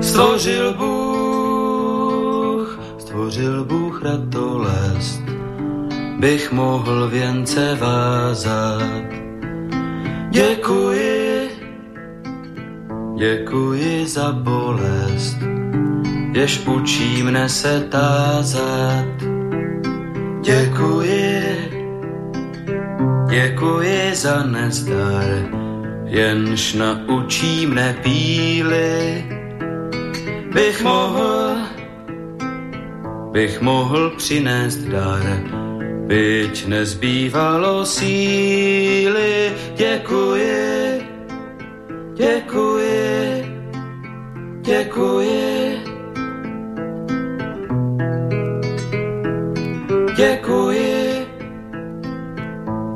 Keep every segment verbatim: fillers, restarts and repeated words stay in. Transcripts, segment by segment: Stvořil Bůh, stvořil Bůh ratolest, bych mohl věnce vázat. Děkuji, děkuji za bolest, jež učí mne se tázat. Děkuji, děkuji za nezdar, jenž naučí mne píly. Bych mohl, bych mohl přinést dar, byť nezbývalo síly. Děkuji, děkuji, děkuji, děkuji,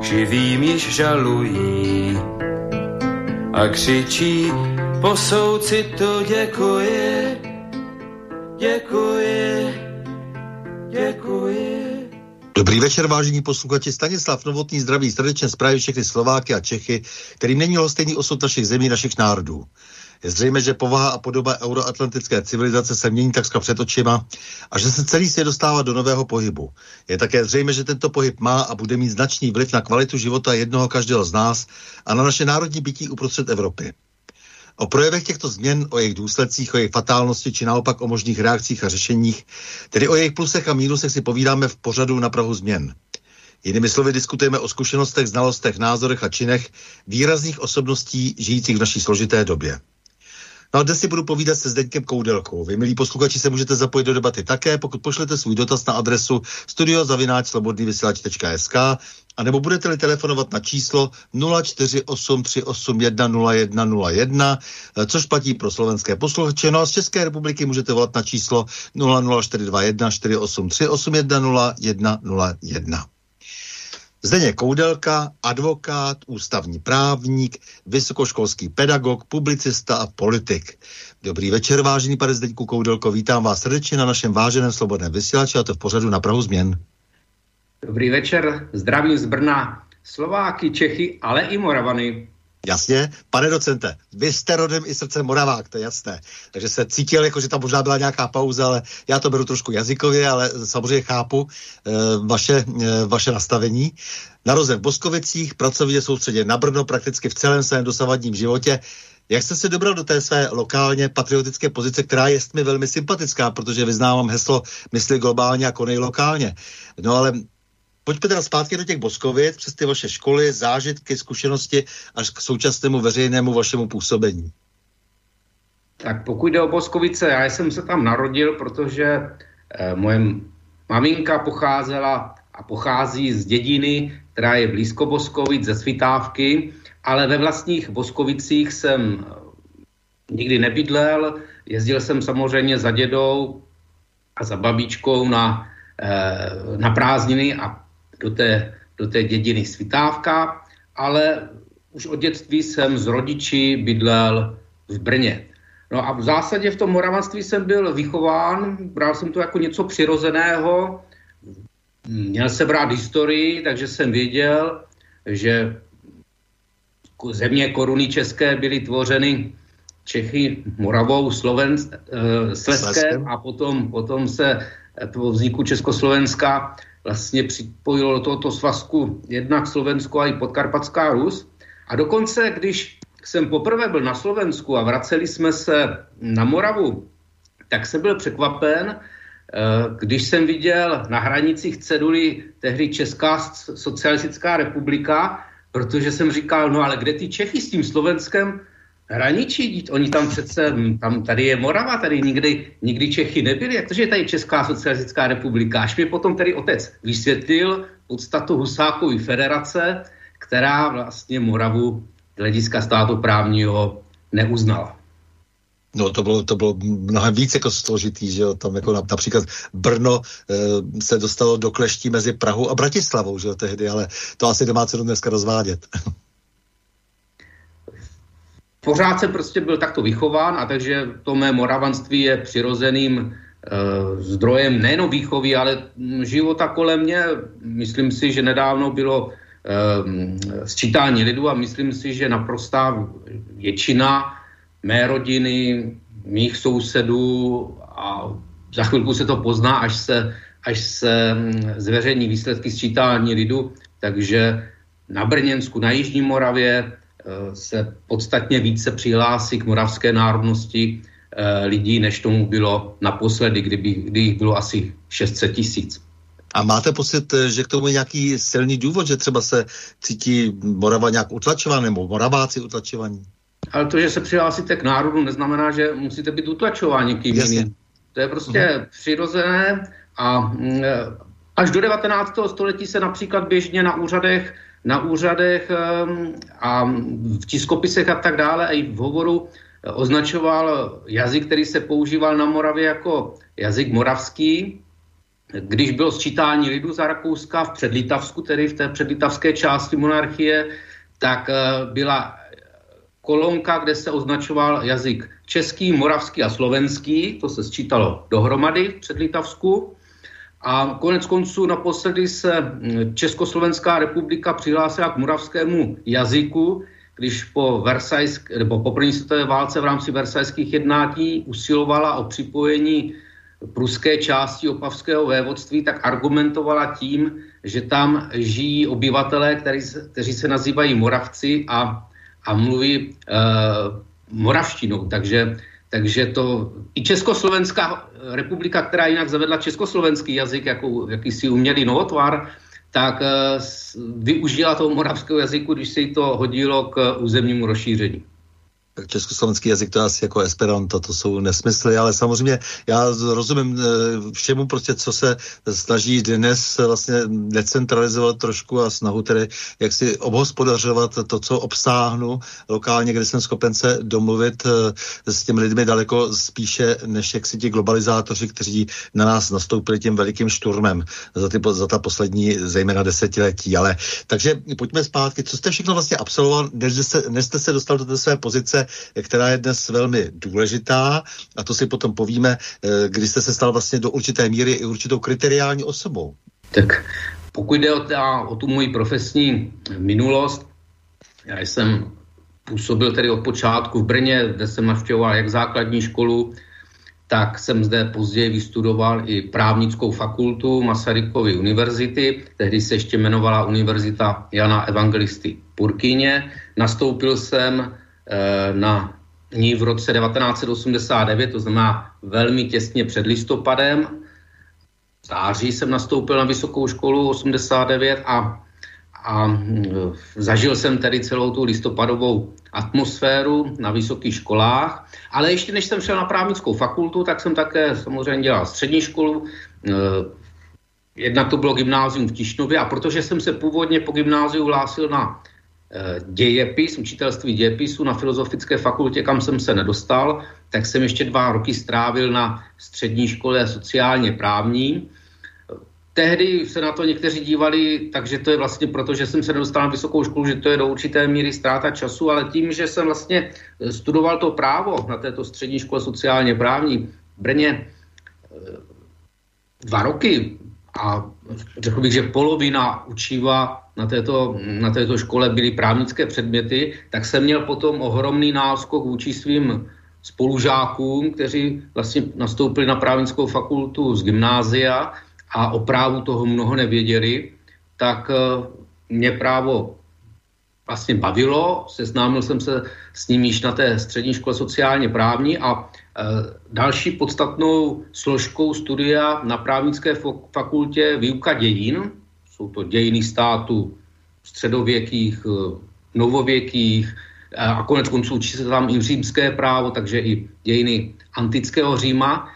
k živým již žalují a křičí, po soucitu děkuji. Děkuji, děkuji. Dobrý večer, vážení posluchači. Stanislav Novotný zdraví srdečně zprávě všechny Slováky a Čechy, kterým není lhostejný osud našich zemí, našich národů. Je zřejmé, že povaha a podoba euroatlantické civilizace se mění takřka před očima a že se celý svět dostává do nového pohybu. Je také zřejmé, že tento pohyb má a bude mít značný vliv na kvalitu života jednoho každého z nás a na naše národní bytí uprostřed Evropy. O projevech těchto změn, o jejich důsledcích, o jejich fatálnosti či naopak o možných reakcích a řešeních, tedy o jejich plusech a mínusech si povídáme v pořadu Na prahu změn. Jinými slovy diskutujeme o zkušenostech, znalostech, názorech a činech výrazných osobností žijících v naší složité době. No a dnes si budu povídat se Zdeňkem Koudelkou. Vy, milí posluchači, se můžete zapojit do debaty také, pokud pošlete svůj dotaz na adresu studio zavináč slobodný vysílač tečka es ká a nebo budete-li telefonovat na číslo nula čtyři osm tři osm jedna nula jedna nula jedna, což platí pro slovenské posluchače. No a z České republiky můžete volat na číslo nula nula čtyři dva jedna čtyři osm tři osm jedna nula jedna nula jedna. Zdeněk Koudelka, advokát, ústavní právník, vysokoškolský pedagog, publicista a politik. Dobrý večer, vážený pane Zdeňku Koudelko, vítám vás srdečně na našem váženém Slobodném vysílači, a to v pořadu Na prahu změn. Dobrý večer, zdravím z Brna Slováky, Čechy, ale i Moravany. Jasně, pane docente, vy jste rodem i srdcem Moravák, to je jasné. Takže se cítil, jako že tam možná byla nějaká pauza, ale já to beru trošku jazykově, ale samozřejmě chápu e, vaše, e, vaše nastavení. Narozen v Boskovicích, pracovně soustředěn na Brno, prakticky v celém svém dosavadním životě. Jak jste se dobral do té své lokálně patriotické pozice, která je mi velmi sympatická, protože vyznávám heslo mysli globálně a konej lokálně. No ale pojďme teda zpátky do těch Boskovic, přes ty vaše školy, zážitky, zkušenosti až k současnému veřejnému vašemu působení. Tak pokud jde o Boskovice, já jsem se tam narodil, protože eh, moje maminka pocházela a pochází z dědiny, která je blízko Boskovic, ze Svitávky, ale ve vlastních Boskovicích jsem nikdy nebydlel. Jezdil jsem samozřejmě za dědou a za babičkou na, eh, na prázdniny a Do té, do té dědiny Svitávka, ale už od dětství jsem s rodiči bydlel v Brně. No a v zásadě v tom moravanství jsem byl vychován, bral jsem to jako něco přirozeného, měl jsem rád historii, takže jsem věděl, že země koruny české byly tvořeny Čechy, Moravou, Slovensk, eh, Slezskem a potom, potom se po vzniku Československa vlastně připojilo do tohoto svazku jednak Slovensko a i Podkarpatská Rus. A dokonce, když jsem poprvé byl na Slovensku a vraceli jsme se na Moravu, tak jsem byl překvapen, když jsem viděl na hranicích ceduly tehdy Česká socialistická republika, protože jsem říkal, no ale kde ty Čechy s tím Slovenskem hraničí? Oni tam přece, tam, tady je Morava, tady nikdy, nikdy Čechy nebyly, jak to, že je tady Česká socialistická republika. Až mi potom tady otec vysvětlil podstatu Husákovy federace, která vlastně Moravu z hlediska státu právního neuznala. No to bylo, to bylo mnohem víc jako složitý, že jo, tam jako například Brno e, se dostalo do kleští mezi Prahou a Bratislavou, že jo, tehdy, ale to asi nemá cenu dneska rozvádět. Pořád jsem prostě byl takto vychován, a takže to mé moravanství je přirozeným e, zdrojem nejen výchovy, ale života kolem mě. Myslím si, že nedávno bylo e, sčítání lidu a myslím si, že naprostá většina mé rodiny, mých sousedů a za chvilku se to pozná, až se, až se zveřejní výsledky sčítání lidu, takže na Brněnsku, na Jižní Moravě se podstatně více přihlásí k moravské národnosti lidí, než tomu bylo naposledy, kdyby, kdy jich bylo asi šest set tisíc. A máte pocit, že k tomu je nějaký silný důvod, že třeba se cítí Morava nějak utlačovaná nebo Moraváci utlačovaní? Ale to, že se přihlásíte k národu, neznamená, že musíte být utlačováni kým jiným. To je prostě uhum. přirozené a až do devatenáctého století se například běžně na úřadech, na úřadech a v tiskopisech a tak dále a i v hovoru označoval jazyk, který se používal na Moravě jako jazyk moravský. Když bylo sčítání lidu za Rakouska v Předlitavsku, tedy v té předlitavské části monarchie, tak byla kolonka, kde se označoval jazyk český, moravský a slovenský, to se sčítalo dohromady v Předlitavsku. A konec konců naposledy se Československá republika přihlásila k moravskému jazyku, když po, Versajsk, nebo po první světové válce v rámci versajských jednání usilovala o připojení pruské části opavského vévodství, tak argumentovala tím, že tam žijí obyvatelé, který, kteří se nazývají Moravci a a mluví e, moravštinou, takže, takže to i Československá republika, která jinak zavedla československý jazyk, jako, jakýsi umělý novotvar, tak e, využila toho moravského jazyku, když se jí to hodilo k územnímu rozšíření. Československý jazyk, to je asi jako esperanto, to jsou nesmysly, ale samozřejmě já rozumím všemu prostě, co se snaží dnes vlastně decentralizovat trošku a snahu tedy, jak si obhospodařovat to, co obsáhnu lokálně, kde jsem schopen se domluvit s těmi lidmi daleko spíše, než jak si ti globalizátoři, kteří na nás nastoupili tím velikým šturmem za, ty, za ta poslední zejména desetiletí, ale takže pojďme zpátky, co jste všechno vlastně absolvoval, než, se, než jste se dostal do té své pozice, která je dnes velmi důležitá a to si potom povíme, když jste se stal vlastně do určité míry i určitou kriteriální osobou. Tak pokud jde o, ta, o tu moji profesní minulost, já jsem působil tedy od počátku v Brně, kde jsem navštěvoval jak základní školu, tak jsem zde později vystudoval i právnickou fakultu Masarykovy univerzity, tehdy se ještě jmenovala Univerzita Jana Evangelisty Purkyně. Nastoupil jsem na ní v roce devatenáct set osmdesát devět, to znamená velmi těsně před listopadem. V září jsem nastoupil na vysokou školu osmdesát devět a, a zažil jsem tedy celou tu listopadovou atmosféru na vysokých školách. Ale ještě než jsem šel na právnickou fakultu, tak jsem také samozřejmě dělal střední školu. Jednak to bylo gymnázium v Tišnově a protože jsem se původně po gymnáziu hlásil na dějepis, učitelství dějepisu na Filozofické fakultě, kam jsem se nedostal, tak jsem ještě dva roky strávil na střední škole sociálně právní. Tehdy se na to někteří dívali, takže to je vlastně proto, že jsem se nedostal na vysokou školu, že to je do určité míry ztráta času, ale tím, že jsem vlastně studoval to právo na této střední škole sociálně právní v Brně dva roky a řekl bych, že polovina učiva Na této, na této škole byly právnické předměty, tak jsem měl potom ohromný náskok vůči svým spolužákům, kteří vlastně nastoupili na právnickou fakultu z gymnázia a o právu toho mnoho nevěděli, tak mě právo vlastně bavilo, seznámil jsem se s ním již na té střední škole sociálně právní a další podstatnou složkou studia na právnické fakultě je výuka dějin. Jsou to dějiny státu středověkých, novověkých a konec konců učí se tam i římské právo, takže i dějiny antického Říma.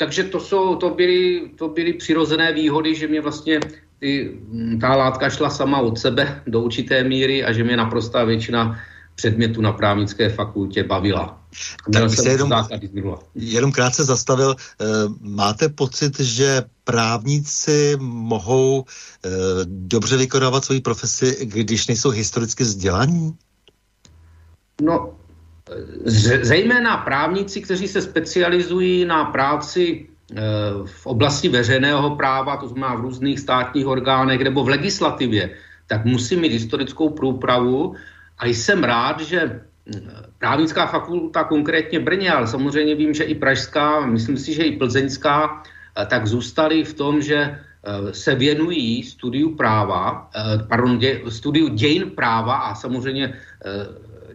Takže to, jsou, to, byly, to byly přirozené výhody, že mě vlastně ty, ta látka šla sama od sebe do určité míry a že mě naprostá většina předmětu na právnické fakultě bavila. Tak bych se jenom, jenom krátce zastavil. Máte pocit, že právníci mohou dobře vykonávat svoji profesi, když nejsou historicky vzdělaní? No, zejména právníci, kteří se specializují na práci v oblasti veřejného práva, to znamená v různých státních orgánech nebo v legislativě, tak musí mít historickou průpravu. A jsem rád, že právnická fakulta, konkrétně v Brně, ale samozřejmě vím, že i pražská, myslím si, že i plzeňská, tak zůstaly v tom, že se věnují studiu práva, pardon, dě, studiu dějin práva a samozřejmě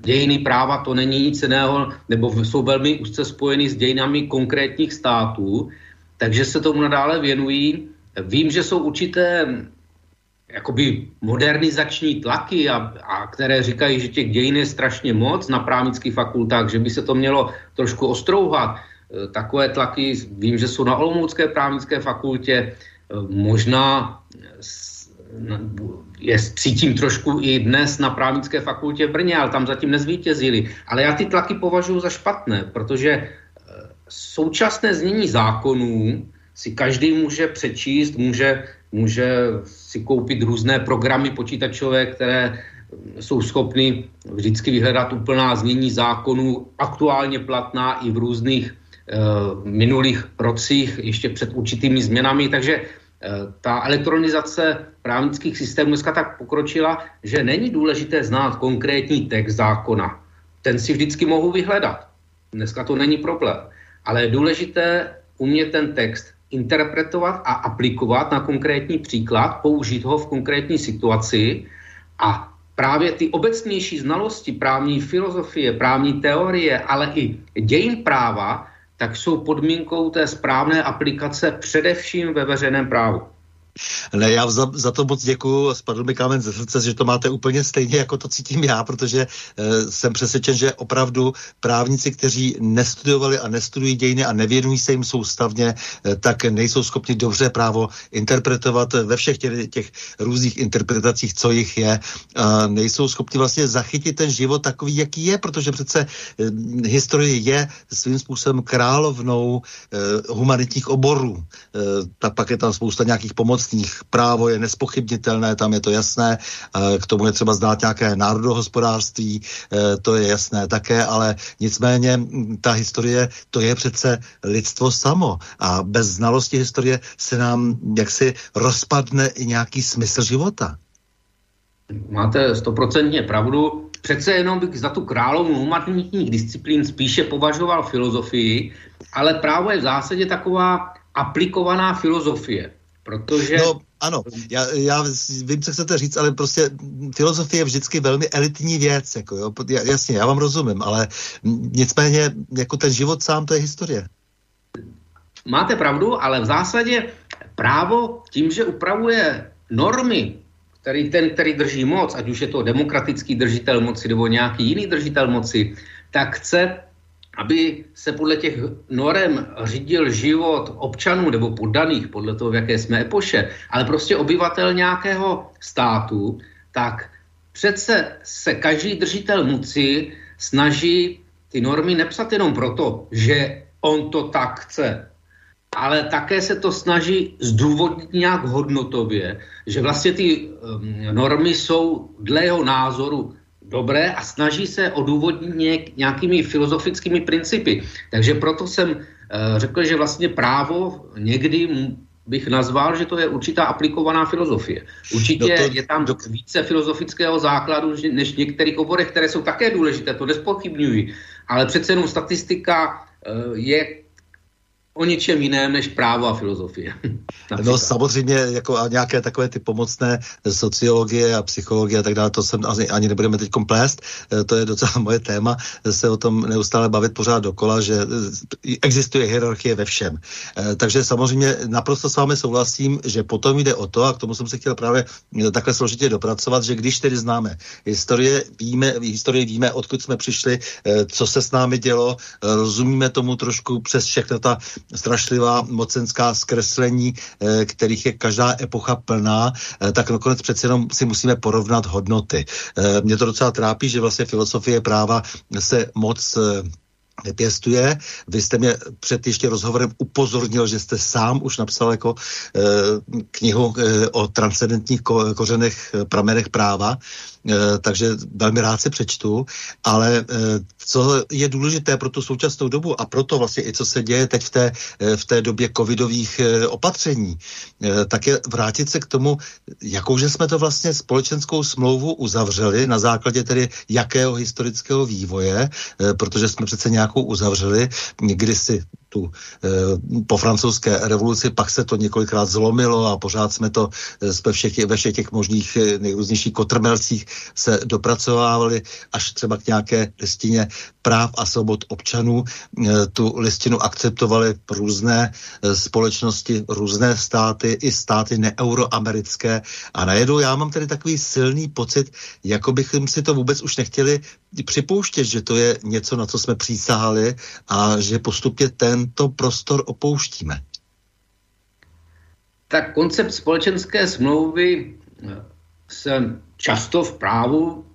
dějiny práva to není nic jiného, nebo jsou velmi úzce spojeny s dějinami konkrétních států, takže se tomu nadále věnují. Vím, že jsou určité jakoby modernizační tlaky, a, a které říkají, že těch dějin je strašně moc na právnických fakultách, že by se to mělo trošku ostrouhat. Takové tlaky, vím, že jsou na Olomoucké právnické fakultě, možná je cítím trošku i dnes na právnické fakultě v Brně, ale tam zatím nezvítězili. Ale já ty tlaky považuji za špatné, protože současné znění zákonů si každý může přečíst, může může si koupit různé programy počítačové, které jsou schopny vždycky vyhledat úplná znění zákonů, aktuálně platná i v různých e, minulých rocích, ještě před určitými změnami. Takže e, ta elektronizace právnických systémů dneska tak pokročila, že není důležité znát konkrétní text zákona. Ten si vždycky mohu vyhledat. Dneska to není problém. Ale je důležité umět ten text interpretovat a aplikovat na konkrétní příklad, použít ho v konkrétní situaci a právě ty obecnější znalosti právní filozofie, právní teorie, ale i dějin práva, tak jsou podmínkou té správné aplikace především ve veřejném právu. Ne, já za, za to moc děkuju, spadl mi kámen ze srdce, že to máte úplně stejně, jako to cítím já, protože e, jsem přesvědčen, že opravdu právníci, kteří nestudovali a nestudují dějiny a nevěnují se jim soustavně, e, tak nejsou schopni dobře právo interpretovat ve všech těch, těch různých interpretacích, co jich je. E, nejsou schopni vlastně zachytit ten život takový, jaký je, protože přece e, historie je svým způsobem královnou e, humanitních oborů. E, tak pak je tam spousta nějakých pomoc právo je nespochybnitelné, tam je to jasné, k tomu je třeba znát nějaké národohospodářství, to je jasné také, ale nicméně ta historie, to je přece lidstvo samo a bez znalosti historie se nám jaksi rozpadne i nějaký smysl života. Máte stoprocentně pravdu, přece jenom bych za tu královnu humanitních disciplín spíše považoval filozofii, ale právo je v zásadě taková aplikovaná filozofie. Protože... No, ano, já, já vím, co chcete říct, ale prostě filozofie je vždycky velmi elitní věc, jako jo, jasně, já vám rozumím, ale nicméně, jako ten život sám, to je historie. Máte pravdu, ale v zásadě právo tím, že upravuje normy, který ten, který drží moc, ať už je to demokratický držitel moci nebo nějaký jiný držitel moci, tak chce, aby se podle těch norem řídil život občanů nebo poddaných, podle toho, v jaké jsme epoše, ale prostě obyvatel nějakého státu, tak přece se každý držitel moci snaží ty normy nepsat jenom proto, že on to tak chce, ale také se to snaží zdůvodnit nějak hodnotově, že vlastně ty normy jsou dle jeho názoru dobré a snaží se odůvodnit nějakými filozofickými principy. Takže proto jsem uh, řekl, že vlastně právo někdy bych nazval, že to je určitá aplikovaná filozofie. Určitě no to, je tam do... více filozofického základu než v některých oborech, které jsou také důležité, to nezpochybňuji. Ale přece jenom statistika uh, je o něčem jiném než právo a filozofie. No samozřejmě jako a nějaké takové ty pomocné sociologie a psychologie a tak dále, to sem ani, ani nebudeme teď plést, to je docela moje téma, se o tom neustále bavit pořád dokola, že existuje hierarchie ve všem. Takže samozřejmě naprosto s vámi souhlasím, že potom jde o to, a k tomu jsem se chtěl právě takhle složitě dopracovat, že když tedy známe historie, víme, historii víme, odkud jsme přišli, co se s námi dělo, rozumíme tomu trošku přes všechno ta strašlivá mocenská zkreslení, kterých je každá epocha plná, tak nakonec přece jenom si musíme porovnat hodnoty. Mě to docela trápí, že vlastně filozofie práva se moc nepěstuje. Vy jste mě před ještě rozhovorem upozornil, že jste sám už napsal jako e, knihu e, o transcendentních ko- kořenech, pramenech práva, e, takže velmi rád se přečtu, ale e, co je důležité pro tu současnou dobu a proto vlastně i co se děje teď v té, e, v té době covidových e, opatření, e, tak je vrátit se k tomu, jakouže jsme to vlastně společenskou smlouvu uzavřeli na základě tedy jakého historického vývoje, e, protože jsme přece nějak nějakou uzavřeli, kdysi tu, e, po francouzské revoluci, pak se to několikrát zlomilo a pořád jsme to jsme všech, ve všech těch možných nejrůznějších kotrmelcích se dopracovávali až třeba k nějaké listině práv a svobod občanů. E, tu listinu akceptovaly různé společnosti, různé státy, i státy neeuroamerické. A najednou já mám tedy takový silný pocit, jako bychom si to vůbec už nechtěli připouštět, že to je něco, na co jsme přísahali a že postupně tento prostor opouštíme. Tak koncept společenské smlouvy se často v právu,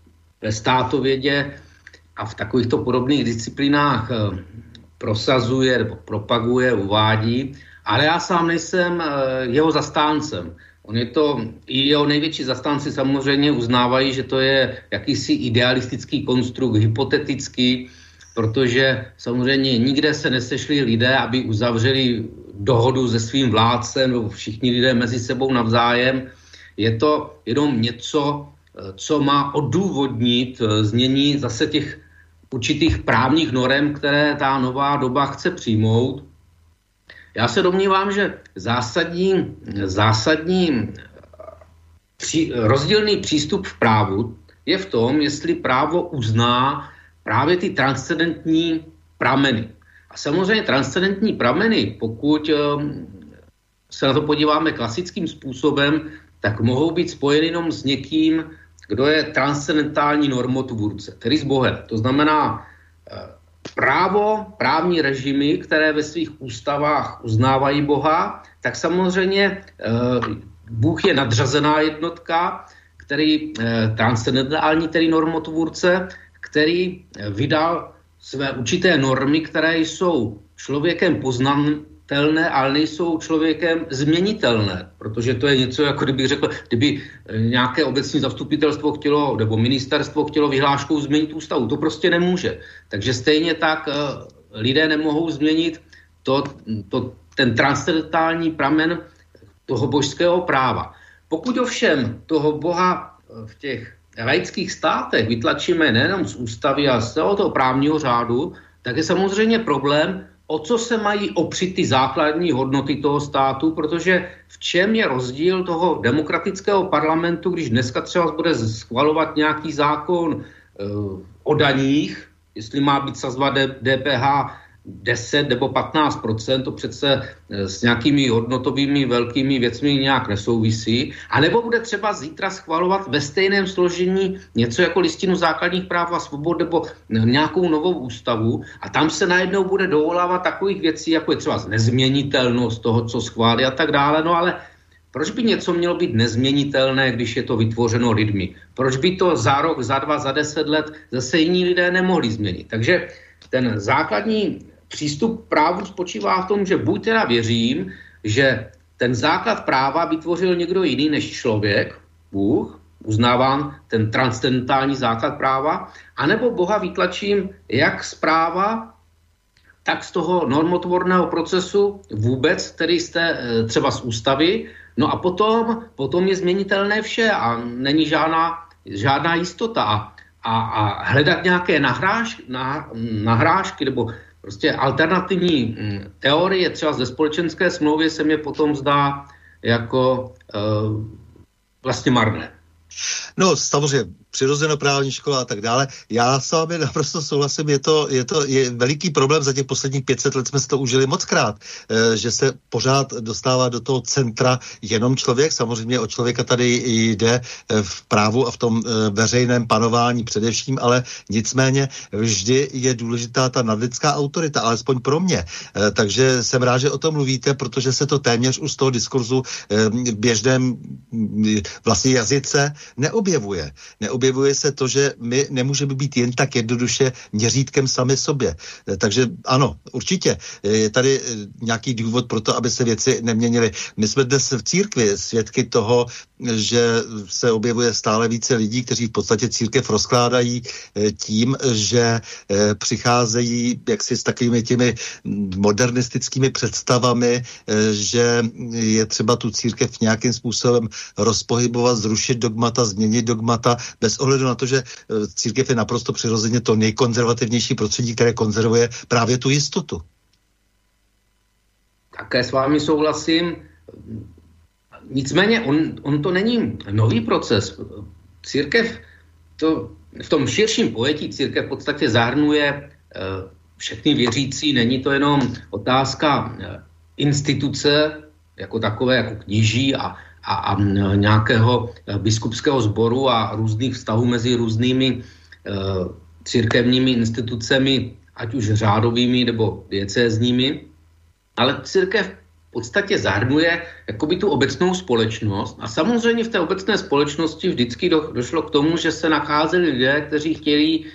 ve státovědě a v takovýchto podobných disciplinách prosazuje nebo propaguje, uvádí, ale já sám nejsem jeho zastáncem. On je to, i jeho největší zastánci samozřejmě uznávají, že to je jakýsi idealistický konstrukt, hypotetický, protože samozřejmě nikde se nesešli lidé, aby uzavřeli dohodu se svým vládcem, nebo všichni lidé mezi sebou navzájem. Je to jenom něco, co má odůvodnit změní zase těch určitých právních norem, které ta nová doba chce přijmout. Já se domnívám, že zásadní, zásadní při, rozdílný přístup v právu je v tom, jestli právo uzná právě ty transcendentní prameny. A samozřejmě transcendentní prameny, pokud se na to podíváme klasickým způsobem, tak mohou být spojeny jenom s někým, kdo je transcendentální normotvůrce, tedy s Bohem. To znamená právo, právní režimy, které ve svých ústavách uznávají Boha, tak samozřejmě Bůh je nadřazená jednotka, který transcendentální, tedy normotvůrce, který vydal své určité normy, které jsou člověkem poznatelné, ale nejsou člověkem změnitelné, protože to je něco, jako kdybych řekl, kdyby nějaké obecní zastupitelstvo chtělo, nebo ministerstvo chtělo vyhláškou změnit ústavu, to prostě nemůže. Takže stejně tak lidé nemohou změnit to, to, ten transcendentální pramen toho božského práva. Pokud ovšem toho Boha v těch laických státech vytlačíme nejenom z ústavy a z celého toho právního řádu, tak je samozřejmě problém, o co se mají opřít ty základní hodnoty toho státu, protože v čem je rozdíl toho demokratického parlamentu, když dneska třeba bude schvalovat nějaký zákon uh, o daních, jestli má být sazba D P H deset nebo patnáct procent, to přece s nějakými hodnotovými velkými věcmi nějak nesouvisí. A nebo bude třeba zítra schvalovat ve stejném složení něco jako listinu základních práv a svobod nebo nějakou novou ústavu a tam se najednou bude dovolávat takových věcí, jako je třeba nezměnitelnost toho, co schválí a tak dále. No ale proč by něco mělo být nezměnitelné, když je to vytvořeno lidmi? Proč by to za rok, za dva, za deset let zase jiní lidé nemohli změnit? Takže ten základní přístup právu spočívá v tom, že buď teda věřím, že ten základ práva vytvořil někdo jiný než člověk, Bůh, uznávám ten transcendentální základ práva, anebo Boha vytlačím jak z práva, tak z toho normotvorného procesu vůbec, tedy jste třeba z ústavy, no a potom, potom je změnitelné vše a není žádná, žádná jistota. A A, a hledat nějaké nahráž, nah, nahrážky nebo prostě alternativní teorie třeba ze společenské smlouvy se mě potom zdá jako e, vlastně marné. No samozřejmě přirozenoprávní škola a tak dále. Já s vámi naprosto souhlasím, je to, je to je veliký problém, za těch posledních pět set let jsme si to užili mockrát, že se pořád dostává do toho centra jenom člověk, samozřejmě o člověka tady jde v právu a v tom veřejném panování především, ale nicméně vždy je důležitá ta nadlidská autorita, alespoň pro mě. Takže jsem rád, že o tom mluvíte, protože se to téměř už z toho diskurzu běžném vlastně jazyce neobjevuje. Neobjevuje se to, že my nemůžeme být jen tak jednoduše měřítkem sami sobě. Takže ano, určitě. Je tady nějaký důvod pro to, aby se věci neměnily. My jsme dnes v církvi svědky toho, že se objevuje stále více lidí, kteří v podstatě církev rozkládají tím, že přicházejí jaksi s takovými těmi modernistickými představami, že je třeba tu církev nějakým způsobem rozpohybovat, zrušit dogmata, změnit dogmata, bez ohledu na to, že církev je naprosto přirozeně to nejkonzervativnější prostředí, které konzervuje právě tu jistotu. Také s vámi souhlasím. Nicméně on, on to není nový proces. Církev, to, v tom širším pojetí církev v podstatě zahrnuje e, všechny věřící. Není to jenom otázka e, instituce jako takové, jako kněží a, a, a nějakého biskupského sboru a různých vztahů mezi různými e, církevními institucemi, ať už řádovými nebo diecézními, ale církev v podstatě zahrnuje jakoby tu obecnou společnost. A samozřejmě v té obecné společnosti vždycky do, došlo k tomu, že se nacházeli lidé, kteří chtějí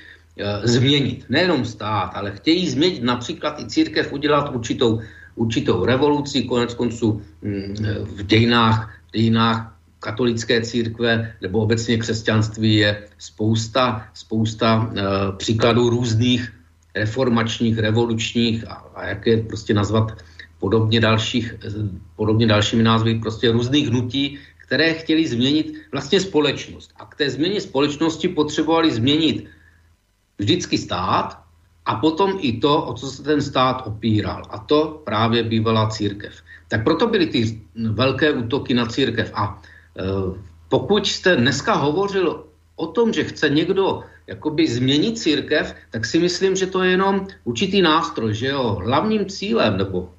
e, změnit nejenom stát, ale chtějí změnit například i církev, udělat určitou, určitou revoluci, konec konců m, v dějinách, v dějinách katolické církve nebo obecně křesťanství je spousta, spousta e, příkladů různých reformačních, revolučních a, a jak je prostě nazvat Podobně, dalších, podobně dalšími názvy, prostě různých hnutí, které chtěli změnit vlastně společnost. A k té změně společnosti potřebovali změnit vždycky stát a potom i to, o co se ten stát opíral. A to právě bývala církev. Tak proto byly ty velké útoky na církev. A e, pokud jste dneska hovořil o tom, že chce někdo jakoby změnit církev, tak si myslím, že to je jenom určitý nástroj, že jo, hlavním cílem nebo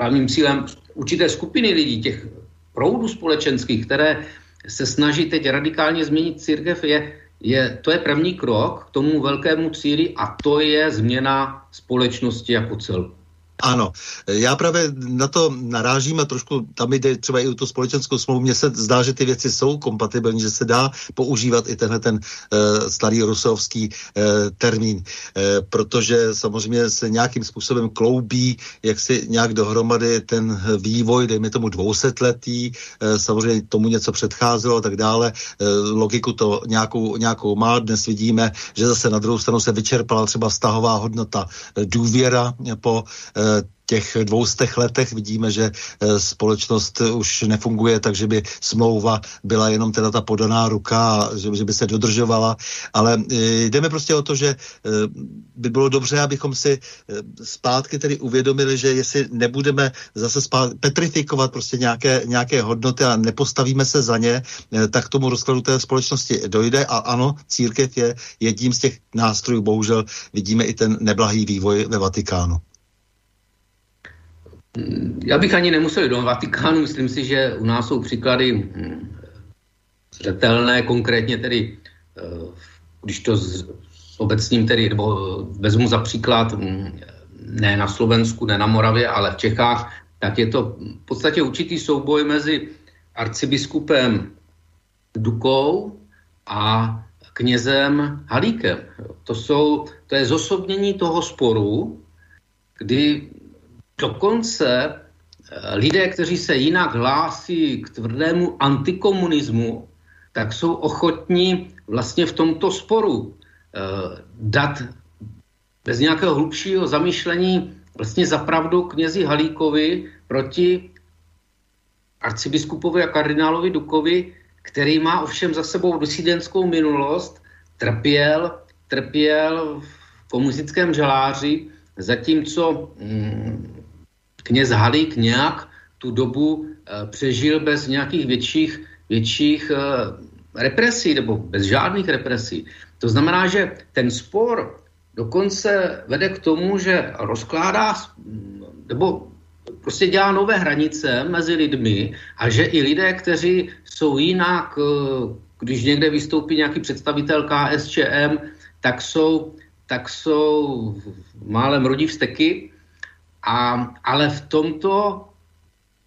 Hlavním cílem určité skupiny lidí, těch proudů společenských, které se snaží teď radikálně změnit církev, je, je, to je první krok k tomu velkému cíli a to je změna společnosti jako celku. Ano, já právě na to narážím a trošku tam jde třeba i o tu společenskou smlouvu. Mně se zdá, že ty věci jsou kompatibilní, že se dá používat i tenhle ten uh, starý rusovský uh, termín, uh, protože samozřejmě se nějakým způsobem kloubí, jak si nějak dohromady ten vývoj, dejme tomu dvousetletý, uh, samozřejmě tomu něco předcházelo a tak dále. Uh, logiku to nějakou, nějakou má. Dnes vidíme, že zase na druhou stranu se vyčerpala třeba vztahová hodnota, důvěra po uh, těch dvoustech letech. Vidíme, že společnost už nefunguje, takže by smlouva byla jenom teda ta podaná ruka, že by se dodržovala, ale jdeme prostě o to, že by bylo dobře, abychom si zpátky tedy uvědomili, že jestli nebudeme zase zpátky petrifikovat prostě nějaké, nějaké hodnoty a nepostavíme se za ně, tak tomu rozkladu té společnosti dojde a ano, církev je jedním z těch nástrojů, bohužel vidíme i ten neblahý vývoj ve Vatikánu. Já bych ani nemusel do Vatikánu, myslím si, že u nás jsou příklady zřetelné, konkrétně tedy, když to s obecním tedy, nebo vezmu za příklad, ne na Slovensku, ne na Moravě, ale v Čechách, tak je to v podstatě určitý souboj mezi arcibiskupem Dukou a knězem Halíkem. To, jsou, to je zosobnění toho sporu, kdy dokonce lidé, kteří se jinak hlásí k tvrdému antikomunismu, tak jsou ochotní vlastně v tomto sporu eh, dát bez nějakého hlubšího zamýšlení vlastně zapravdu knězi Halíkovi proti arcibiskupovi a kardinálovi Dukovi, který má ovšem za sebou disidenskou minulost, trpěl, trpěl v komunistickém žaláři, zatímco mm, kněz Halík nějak tu dobu e, přežil bez nějakých větších, větších e, represí nebo bez žádných represí. To znamená, že ten spor dokonce vede k tomu, že rozkládá nebo prostě dělá nové hranice mezi lidmi a že i lidé, kteří jsou jinak, když někde vystoupí nějaký představitel K S Č M, tak jsou, tak jsou málem rodí vzteky, a, ale v tomto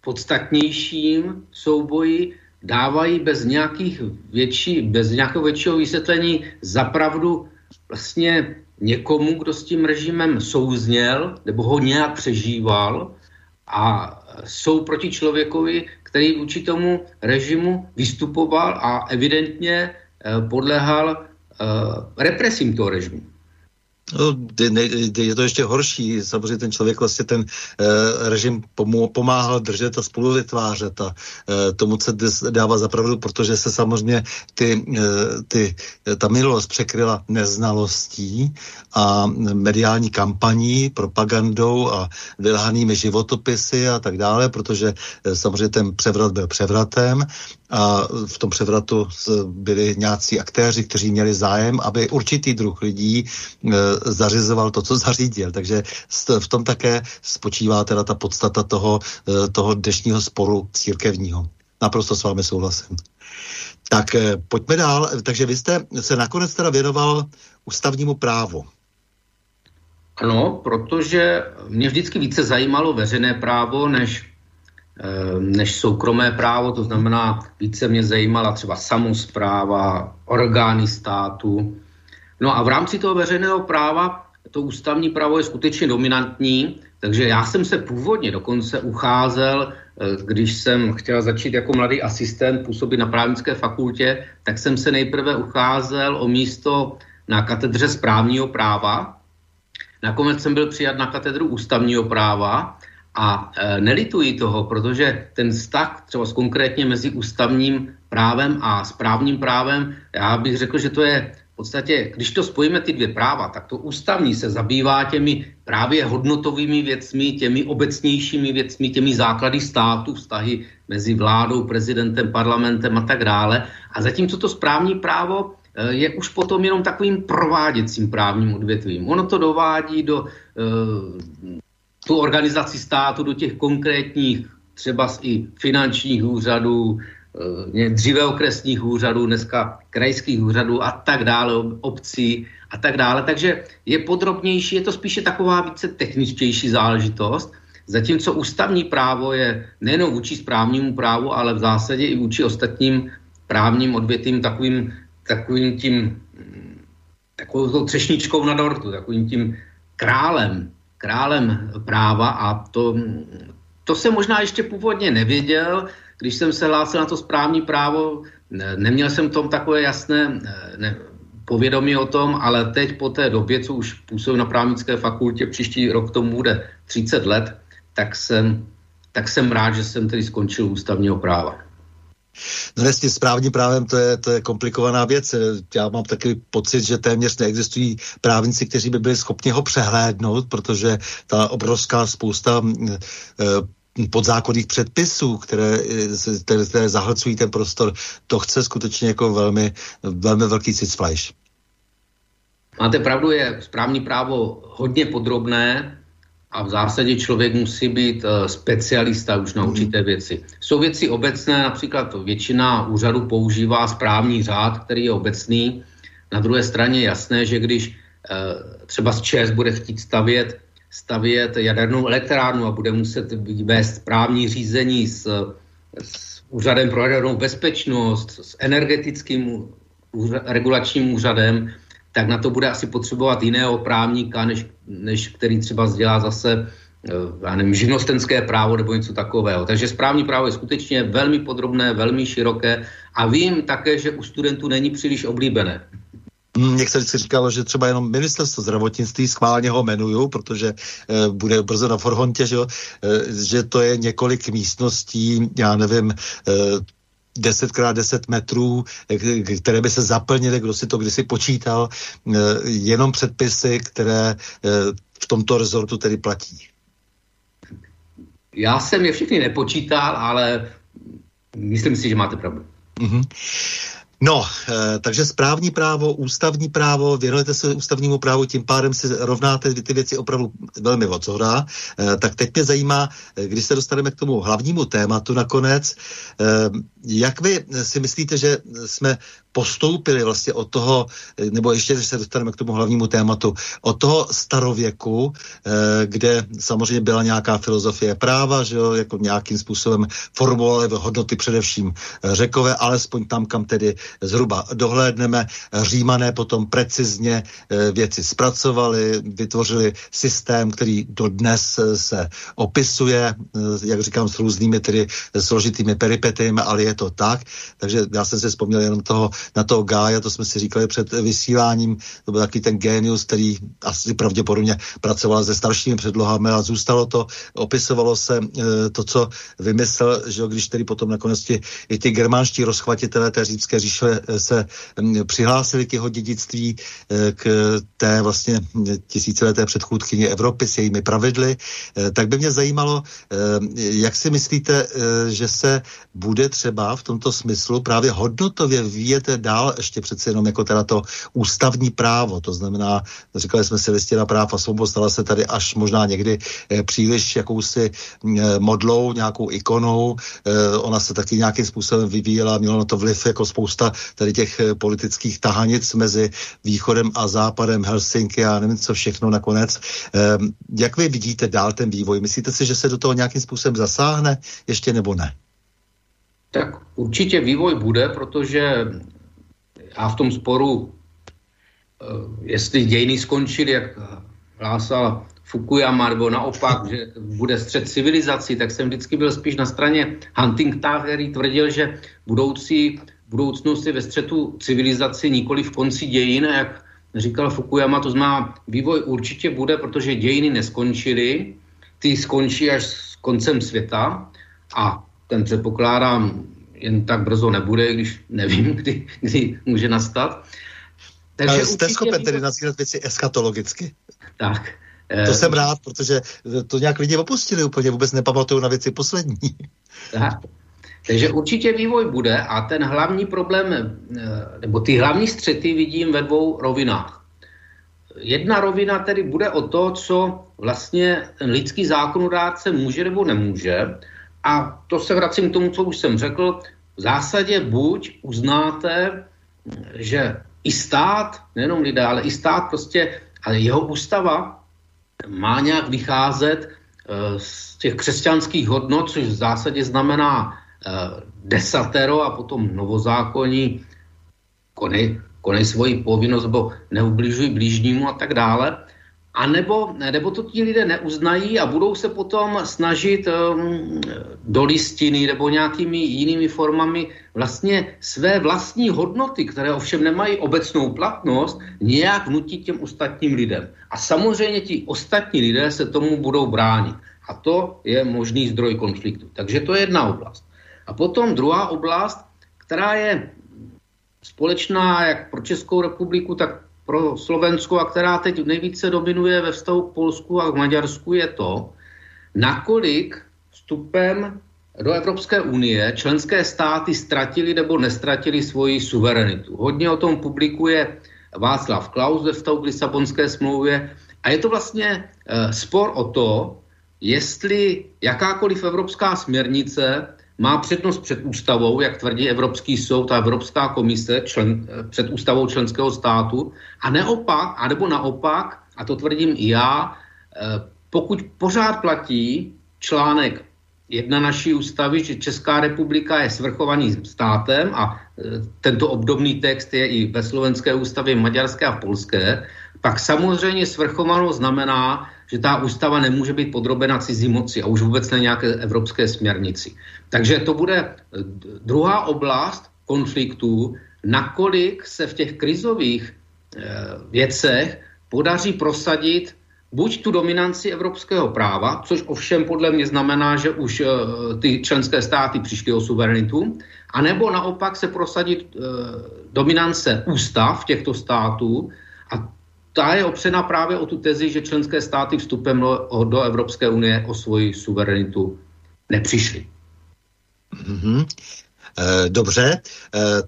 podstatnějším souboji dávají bez, nějakých větší, bez nějakého většího vysvětlení zapravdu vlastně někomu, kdo s tím režimem souzněl nebo ho nějak přežíval, a jsou proti člověkovi, který vůči tomu režimu vystupoval a evidentně podléhal represím toho režimu. No, je to ještě horší, samozřejmě ten člověk vlastně ten e, režim pomáhal držet a spolu vytvářet a e, tomu se dává zapravdu, protože se samozřejmě ty, e, ty, ta minulost překryla neznalostí a mediální kampaní, propagandou a vylhanými životopisy a tak dále, protože e, samozřejmě ten převrat byl převratem a v tom převratu byli nějací aktéři, kteří měli zájem, aby určitý druh lidí e, zařizoval to, co zařídil. Takže v tom také spočívá teda ta podstata toho, toho dnešního sporu církevního. Naprosto s vámi souhlasím. Tak pojďme dál. Takže vy jste se nakonec teda věnoval ústavnímu právu. Ano, protože mě vždycky více zajímalo veřejné právo, než, než soukromé právo. To znamená, více mě zajímala třeba samospráva, orgány státu. No a v rámci toho veřejného práva to ústavní právo je skutečně dominantní, takže já jsem se původně dokonce ucházel, když jsem chtěl začít jako mladý asistent působit na právnické fakultě, tak jsem se nejprve ucházel o místo na katedře správního práva. Nakonec jsem byl přijat na katedru ústavního práva a nelituji toho, protože ten vztah třeba konkrétně mezi ústavním právem a správním právem, já bych řekl, že to je v podstatě, když to spojíme ty dvě práva, tak to ústavní se zabývá těmi právě hodnotovými věcmi, těmi obecnějšími věcmi, těmi základy státu, vztahy mezi vládou, prezidentem, parlamentem a tak dále. A zatímco to správní právo je už potom jenom takovým prováděcím právním odvětvím. Ono to dovádí do tu organizaci státu, do těch konkrétních třeba i finančních úřadů, dříve okresních úřadů, dneska krajských úřadů a tak dále, obcí a tak dále. Takže je podrobnější, je to spíše taková více techničtější záležitost, zatímco ústavní právo je nejenom vůči správnímu právu, ale v zásadě i vůči ostatním právním odvětvím takovým, takovým tím, takovou třešničkou na dortu, takovým tím králem, králem práva a to, to jsem možná ještě původně nevěděl. Když jsem se hlásil na to správní právo, ne, neměl jsem tom takové jasné ne, povědomí o tom, ale teď po té době, co už působím na právnické fakultě, příští rok tomu bude třicet let, tak jsem, tak jsem rád, že jsem tedy skončil ústavního práva. No ne, s tím správním právem to je, to je komplikovaná věc. Já mám taky pocit, že téměř neexistují právníci, kteří by byli schopni ho přehlédnout, protože ta obrovská spousta e, podzákonných předpisů, které, které zahlcují ten prostor, to chce skutečně jako velmi, velmi velký cizflajš. Máte pravdu, je správní právo hodně podrobné a v zásadě člověk musí být specialista už na určité věci. Jsou věci obecné, například většina úřadů používá správní řád, který je obecný. Na druhé straně je jasné, že když třeba z ČEZ bude chtít stavět stavět jadernou elektrárnu a bude muset vést správní řízení s, s úřadem pro jadernou bezpečnost, s energetickým úřad, regulačním úřadem, tak na to bude asi potřebovat jiného právníka, než, než který třeba dělá zase já nevím, živnostenské právo nebo něco takového. Takže správní právo je skutečně velmi podrobné, velmi široké a vím také, že u studentů není příliš oblíbené. Některý se říkalo, že třeba jenom ministerstvo zdravotnictví schválně ho jmenuju, protože e, bude brzo na forhontě, že, e, že to je několik místností, já nevím, e, deset krát deset metrů, které by se zaplnily, kdo si to kdysi počítal, e, jenom předpisy, které e, v tomto rezortu tedy platí. Já jsem je všechny nepočítal, ale myslím si, že máte pravdu. Mm-hmm. No, e, takže správní právo, ústavní právo, věnujete se ústavnímu právu, tím pádem si rovnáte ty věci opravdu velmi odshora. E, tak teď mě zajímá, když se dostaneme k tomu hlavnímu tématu nakonec, e, jak vy si myslíte, že jsme postoupili vlastně od toho, nebo ještě, když se dostaneme k tomu hlavnímu tématu, od toho starověku, e, kde samozřejmě byla nějaká filozofie práva, že jo, jako nějakým způsobem formulovali hodnoty především Řekové, alespoň tam, kam tedy zhruba dohlédneme. Římané potom precizně věci zpracovali, vytvořili systém, který dodnes se opisuje, jak říkám, s různými tedy složitými peripetiemi, ale je to tak. Takže já jsem si vzpomněl jenom toho, na toho Gája, to jsme si říkali před vysíláním, to byl takový ten génius, který asi pravděpodobně pracoval se staršími předlohami a zůstalo to, opisovalo se to, co vymyslel, že když tedy potom nakonec ti, i ty germánští rozchvatitelé té římské říše se přihlásili k jeho dědictví, k té vlastně tisícileté předchůdkyni Evropy s jejími pravidly, tak by mě zajímalo, jak si myslíte, že se bude třeba v tomto smyslu právě hodnotově vyvíjet dál, ještě přece jenom jako teda to ústavní právo, to znamená, říkali jsme si listina práv a svobod, stala se tady až možná někdy příliš jakousi modlou, nějakou ikonou, ona se taky nějakým způsobem vyvíjela, měla na to vliv jako spousta tady těch politických tahanic mezi východem a západem, Helsinky a nevím co všechno nakonec. Jak vy vidíte dál ten vývoj? Myslíte si, že se do toho nějakým způsobem zasáhne ještě nebo ne? Tak určitě vývoj bude, protože já v tom sporu, jestli dějiny skončily, jak hlásal Fukuyama, nebo naopak, že bude střet civilizací, tak jsem vždycky byl spíš na straně Huntingtona, který tvrdil, že budoucí, budoucnost je ve střetu civilizaci, nikoli v konci dějin, a jak říkal Fukuyama, to znamená, vývoj určitě bude, protože dějiny neskončily, ty skončí až s koncem světa a ten předpokládám jen tak brzo nebude, když nevím, kdy, kdy může nastat. Takže ale jste schopen tedy nazývat věci eschatologicky? Tak. To jsem rád, protože to nějak lidi opustili úplně, vůbec nepamatuju na věci poslední. Aha. Takže určitě vývoj bude a ten hlavní problém, nebo ty hlavní střety vidím ve dvou rovinách. Jedna rovina tedy bude o to, co vlastně lidský zákonodárce může nebo nemůže, a to se vracím k tomu, co už jsem řekl. V zásadě buď uznáte, že i stát, nejenom lidé, ale i stát prostě, ale jeho ústava má nějak vycházet z těch křesťanských hodnot, což v zásadě znamená desatero a potom novozákonní, konej, konej svoji povinnost, nebo neubližuj blížnímu a tak dále. A nebo, nebo to ti lidé neuznají a budou se potom snažit do listiny nebo nějakými jinými formami vlastně své vlastní hodnoty, které ovšem nemají obecnou platnost, nějak vnutit těm ostatním lidem. A samozřejmě ti ostatní lidé se tomu budou bránit. A to je možný zdroj konfliktu. Takže to je jedna oblast. A potom druhá oblast, která je společná jak pro Českou republiku, tak pro Slovensko a která teď nejvíce dominuje ve vztahu k Polsku a k Maďarsku, je to, nakolik vstupem do Evropské unie členské státy ztratili nebo nestratili svoji suverenitu. Hodně o tom publikuje Václav Klaus ve vztahu k Lisabonské smlouvě a je to vlastně e, spor o to, jestli jakákoliv evropská směrnice má přednost před ústavou, jak tvrdí Evropský soud a Evropská komise, člen, před ústavou členského státu, a neopak, anebo naopak, a to tvrdím i já, pokud pořád platí článek jedna naší ústavy, že Česká republika je svrchovaným státem a tento obdobný text je i ve slovenské ústavě, maďarské a polské, pak samozřejmě svrchovanost znamená, že ta ústava nemůže být podrobena cizí moci a už vůbec ne nějaké evropské směrnici. Takže to bude druhá oblast konfliktů, nakolik se v těch krizových e, věcech podaří prosadit buď tu dominanci evropského práva, což ovšem podle mě znamená, že už e, ty členské státy přišly o suverenitu, anebo naopak se prosadit e, dominance ústav těchto států a ta je opřena právě o tu tezi, že členské státy vstupem do Evropské unie o svoji suverenitu nepřišly. Mm-hmm. Dobře,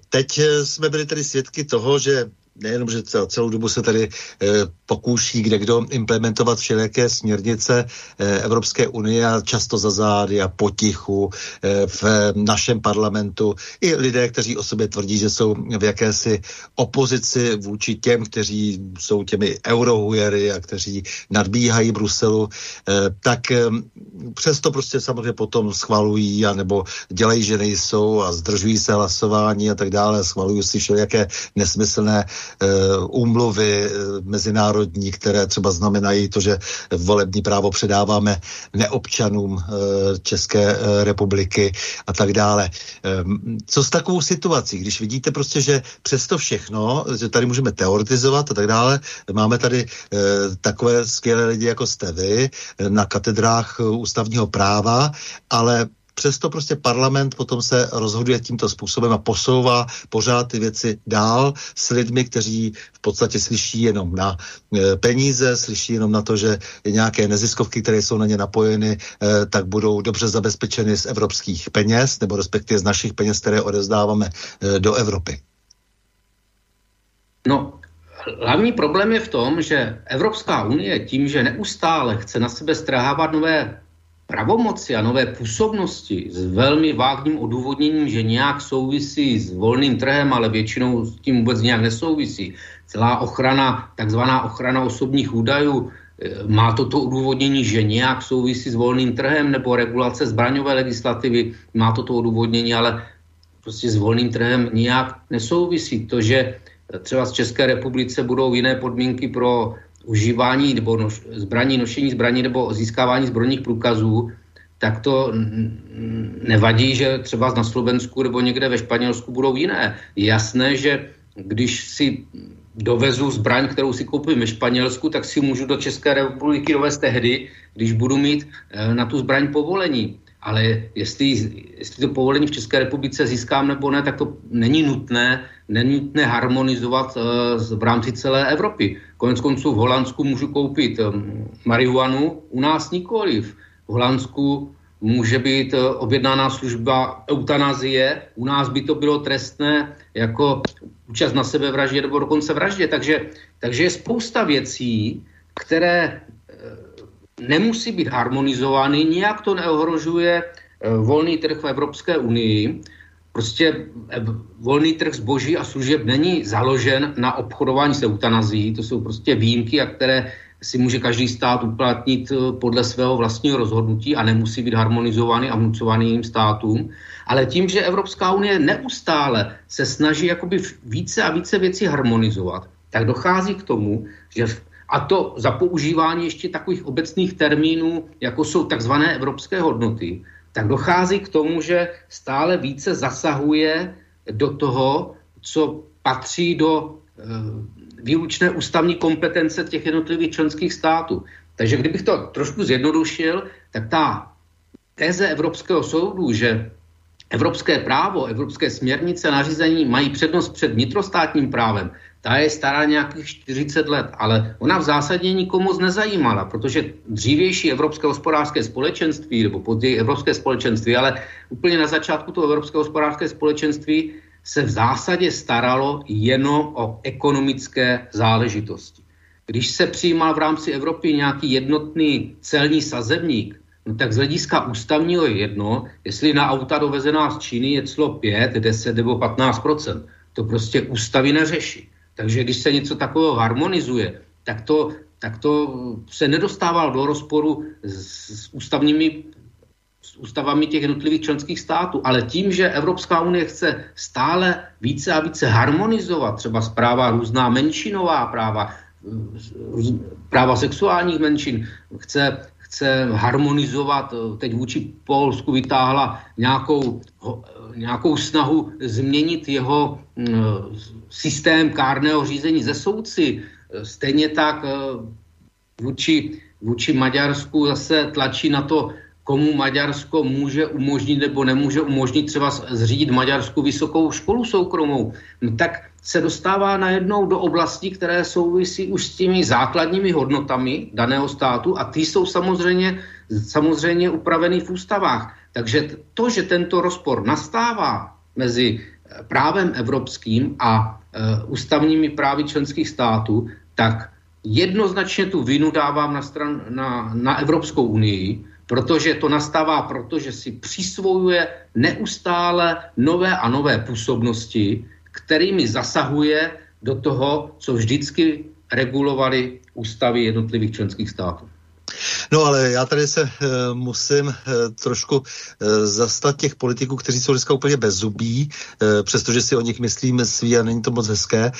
teď jsme byli tedy svědky toho, že nejenom, že celou dobu se tady eh, pokouší kdekdo implementovat všelijaké směrnice eh, Evropské unie a často za zády a potichu eh, v eh, našem parlamentu. I lidé, kteří o sobě tvrdí, že jsou v jakési opozici vůči těm, kteří jsou těmi eurohujery a kteří nadbíhají Bruselu, eh, tak eh, přesto prostě samozřejmě potom schvalují a nebo dělají, že nejsou a zdržují se hlasování a tak dále. Schvalují si všelijaké nesmyslné úmluvy mezinárodní, které třeba znamenají to, že volební právo předáváme neobčanům České republiky a tak dále. Co s takovou situací, když vidíte prostě, že přesto všechno, že tady můžeme teoretizovat a tak dále, máme tady takové skvělé lidi, jako jste vy, na katedrách ústavního práva, ale přesto prostě parlament potom se rozhoduje tímto způsobem a posouvá pořád ty věci dál s lidmi, kteří v podstatě slyší jenom na peníze, slyší jenom na to, že nějaké neziskovky, které jsou na ně napojeny, tak budou dobře zabezpečeny z evropských peněz, nebo respektive z našich peněz, které odevzdáváme do Evropy. No, hlavní problém je v tom, že Evropská unie tím, že neustále chce na sebe strhávat nové pravomoci a nové působnosti s velmi vágním odůvodněním, že nějak souvisí s volným trhem, ale většinou s tím vůbec nějak nesouvisí. Celá ochrana, takzvaná ochrana osobních údajů, má toto odůvodnění, že nějak souvisí s volným trhem, nebo regulace zbraňové legislativy má toto odůvodnění, ale prostě s volným trhem nějak nesouvisí. To, že třeba v České republice budou jiné podmínky pro užívání nebo noš, zbraní, nošení zbraní nebo získávání zbrojních průkazů, tak to nevadí, že třeba na Slovensku nebo někde ve Španělsku budou jiné. Je jasné, že když si dovezu zbraň, kterou si koupím ve Španělsku, tak si můžu do České republiky dovést tehdy, když budu mít na tu zbraň povolení. Ale jestli, jestli to povolení v České republice získám nebo ne, tak to není nutné, není nutné harmonizovat v rámci celé Evropy. Konec konců v Holandsku můžu koupit marihuanu, u nás nikoliv. V Holandsku může být objednána služba eutanazie, u nás by to bylo trestné jako účast na sebevraždě nebo dokonce vraždě. Takže, takže je spousta věcí, které nemusí být harmonizovaný, nijak to neohrožuje volný trh v Evropské unii. Prostě volný trh zboží a služeb není založen na obchodování s eutanazí, to jsou prostě výjimky, a které si může každý stát uplatnit podle svého vlastního rozhodnutí a nemusí být harmonizovaný a vnucovaný jiným státům. Ale tím, že Evropská unie neustále se snaží jakoby více a více věcí harmonizovat, tak dochází k tomu, že v a to za používání ještě takových obecných termínů, jako jsou takzvané evropské hodnoty, tak dochází k tomu, že stále více zasahuje do toho, co patří do e, výlučné ústavní kompetence těch jednotlivých členských států. Takže kdybych to trošku zjednodušil, tak ta teze Evropského soudu, že evropské právo, evropské směrnice, nařízení mají přednost před vnitrostátním právem, ta je stará nějakých čtyřicet let, ale ona v zásadě nikomu moc nezajímala, protože dřívější Evropské hospodářské společenství, nebo později Evropské společenství, ale úplně na začátku toho Evropské hospodářské společenství se v zásadě staralo jenom o ekonomické záležitosti. Když se přijímal v rámci Evropy nějaký jednotný celní sazebník, no tak z hlediska ústavního je jedno, jestli na auta dovezená z Číny je clo pět, deset nebo patnáct procent. To prostě ústavy neřeší. Takže když se něco takového harmonizuje, tak to, tak to se nedostával do rozporu s, s ústavními s ústavami těch jednotlivých členských států. Ale tím, že Evropská unie chce stále více a více harmonizovat třeba práva různá menšinová práva, práva sexuálních menšin, chce chce harmonizovat, teď vůči Polsku vytáhla nějakou, nějakou snahu změnit jeho systém kárného řízení ze soudci. Stejně tak vůči, vůči Maďarsku zase tlačí na to, komu Maďarsko může umožnit nebo nemůže umožnit třeba zřídit Maďarsku vysokou školu soukromou, tak se dostává najednou do oblastí, které souvisí už s těmi základními hodnotami daného státu a ty jsou samozřejmě, samozřejmě upraveny v ústavách. Takže to, že tento rozpor nastává mezi právem evropským a e, ústavními právy členských států, tak jednoznačně tu vinu dávám na, stran, na, na Evropskou unii, protože to nastává, protože si přisvojuje neustále nové a nové působnosti, kterými zasahuje do toho, co vždycky regulovaly ústavy jednotlivých členských států. No ale já tady se e, musím e, trošku e, zastat těch politiků, kteří jsou dneska úplně bez zubí, e, přestože si o nich myslíme svý a není to moc hezké, e,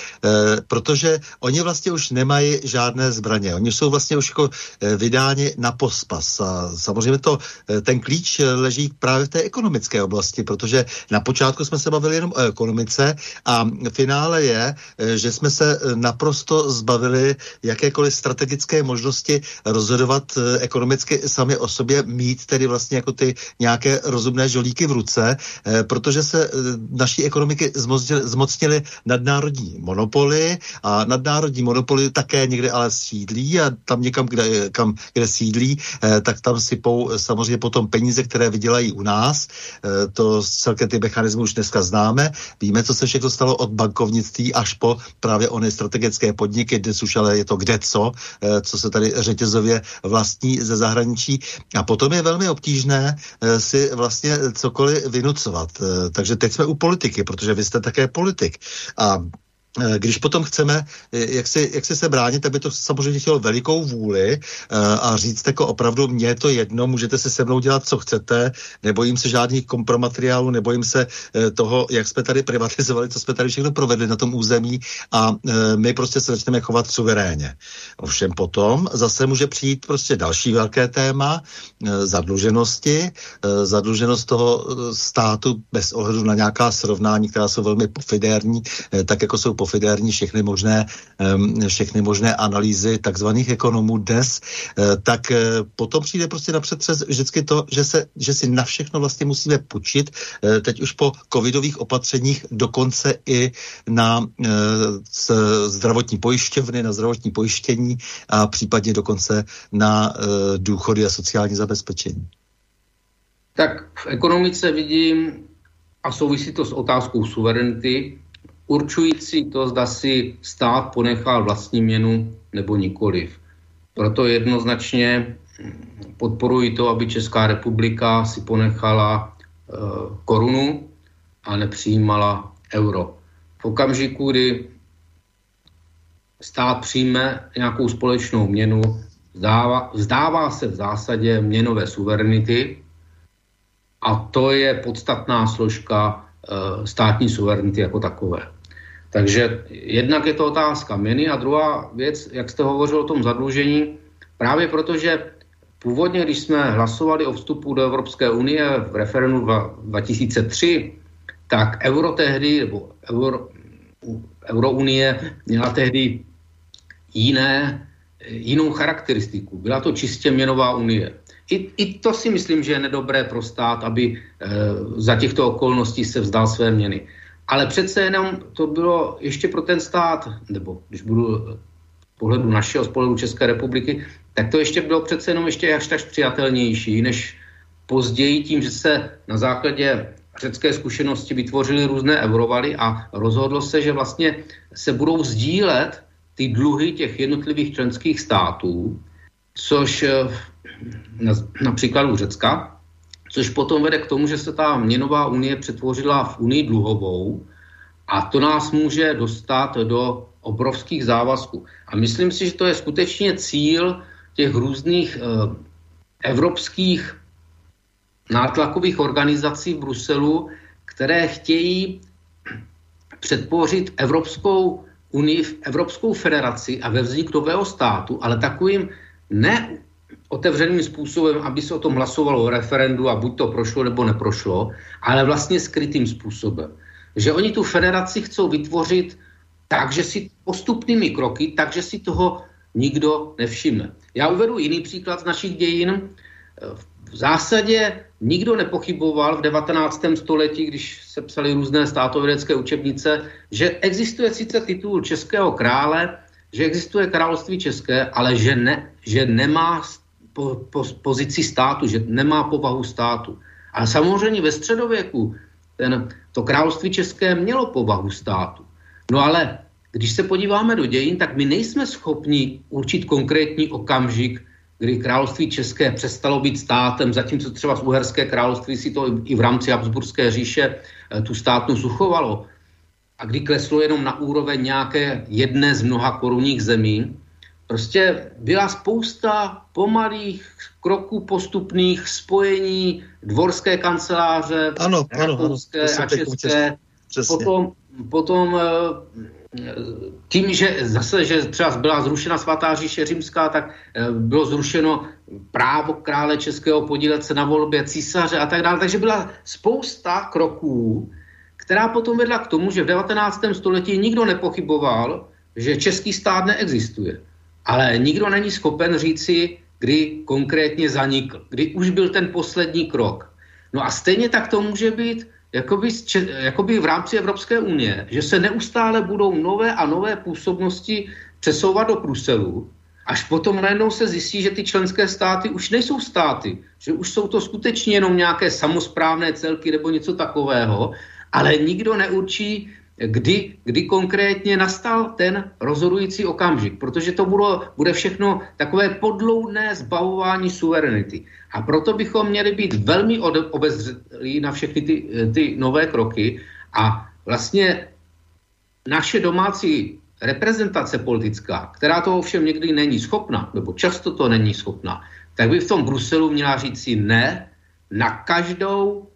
protože oni vlastně už nemají žádné zbraně. Oni jsou vlastně už jako e, vydáni na pospas. A samozřejmě to, e, ten klíč leží právě v té ekonomické oblasti, protože na počátku jsme se bavili jenom o ekonomice a finále je, e, že jsme se naprosto zbavili jakékoliv strategické možnosti rozhodovat ekonomicky sami o sobě, mít tedy vlastně jako ty nějaké rozumné žolíky v ruce, protože se naší ekonomiky zmocnily nadnárodní monopoly a nadnárodní monopoly také někde ale sídlí a tam někam, kde, kam, kde sídlí, tak tam sypou samozřejmě potom peníze, které vydělají u nás. To celkem ty mechanismy už dneska známe. Víme, co se všechno stalo od bankovnictví až po právě ony strategické podniky, dnes už ale je to kde co, co se tady řetězově vlastní ze zahraničí a potom je velmi obtížné e, si vlastně cokoliv vynucovat. E, takže teď jsme u politiky, protože vy jste také politik a když potom chceme, jak si, jak si se bránit, tak by to samozřejmě chtělo velikou vůli a říct jako opravdu mně je to jedno, můžete si se mnou dělat, co chcete, nebojím se žádných kompromateriálů, nebojím se toho, jak jsme tady privatizovali, co jsme tady všechno provedli na tom území a my prostě se začneme chovat suverénně. Ovšem potom zase může přijít prostě další velké téma zadluženosti, zadluženost toho státu bez ohledu na nějaká srovnání, která jsou velmi pofidérní, tak jako jsou pofidérní všechny možné, všechny možné analýzy takzvaných ekonomů dnes, tak potom přijde prostě napřed přes vždycky to, že, se, že si na všechno vlastně musíme půjčit. Teď už po covidových opatřeních dokonce i na zdravotní pojišťovny, na zdravotní pojištění a případně dokonce na důchody a sociální zabezpečení. Tak v ekonomice vidím, a souvisí to s otázkou suverenity, určující to, zda si stát ponechal vlastní měnu nebo nikoliv. Proto jednoznačně podporuji to, aby Česká republika si ponechala e, korunu a nepřijímala euro. V okamžiku, kdy stát přijme nějakou společnou měnu, vzdává, vzdává se v zásadě měnové suverenity a to je podstatná složka státní suverenity jako takové. Takže jednak je to otázka měny a druhá věc, jak jste hovořil o tom zadlužení, právě protože původně, když jsme hlasovali o vstupu do Evropské unie v referendu dva tisíce tři, tak euro tehdy, nebo euro, Eurounie měla tehdy jiné, jinou charakteristiku. Byla to čistě měnová unie. I, I to si myslím, že je nedobré pro stát, aby e, za těchto okolností se vzdal své měny. Ale přece jenom to bylo ještě pro ten stát, nebo když budu z pohledu našeho, z pohledu České republiky, tak to ještě bylo přece jenom ještě až tak přijatelnější, než později tím, že se na základě řecké zkušenosti vytvořily různé eurovaly a rozhodlo se, že vlastně se budou sdílet ty dluhy těch jednotlivých členských států, což na, na příkladu Řecka, což potom vede k tomu, že se ta měnová unie přetvořila v unii dluhovou a to nás může dostat do obrovských závazků. A myslím si, že to je skutečně cíl těch různých eh, evropských nátlakových organizací v Bruselu, které chtějí přetvořit Evropskou unii v Evropskou federaci a ve vznik nového státu, ale takovým ne otevřeným způsobem, aby se o tom hlasovalo o referendu a buď to prošlo, nebo neprošlo, ale vlastně skrytým způsobem. Že oni tu federaci chcou vytvořit tak, že si postupnými kroky, takže si toho nikdo nevšimne. Já uvedu jiný příklad z našich dějin. V zásadě nikdo nepochyboval v devatenáctém století, když se psaly různé státovědecké učebnice, že existuje sice titul českého krále, že existuje království české, ale že, ne, že nemá po, po, pozici státu, že nemá povahu státu. A samozřejmě ve středověku ten To království české mělo povahu státu. No ale když se podíváme do dějin, tak my nejsme schopni určit konkrétní okamžik, kdy království české přestalo být státem, zatímco třeba z Uherské království si to i v rámci Habsburské říše tu státnost uchovalo. A kdy kleslo jenom na úroveň nějaké jedné z mnoha korunních zemí, prostě byla spousta pomalých kroků postupných spojení dvorské kanceláře, ano, rakouské ano, a české. Potom, potom tím, že zase, že třeba byla zrušena svatá říše římská, tak bylo zrušeno právo krále českého podílet se na volbě císaře a tak dále. Takže byla spousta kroků, která potom vedla k tomu, že v devatenáctém století nikdo nepochyboval, že český stát neexistuje. Ale nikdo není schopen říci, kdy konkrétně zanikl, kdy už byl ten poslední krok. No a stejně tak to může být jakoby, jakoby v rámci Evropské unie, že se neustále budou nové a nové působnosti přesouvat do Bruselu, až potom najednou se zjistí, že ty členské státy už nejsou státy, že už jsou to skutečně jenom nějaké samosprávné celky nebo něco takového, ale nikdo neurčí, Kdy, kdy konkrétně nastal ten rozhodující okamžik, protože to bude, bude všechno takové podloudné zbavování suverenity. A proto bychom měli být velmi obezřetlí na všechny ty, ty nové kroky a vlastně naše domácí reprezentace politická, která to ovšem někdy není schopna, nebo často to není schopna, tak by v tom Bruselu měla říci ne na, každou,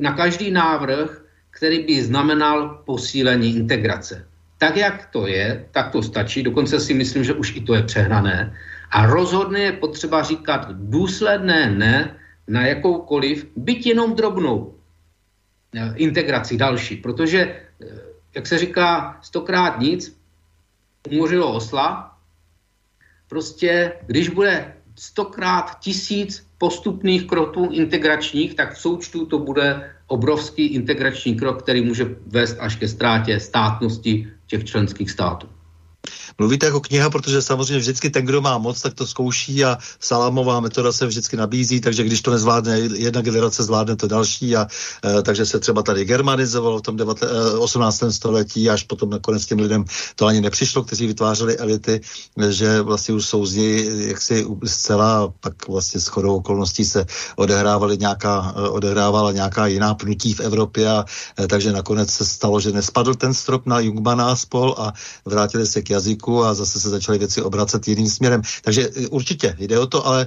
na každý návrh, který by znamenal posílení integrace. Tak, jak to je, tak to stačí, dokonce si myslím, že už i to je přehnané. A rozhodně je potřeba říkat důsledné ne na jakoukoliv, byť jenom drobnou integraci další, protože, jak se říká, stokrát nic umořilo osla, prostě když bude stokrát tisíc postupných kroků integračních, tak v součtu to bude obrovský integrační krok, který může vést až ke ztrátě státnosti těch členských států. Mluvíte jako kniha, protože samozřejmě vždycky ten, kdo má moc, tak to zkouší a salámová metoda se vždycky nabízí, takže když to nezvládne jedna generace, zvládne to další a e, takže se třeba tady germanizovalo v tom devate, e, osmnáctém století, až potom nakonec těm lidem to ani nepřišlo, kteří vytvářeli elity, že vlastně už jsou z něj jaksi zcela, pak vlastně shodou okolností se odehrávaly nějaká, odehrávala nějaká jiná pnutí v Evropě a e, takže nakonec se stalo, že nespadl ten strop na Jungmana spol a vrátili se k jazyku a zase se začaly věci obracet jiným směrem. Takže určitě jde o to, ale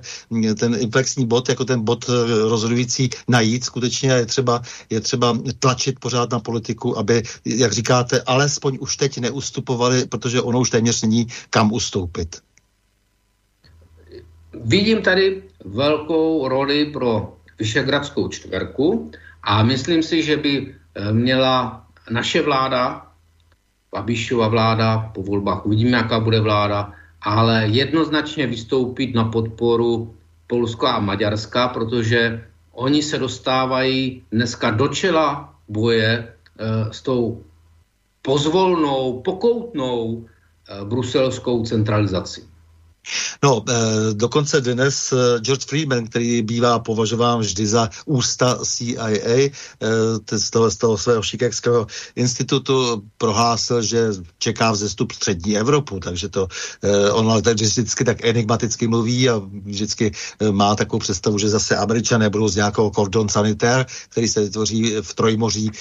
ten inflexní bod, jako ten bod rozhodující najít skutečně je třeba, je třeba tlačit pořád na politiku, aby, jak říkáte, alespoň už teď neustupovali, protože ono už téměř není kam ustoupit. Vidím tady velkou roli pro Visegrádskou čtverku a myslím si, že by měla naše vláda, Babišova vláda, po volbách uvidíme, jaká bude vláda, ale jednoznačně vystoupit na podporu Polska a Maďarska, protože oni se dostávají dneska do čela boje e, s tou pozvolnou, pokoutnou e, bruselskou centralizací. No, eh, dokonce dnes eh, George Friedman, který bývá považován vždy za ústa C I A, eh, z, toho, z toho svého Chicagského institutu prohlásil, že čeká vzestup střední Evropu, takže to eh, on ale vždycky tak enigmaticky mluví a vždycky eh, má takovou představu, že zase Američané budou z nějakého kordon sanitér, který se vytvoří v Trojmoří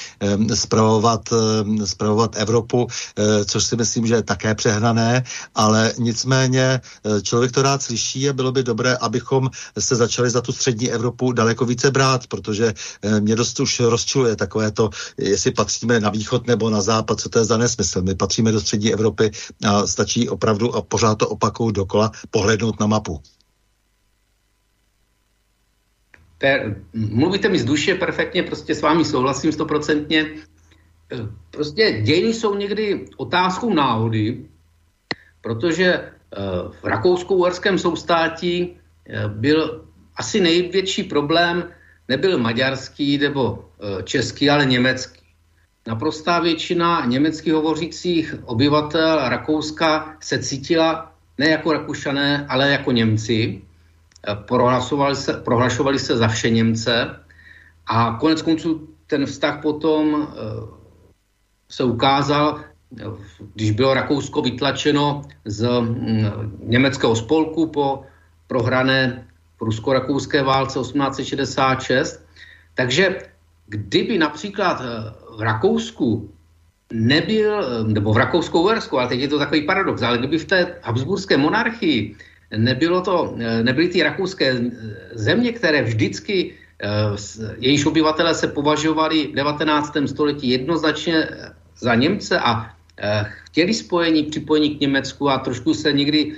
eh, spravovat, eh, spravovat Evropu, eh, což si myslím, že je také přehnané, ale nicméně eh, člověk to rád slyší a bylo by dobré, abychom se začali za tu střední Evropu daleko více brát, protože mě dost už rozčiluje takové to, jestli patříme na východ nebo na západ, co to je za nesmysl. My patříme do střední Evropy a stačí opravdu, a pořád to opakuju dokola, pohlednout na mapu. Per, mluvíte mi z duše perfektně, prostě s vámi souhlasím stoprocentně. Prostě dějiny jsou někdy otázkou náhody, protože v rakousko-uherském soustátí byl asi největší problém, nebyl maďarský nebo český, ale německý. Naprostá většina německy hovořících obyvatel Rakouska se cítila ne jako Rakušané, ale jako Němci. Prohlasovali se, prohlašovali se za vše Němce a konec konců ten vztah potom se ukázal, když bylo Rakousko vytlačeno z německého spolku po prohrané prusko-rakouské válce osmnáct set šedesát šest. Takže kdyby například v Rakousku nebyl, nebo v Rakousko-Uhersku, ale teď je to takový paradox, ale kdyby v té habsburské monarchii nebylo to, nebyly ty rakouské země, které vždycky, jejíž obyvatelé se považovali v devatenáctém století jednoznačně za Němce a chtěli spojení, připojení k Německu a trošku se někdy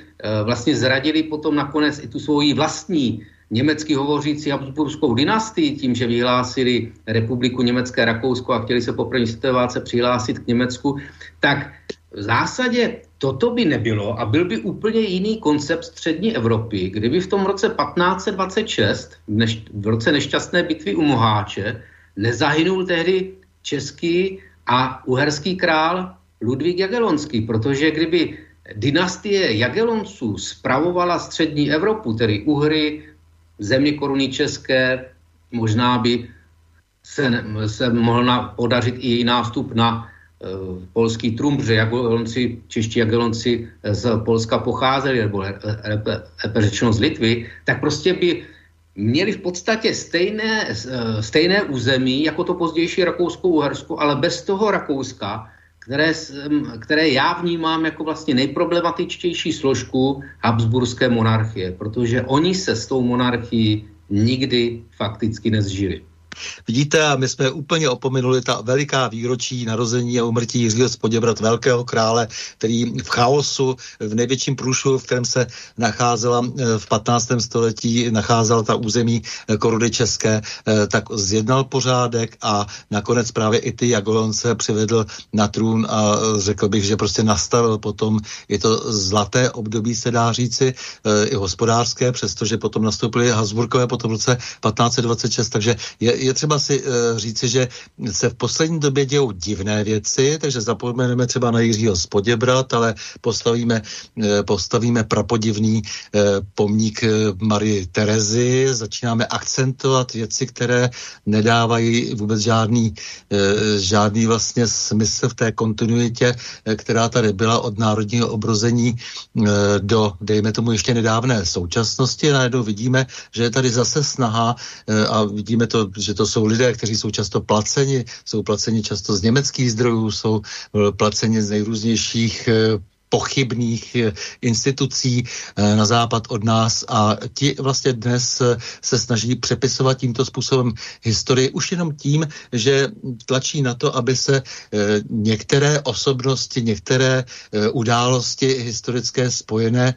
vlastně zradili potom nakonec i tu svoji vlastní německy hovořící habsburskou dynastii tím, že vyhlásili republiku Německé Rakousko a chtěli se po první světové válce přihlásit k Německu, tak v zásadě toto by nebylo a byl by úplně jiný koncept střední Evropy, kdyby v tom roce patnáct set dvacet šest, než, v roce nešťastné bitvy u Moháče, nezahynul tehdy český a uherský král Ludvík Jagellonský, protože kdyby dynastie Jagellonců spravovala střední Evropu, tedy Uhry, země koruny české, možná by se, se mohl na, podařit i její nástup na uh, polský trůn, protože Jagellonci, čeští Jagellonci z Polska pocházeli, nebo řečeno z Litvy, tak prostě by měli v podstatě stejné, uh, stejné území, jako to pozdější Rakousko-Uhersko, ale bez toho Rakouska, které, které já vnímám jako vlastně nejproblematičtější složku habsburské monarchie, protože oni se s tou monarchií nikdy fakticky nezžili. Vidíte, my jsme úplně opominuli ta veliká výročí narození a umrtí Jiřího z Poděbrad, velkého krále, který v chaosu, v největším průšvihu, v kterém se nacházela v patnáctém století, nacházela ta území koruny české, tak zjednal pořádek a nakonec právě i ty Jagellonce přivedl na trůn a řekl bych, že prostě nastavil potom, je to zlaté období, se dá říci, i hospodářské, přestože potom nastoupili Habsburkové potom v roce patnáct set dvacet šest, takže je Je třeba si e, říci, že se v poslední době dějou divné věci, takže zapomeneme třeba na Jiřího z Poděbrad, ale postavíme, e, postavíme prapodivný e, pomník Marie Terezy, začínáme akcentovat věci, které nedávají vůbec žádný, e, žádný vlastně smysl v té kontinuitě, e, která tady byla od národního obrození e, do, dejme tomu, ještě nedávné současnosti. Najednou vidíme, že je tady zase snaha e, a vidíme to, že to jsou lidé, kteří jsou často placeni, jsou placeni často z německých zdrojů, jsou placeni z nejrůznějších pochybných institucí na západ od nás a ti vlastně dnes se snaží přepisovat tímto způsobem historii už jenom tím, že tlačí na to, aby se některé osobnosti, některé události historické spojené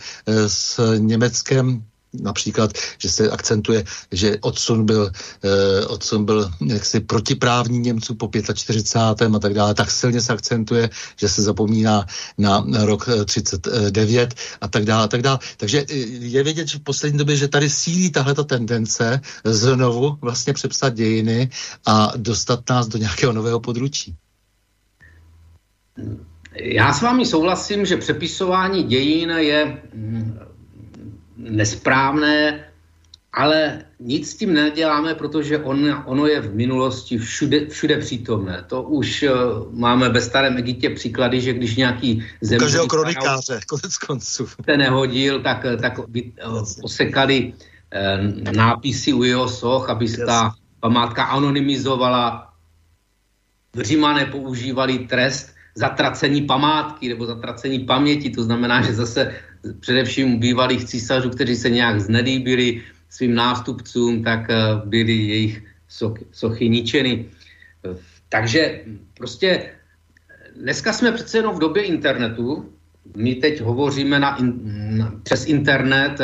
s Německem, například, že se akcentuje, že odsun byl, eh, odsun byl jaksi protiprávní Němců po čtyřicátém pátém a tak dále, tak silně se akcentuje, že se zapomíná na rok třicet devět a tak dále, a tak dále. Takže je vidět, že v poslední době, že tady sílí tahleta tendence znovu vlastně přepsat dějiny a dostat nás do nějakého nového područí. Já s vámi souhlasím, že přepisování dějin je nesprávné, ale nic s tím neděláme, protože on, ono je v minulosti všude, všude přítomné. To už uh, máme ve starém Egyptě příklady, že když nějaký zemřel, každého kronikáře, konec konců, se nehodil, tak, tak by, uh, osekali uh, nápisy u jeho soch, aby se ta památka anonymizovala. Římané používali trest zatracení památky nebo zatracení paměti, to znamená, že zase především bývalých císařů, kteří se nějak znelíbili svým nástupcům, tak byly jejich sochy, sochy ničeny. Takže prostě dneska jsme přece jenom v době internetu. My teď hovoříme na, na, přes internet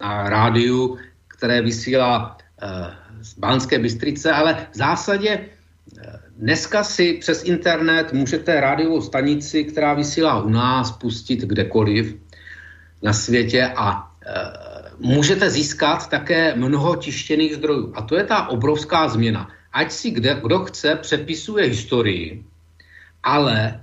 na rádiu, které vysílá z Banské Bystrice, ale v zásadě dneska si přes internet můžete rádiovou stanici, která vysílá u nás, pustit kdekoliv na světě a e, můžete získat také mnoho tištěných zdrojů. A to je ta obrovská změna. Ať si kde, kdo chce, přepisuje historii, ale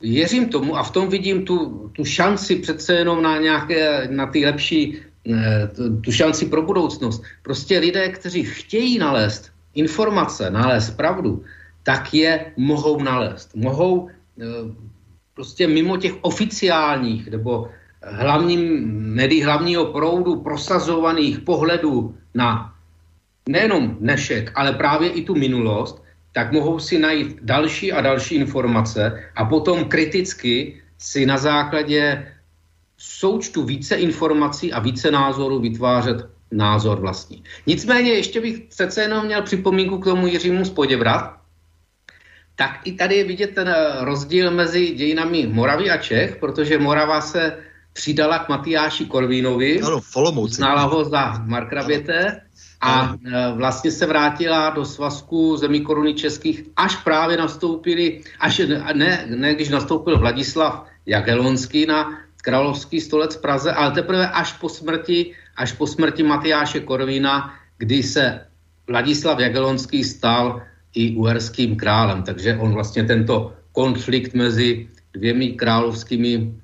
věřím tomu a v tom vidím tu, tu šanci přece jenom na nějaké, na ty lepší, e, tu šanci pro budoucnost. Prostě lidé, kteří chtějí nalézt informace, nalézt pravdu, tak je mohou nalézt. Mohou e, prostě mimo těch oficiálních nebo hlavním médií hlavního proudu prosazovaných pohledů na nejenom dnešek, ale právě i tu minulost, tak mohou si najít další a další informace a potom kriticky si na základě součtu více informací a více názorů vytvářet názor vlastní. Nicméně ještě bych přece jenom měl připomínku k tomu Jiřímu z Poděbrad. Tak i tady je vidět ten rozdíl mezi dějinami Moravy a Čech, protože Morava se přidala k Matyáši Korvínovi, ano, znala ho za markraběte a vlastně se vrátila do svazku zemí koruny českých, až právě nastoupili, až ne, ne když nastoupil Vladislav Jagellonský na královský stolec v Praze, ale teprve až po smrti, až po smrti Matyáše Korvína, kdy se Vladislav Jagellonský stal i uherským králem. Takže on vlastně tento konflikt mezi dvěmi královskými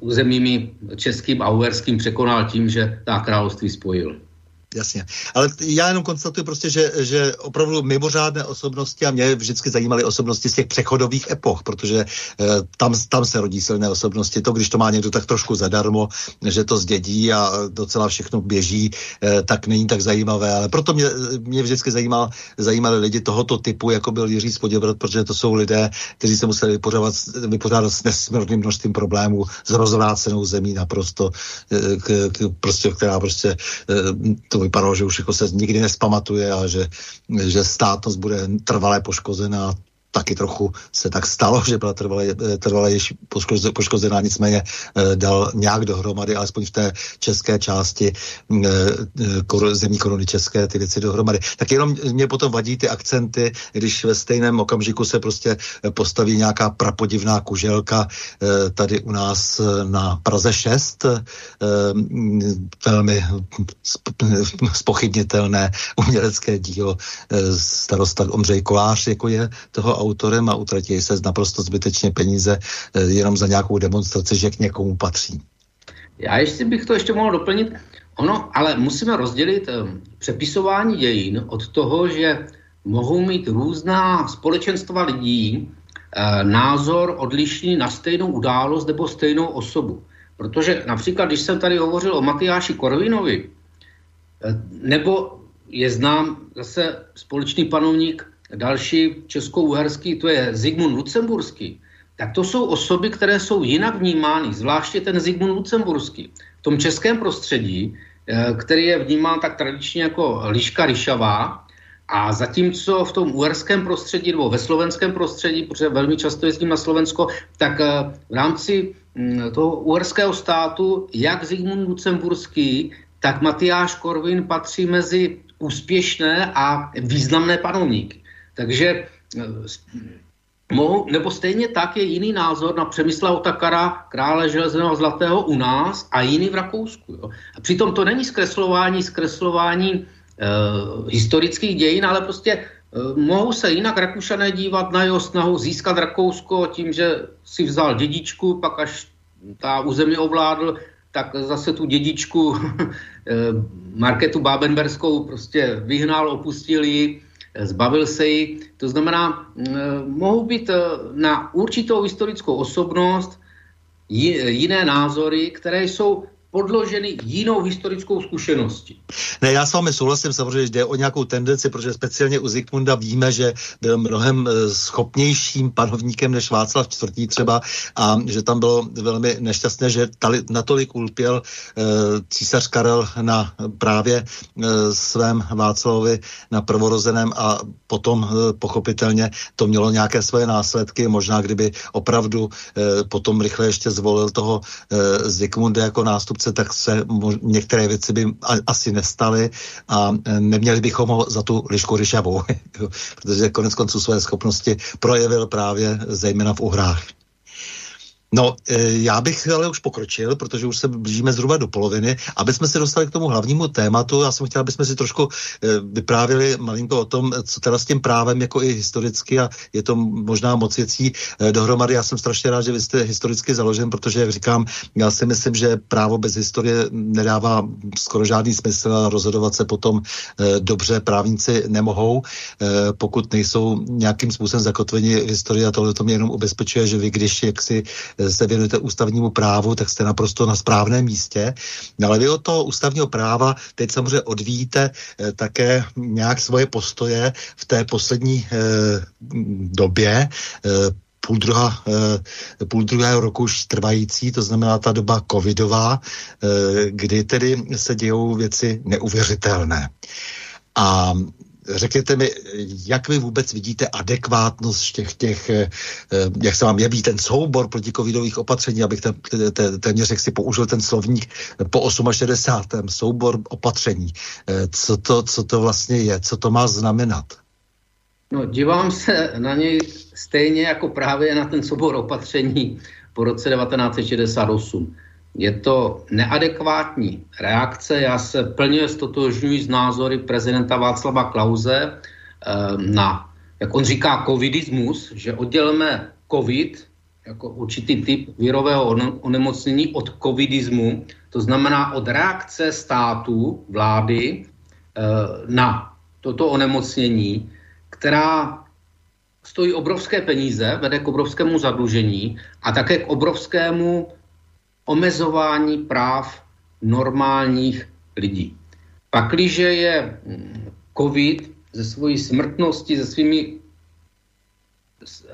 územími českým a uherským překonal tím, že ta království spojil. Jasně, ale já jenom konstatuji prostě, že, že opravdu mimořádné osobnosti, a mě vždycky zajímaly osobnosti z těch přechodových epoch, protože eh, tam, tam se rodí silné osobnosti. To, když to má někdo tak trošku zadarmo, že to zdědí a docela všechno běží, eh, tak není tak zajímavé. Ale proto mě, mě vždycky zajímal, zajímaly lidi tohoto typu, jako byl Jiří z Poděbrad, protože to jsou lidé, kteří se museli vypořádat, vypořádat s nesmírným množstvím problémů, s rozvrácenou zemí naprosto, eh, k, k, prostě, která prostě eh, to vypadalo, že už jako se nikdy nespamatuje a že, že státnost bude trvale poškozená. Taky trochu se tak stalo, že byla trvalej, trvalejší poškozená, nicméně dal nějak dohromady, alespoň v té české části zemní koruny české ty věci dohromady. Tak jenom mě potom vadí ty akcenty, když ve stejném okamžiku se prostě postaví nějaká prapodivná kuželka tady u nás na Praze šest, velmi zpochybnitelné umělecké dílo, starosta Ondřej Kolář, jako je toho autorem, a utratí se naprosto zbytečně peníze jenom za nějakou demonstraci, že k někomu patří. Já ještě bych to ještě mohl doplnit. Ono, ale musíme rozdělit přepisování dějin od toho, že mohou mít různá společenstva lidí e, názor odlišný na stejnou událost nebo stejnou osobu. Protože například, když jsem tady hovořil o Matyáši Korvínovi, nebo je znám zase společný panovník další česko-uherský, to je Zikmund Lucemburský, tak to jsou osoby, které jsou jinak vnímány, zvláště ten Zikmund Lucemburský. V tom českém prostředí, který je vnímán tak tradičně jako liška ryšavá, a zatímco v tom uherském prostředí nebo ve slovenském prostředí, protože velmi často jezdím na Slovensko, tak v rámci toho uherského státu, jak Zikmund Lucemburský, tak Matyáš Korvin patří mezi úspěšné a významné panovníky. Takže mohou, nebo stejně tak je jiný názor na Přemysla Otakara, krále železného zlatého u nás, a jiný v Rakousku. Jo. A přitom to není zkreslování, zkreslování eh, historických dějin, ale prostě eh, mohou se jinak Rakušané dívat na jeho snahu získat Rakousko tím, že si vzal dědičku, pak až ta území ovládl, tak zase tu dědičku Markétu Bábenberskou prostě vyhnal, opustil ji, zbavil se ji. To znamená, mohou být na určitou historickou osobnost jiné názory, které jsou podloženy jinou historickou zkušeností. Ne, já s vámi souhlasím, samozřejmě, že jde o nějakou tendenci, protože speciálně u Zikmunda víme, že byl mnohem schopnějším panovníkem než Václav čtvrtý třeba, a že tam bylo velmi nešťastné, že tali, natolik ulpěl e, císař Karel na právě e, svém Václavovi na prvorozeném, a potom e, pochopitelně to mělo nějaké své následky. Možná kdyby opravdu e, potom rychle ještě zvolil toho e, Zikmunda jako nástup, tak se mož, některé věci by asi nestaly a neměli bychom ho za tu lišku ryšavou, protože konec konců své schopnosti projevil právě zejména v Uhrách. No, já bych ale už pokročil, protože už se blížíme zhruba do poloviny. Aby jsme se dostali k tomu hlavnímu tématu, já jsem chtěl, aby jsme si trošku vyprávěli malinko o tom, co teda s tím právem, jako i historicky, a je to možná moc věcí dohromady. Já jsem strašně rád, že vy jste historicky založen, protože, jak říkám, já si myslím, že právo bez historie nedává skoro žádný smysl a rozhodovat se potom dobře právníci nemohou, pokud nejsou nějakým způsobem zakotveni v historii, a tohle to mě jenom ubezpečuje, že vy, když jaksi se věnujete ústavnímu právu, tak jste naprosto na správném místě. Ale vy od toho ústavního práva teď samozřejmě odvíjíte eh, také nějak svoje postoje v té poslední eh, době, eh, Půl, druhá, půl druhého roku už trvající, to znamená ta doba covidová, kdy tedy se dějou věci neuvěřitelné. A řekněte mi, jak vy vůbec vidíte adekvátnost těch, těch jak se vám jeví ten soubor protikovidových opatření, abych te, te, te, téměř řekl si použil ten slovník po šedesátém osmém soubor opatření. Co to, co to vlastně je, co to má znamenat? No, dívám se na něj stejně jako právě na ten soubor opatření po roce devatenáct set šedesát osm. Je to neadekvátní reakce. Já se plně ztotožňuji s názory prezidenta Václava Klause na, jak on říká, covidismus, že oddělíme covid jako určitý typ virového onemocnění od covidismu, to znamená od reakce státu, vlády na toto onemocnění, která stojí obrovské peníze, vede k obrovskému zadlužení a také k obrovskému omezování práv normálních lidí. Pakliže je covid ze svojí smrtností, ze svými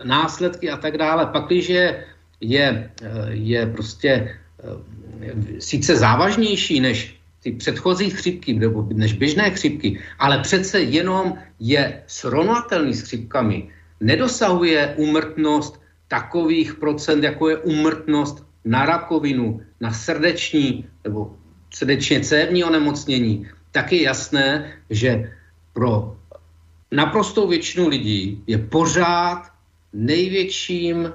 následky a tak dále, pakliže je, je prostě sice závažnější než ty předchozí chřipky, nebo než běžné chřipky, ale přece jenom je srovnatelný s chřipkami, nedosahuje úmrtnost takových procent, jako je úmrtnost na rakovinu, na srdeční nebo srdečně cévní onemocnění, tak je jasné, že pro naprostou většinu lidí je pořád největším,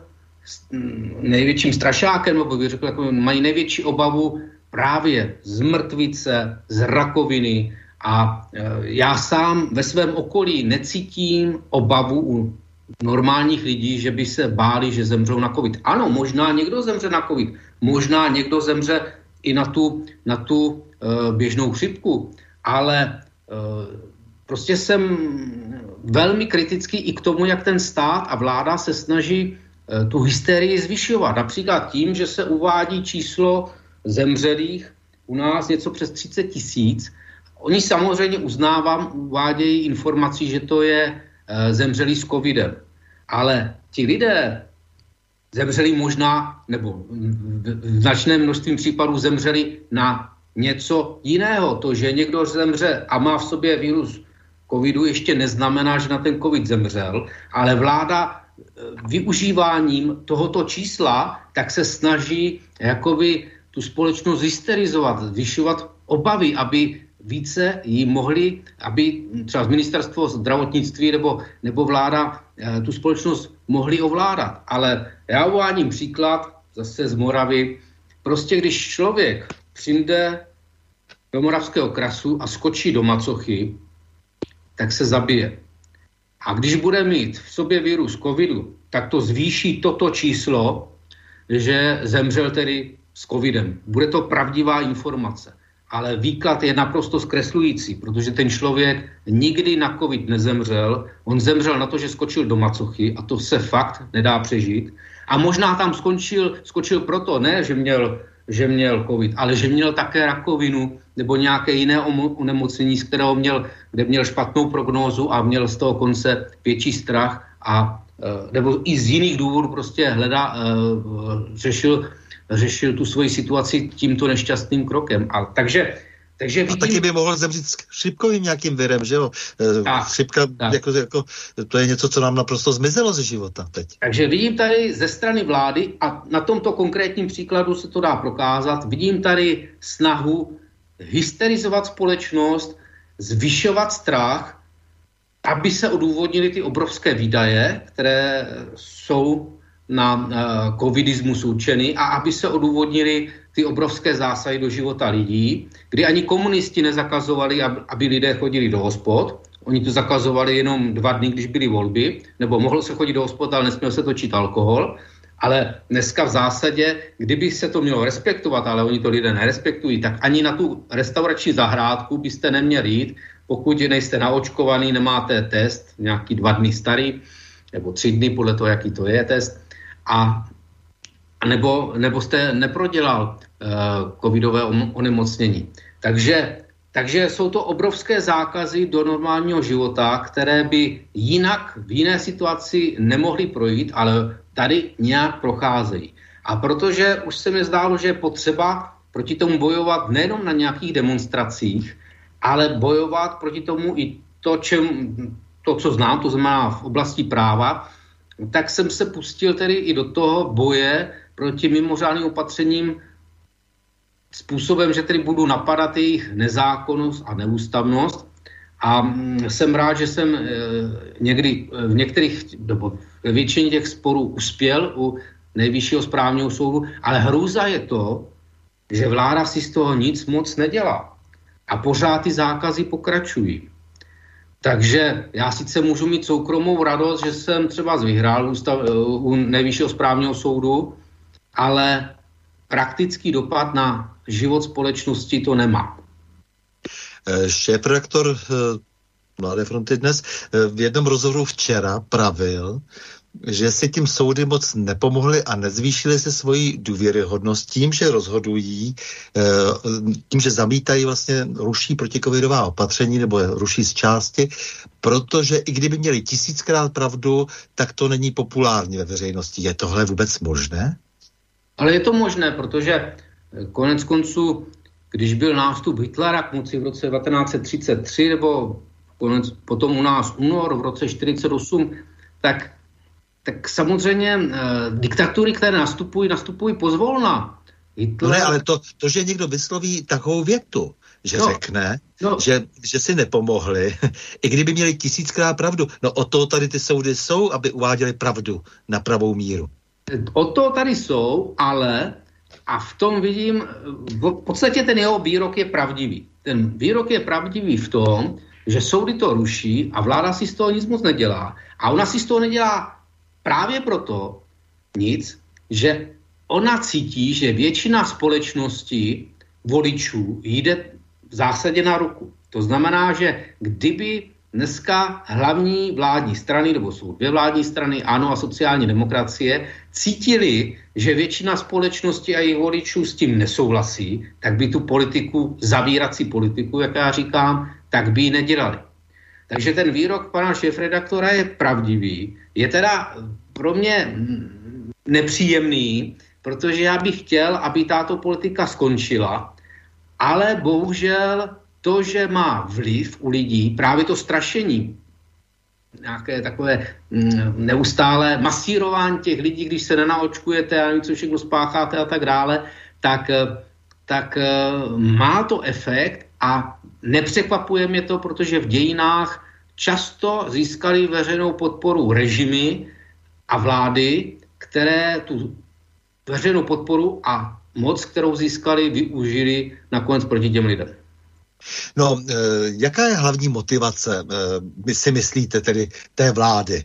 největším strašákem, nebo bych řekl, jako mají největší obavu právě z mrtvice, z rakoviny. A já sám ve svém okolí necítím obavu u normálních lidí, že by se báli, že zemřou na covid. Ano, možná někdo zemře na covid, možná někdo zemře i na tu, na tu uh, běžnou chřipku, ale uh, prostě jsem velmi kritický i k tomu, jak ten stát a vláda se snaží uh, tu hysterii zvyšovat. Například tím, že se uvádí číslo zemřelých u nás něco přes třicet tisíc. Oni samozřejmě, uznávám, uvádějí informaci, že to je e, zemřelý s covidem. Ale ti lidé zemřeli možná, nebo v značném množství případů zemřeli na něco jiného. To, že někdo zemře a má v sobě virus covidu, ještě neznamená, že na ten covid zemřel, ale vláda e, využíváním tohoto čísla tak se snaží jakoby tu společnost hysterizovat, zvyšovat obavy, aby více jí mohli, aby třeba ministerstvo zdravotnictví nebo, nebo vláda e, tu společnost mohli ovládat. Ale já uvádím příklad zase z Moravy. Prostě když člověk přijde do Moravského Krasu a skočí do macochy, tak se zabije. A když bude mít v sobě virus covidu, tak to zvýší toto číslo, že zemřel tedy s covidem. Bude to pravdivá informace. Ale výklad je naprosto zkreslující, protože ten člověk nikdy na covid nezemřel. On zemřel na to, že skočil do macochy, a to se fakt nedá přežít. A možná tam skončil, skočil proto, ne, že měl, že měl covid, ale že měl také rakovinu nebo nějaké jiné onemocnění, z kterého měl, kde měl špatnou prognózu a měl z toho konce větší strach, a nebo i z jiných důvodů prostě hledá, řešil řešil tu svoji situaci tímto nešťastným krokem. A takže, takže vidím... A taky by mohl zemřít s chřipkovým nějakým virem, že jo? Tak, chřipka, tak. Jako, jako, to je něco, co nám naprosto zmizelo ze života teď. Takže vidím tady ze strany vlády, a na tomto konkrétním příkladu se to dá prokázat, vidím tady snahu hysterizovat společnost, zvyšovat strach, aby se odůvodnily ty obrovské výdaje, které jsou na covidismus určeny a aby se odůvodnily ty obrovské zásahy do života lidí, kdy ani komunisti nezakazovali, aby lidé chodili do hospod. Oni to zakazovali jenom dva dny, když byly volby, nebo mohlo se chodit do hospod, ale nesměl se točit alkohol. Ale dneska v zásadě, kdyby se to mělo respektovat, ale oni to lidé nerespektují, tak ani na tu restaurační zahrádku byste neměli jít, pokud nejste naočkovaný, nemáte test, nějaký dva dny starý, nebo tři dny, podle toho, jaký to je test, a nebo, nebo jste neprodělal e, covidové onemocnění. Takže, takže jsou to obrovské zákazy do normálního života, které by jinak v jiné situaci nemohly projít, ale tady nějak procházejí. A protože už se mi zdálo, že je potřeba proti tomu bojovat nejenom na nějakých demonstracích, ale bojovat proti tomu i to, čem, to co znám, to znamená v oblasti práva, tak jsem se pustil tedy i do toho boje proti mimořádným opatřením způsobem, že tedy budu napadat jejich nezákonnost a neústavnost. A jsem rád, že jsem někdy v některých, nebo ve většině těch sporů uspěl u Nejvyššího správního soudu, ale hrůza je to, že vláda si z toho nic moc nedělá. A pořád ty zákazy pokračují. Takže já sice můžu mít soukromou radost, že jsem třeba vyhrál u Nejvyššího správního soudu, ale praktický dopad na život společnosti to nemá. Šéfredaktor Mladé fronty Dnes v jednom rozhovoru včera pravil, že si tím soudy moc nepomohly a nezvýšily se svojí důvěryhodnost tím, že rozhodují, tím, že zamítají vlastně, ruší protikovidová opatření nebo ruší z části, protože i kdyby měli tisíckrát pravdu, tak to není populární ve veřejnosti. Je tohle vůbec možné? Ale je to možné, protože konec konců, když byl nástup Hitlera k moci v roce devatenáct třicet tři nebo konec, potom u nás únor v roce devatenáct čtyřicet osm, tak Tak samozřejmě eh, diktatury, které nastupují, nastupují pozvolna. Hitler... Ne, ale to, to, že někdo vysloví takovou větu, že no, řekne, no. Že, že si nepomohli, i kdyby měli tisíckrát pravdu. No o to tady ty soudy jsou, aby uváděli pravdu na pravou míru. O to tady jsou, ale a v tom vidím, v podstatě ten jeho výrok je pravdivý. Ten výrok je pravdivý v tom, že soudy to ruší a vláda si z toho nic moc nedělá. A ona si z toho nedělá právě proto nic, že ona cítí, že většina společnosti voličů jde v zásadě na ruku. To znamená, že kdyby dneska hlavní vládní strany, nebo jsou dvě vládní strany, ANO a sociální demokracie, cítili, že většina společnosti a jejich voličů s tím nesouhlasí, tak by tu politiku, zavírací politiku, jak já říkám, tak by ji nedělali. Takže ten výrok pana šéfredaktora je pravdivý. Je teda pro mě nepříjemný, protože já bych chtěl, aby tato politika skončila, ale bohužel to, že má vliv u lidí, právě to strašení, nějaké takové neustále masírování těch lidí, když se nenaočkujete a nevím, co všechno spácháte a tak dále, tak, tak má to efekt a nepřekvapuje mě to, protože v dějinách často získali veřejnou podporu režimy a vlády, které tu veřejnou podporu a moc, kterou získali, využili nakonec proti těm lidem. No, jaká je hlavní motivace, my si myslíte, tedy té vlády?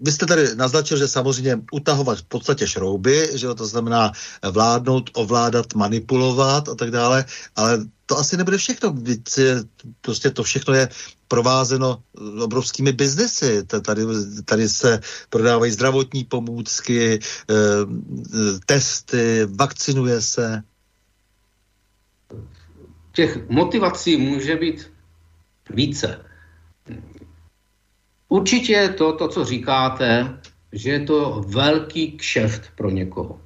Vy jste tady naznačil, že samozřejmě utahovat v podstatě šrouby, že to znamená vládnout, ovládat, manipulovat a tak dále, ale to asi nebude všechno. Prostě to všechno je provázeno obrovskými biznesy. Tady, tady se prodávají zdravotní pomůcky, testy, vakcinuje se. Těch motivací může být více. Určitě je to, to, co říkáte, že je to velký kšeft pro někoho.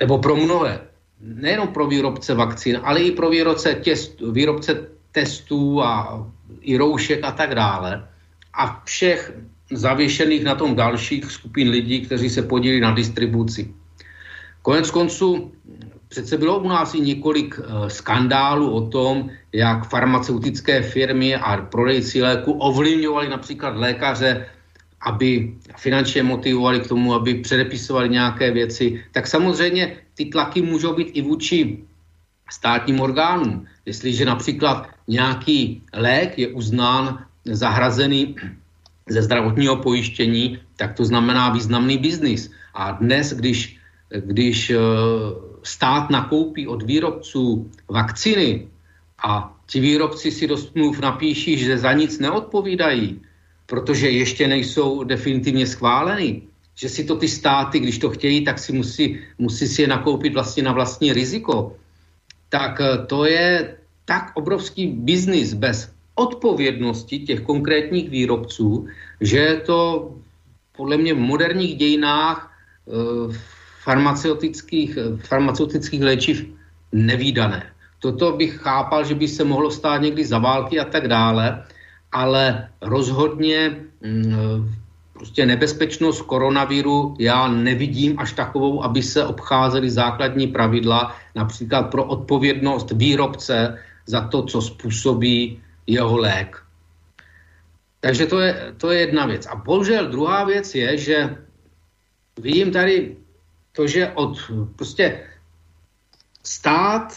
Nebo pro mnohé. Nejenom pro výrobce vakcín, ale i pro výrobce, těst, výrobce testů a i roušek a tak dále. A všech zavěšených na tom dalších skupin lidí, kteří se podílí na distribuci. Konec konců přece bylo u nás i několik skandálů o tom, jak farmaceutické firmy a prodejci léku ovlivňovali například lékaře aby finančně motivovali k tomu, aby předepisovali nějaké věci, tak samozřejmě ty tlaky můžou být i vůči státním orgánům. Jestliže například nějaký lék je uznán zahrazený ze zdravotního pojištění, tak to znamená významný biznis. A dnes, když, když stát nakoupí od výrobců vakciny a ti výrobci si do smluv napíší, že za nic neodpovídají, protože ještě nejsou definitivně schváleny, že si to ty státy, když to chtějí, tak si musí, musí si je nakoupit vlastně na vlastní riziko, tak to je tak obrovský biznis bez odpovědnosti těch konkrétních výrobců, že je to podle mě v moderních dějinách farmaceutických, farmaceutických léčiv nevídané. Toto bych chápal, že by se mohlo stát někdy za války a tak dále, ale rozhodně prostě nebezpečnost koronaviru já nevidím až takovou, aby se obcházely základní pravidla, například pro odpovědnost výrobce za to, co způsobí jeho lék. Takže to je, to je jedna věc. A bohužel druhá věc je, že vidím tady to, že od prostě stát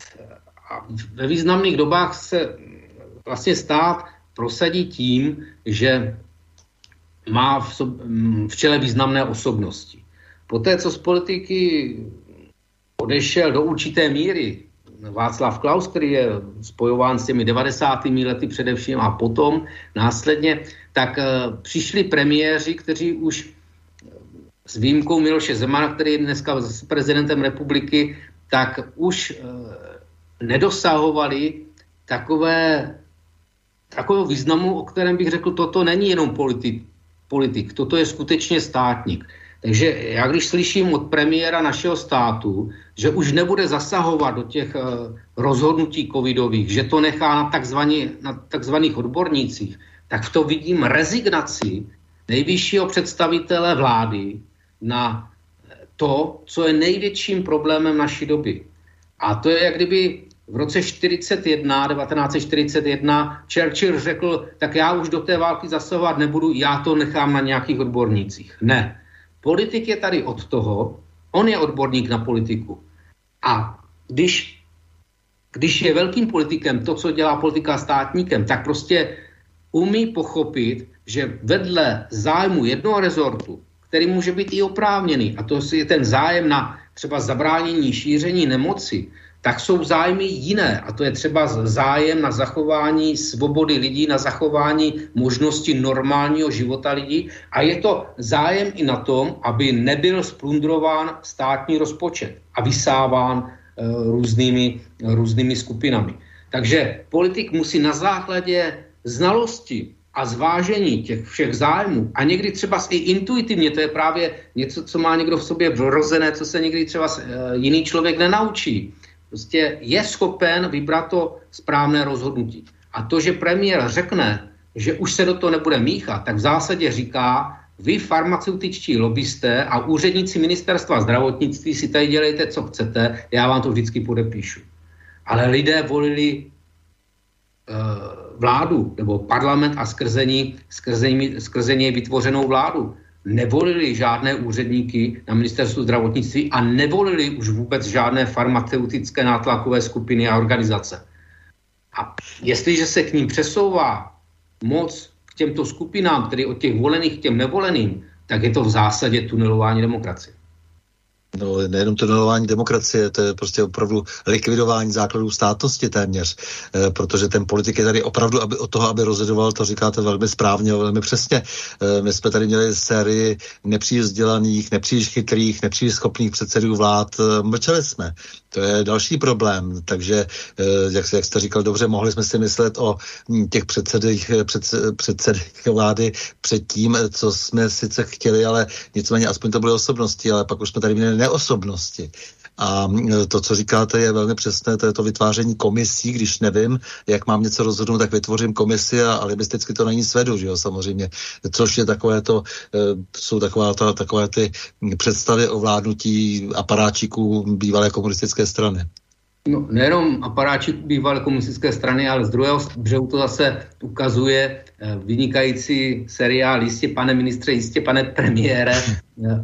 a ve významných dobách se vlastně stát prosadí tím, že má v, sob, v čele významné osobnosti. Poté, co z politiky odešel do určité míry Václav Klaus, který je spojován s těmi devadesátými lety především a potom následně, tak přišli premiéři, kteří už s výjimkou Miloše Zemana, který je dneska s prezidentem republiky, tak už nedosahovali takové takovou významu, o kterém bych řekl, toto není jenom politik, politik, toto je skutečně státník. Takže já když slyším od premiéra našeho státu, že už nebude zasahovat do těch rozhodnutí covidových, že to nechá na, takzvaný, na takzvaných odbornících, tak v to vidím rezignaci nejvyššího představitele vlády na to, co je největším problémem naší doby. A to je jak kdyby v roce čtyřicet jedna, devatenáct set čtyřicet jedna Churchill řekl, tak já už do té války zasahovat nebudu, já to nechám na nějakých odbornících. Ne. Politik je tady od toho, on je odborník na politiku. A když, když je velkým politikem to, co dělá politika státníkem, tak prostě umí pochopit, že vedle zájmu jednoho rezortu, který může být i oprávněný, a to je ten zájem na třeba zabránění šíření nemoci, tak jsou zájmy jiné. A to je třeba zájem na zachování svobody lidí, na zachování možnosti normálního života lidí. A je to zájem i na tom, aby nebyl splundrován státní rozpočet a vysáván e, různými, různými skupinami. Takže politik musí na základě znalosti a zvážení těch všech zájmů a někdy třeba i intuitivně, to je právě něco, co má někdo v sobě vrozené, co se někdy třeba jiný člověk nenaučí, prostě je schopen vybrat to správné rozhodnutí. A to, že premiér řekne, že už se do toho nebude míchat, tak v zásadě říká, vy farmaceutičtí lobbysté a úředníci ministerstva zdravotnictví si tady dělejte, co chcete, já vám to vždycky podepíšu. Ale lidé volili uh, vládu, nebo parlament a skrze ní, skrze ní, skrze ní vytvořenou vládu. Nevolili žádné úředníky na ministerstvu zdravotnictví a nevolili už vůbec žádné farmaceutické nátlakové skupiny a organizace. A jestliže se k ním přesouvá moc k těmto skupinám, tedy od těch volených k těm nevoleným, tak je to v zásadě tunelování demokracie. No, nejenom tunelování demokracie, to je prostě opravdu likvidování základů státnosti téměř, e, protože ten politik je tady opravdu aby, od toho, aby rozhodoval, to říkáte velmi správně, velmi přesně. E, my jsme tady měli sérii nepříliš vzdělaných, nepříliš chytrých, nepříliš schopných předsedů vlád, e, mlčeli jsme. To je další problém, takže e, jak, jak jste říkal dobře, mohli jsme si myslet o m, těch předsedech, před, předsedech vlády před tím, co jsme sice chtěli, ale nicméně aspoň to byly osobnosti, ale pak už jsme tady měli neosobnosti. A to, co říkáte, je velmi přesné, to je to vytváření komisí, když nevím, jak mám něco rozhodnout, tak vytvořím komisi a alibisticky to na ní svedu, že jo, samozřejmě. Což je takové to, jsou taková ta, takové ty představy o vládnutí aparáčíků bývalé komunistické strany. No, nejenom aparáček bývalé komunistické strany, ale z druhého břehu to zase ukazuje vynikající seriál Jistě, pane ministře, jistě, pane premiére,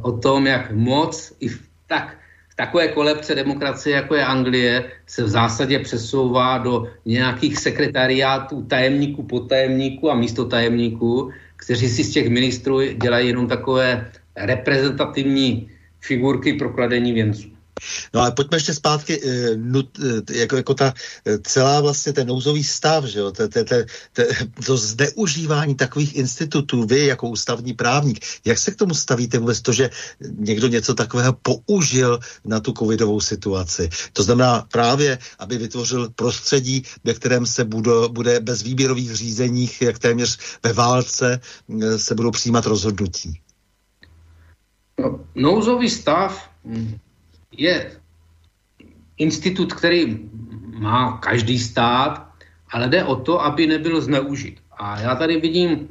o tom, jak moc i v, tak, v takové kolebce demokracie, jako je Anglie, se v zásadě přesouvá do nějakých sekretariátů tajemníků, podtajemníků a místotajemníků, kteří si z těch ministrů dělají jenom takové reprezentativní figurky pro kladení věnců. No ale pojďme ještě zpátky, jako, jako ta celá vlastně ten nouzový stav, že jo, te, te, te, te, to zneužívání takových institutů, vy jako ústavní právník, jak se k tomu stavíte vůbec to, že někdo něco takového použil na tu covidovou situaci? To znamená právě, aby vytvořil prostředí, ve kterém se budo, bude bez výběrových řízeních, jak téměř ve válce, se budou přijímat rozhodnutí. No, nouzový stav je institut, který má každý stát, ale jde o to, aby nebyl zneužit. A já tady vidím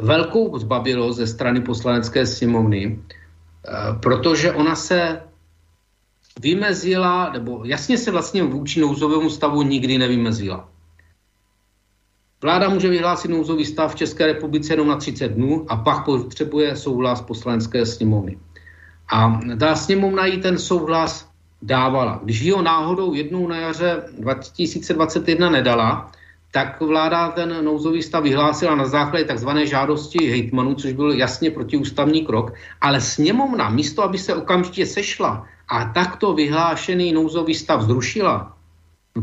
velkou zbabilost ze strany Poslanecké sněmovny, protože ona se vymezila, nebo jasně se vlastně vůči nouzovému stavu nikdy nevymezila. Vláda může vyhlásit nouzový stav v České republice jenom na třicet dnů a pak potřebuje souhlas Poslanecké sněmovny. A ta sněmovna jí ten souhlas dávala. Když ji ho náhodou jednou na jaře dva tisíce dvacet jedna nedala, tak vláda ten nouzový stav vyhlásila na základě takzvané žádosti hejtmanů, což byl jasně protiústavní krok, ale sněmovna místo, aby se okamžitě sešla a takto vyhlášený nouzový stav zrušila,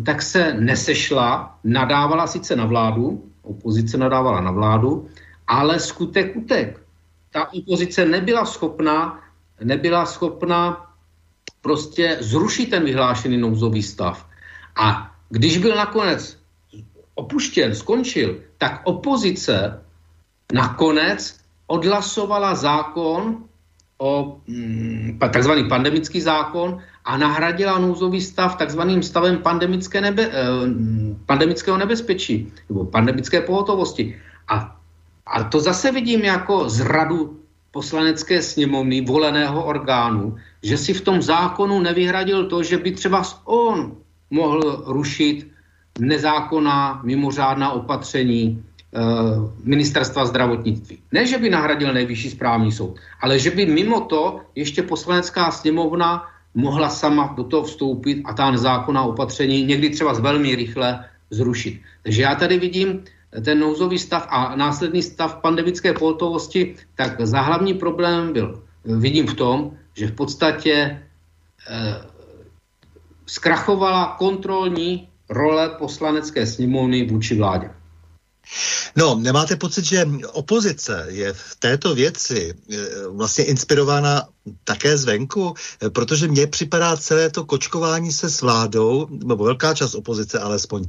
tak se nesešla, nadávala sice na vládu, opozice nadávala na vládu, ale skutek utek. Ta opozice nebyla schopná nebyla schopna prostě zrušit ten vyhlášený nouzový stav. A když byl nakonec opuštěn, skončil, tak opozice nakonec odhlasovala zákon, o, takzvaný pandemický zákon, a nahradila nouzový stav takzvaným stavem pandemické nebe, pandemického nebezpečí, nebo pandemické pohotovosti. A, a to zase vidím jako zradu Poslanecké sněmovny, voleného orgánu, že si v tom zákonu nevyhradil to, že by třeba on mohl rušit nezákonná mimořádná opatření e, ministerstva zdravotnictví. Ne, že by nahradil Nejvyšší správní soud, ale že by mimo to ještě Poslanecká sněmovna mohla sama do toho vstoupit a ta nezákonná opatření někdy třeba velmi rychle zrušit. Takže já tady vidím ten nouzový stav a následný stav pandemické pohotovosti, tak za hlavní problém byl, vidím v tom, že v podstatě e, zkrachovala kontrolní role Poslanecké sněmovny vůči vládě. No, nemáte pocit, že opozice je v této věci vlastně inspirována také zvenku, protože mně připadá celé to kočkování se s vládou, nebo velká část opozice alespoň,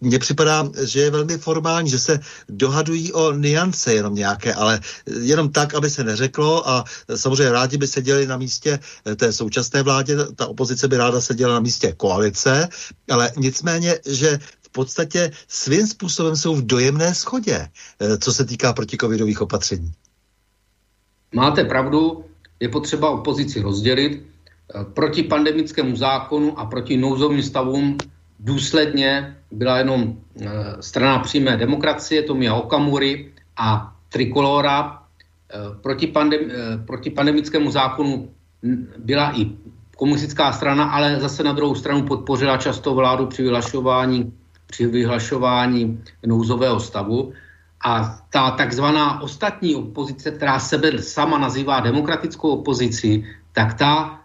mně připadá, že je velmi formální, že se dohadují o niance jenom nějaké, ale jenom tak, aby se neřeklo, a samozřejmě rádi by seděli na místě té současné vládě, ta opozice by ráda seděla na místě koalice, ale nicméně, že v podstatě svým způsobem jsou v dojemné shodě, co se týká protikovidových opatření. Máte pravdu, je potřeba opozici rozdělit. Proti pandemickému zákonu a proti nouzovým stavům důsledně byla jenom Strana přímé demokracie Tomia Okamury a Trikolora. Proti, pandem, proti pandemickému zákonu byla i komunistická strana, ale zase na druhou stranu podpořila často vládu při vyhlašování při vyhlašování nouzového stavu, a ta takzvaná ostatní opozice, která sebe sama nazývá demokratickou opozici, tak ta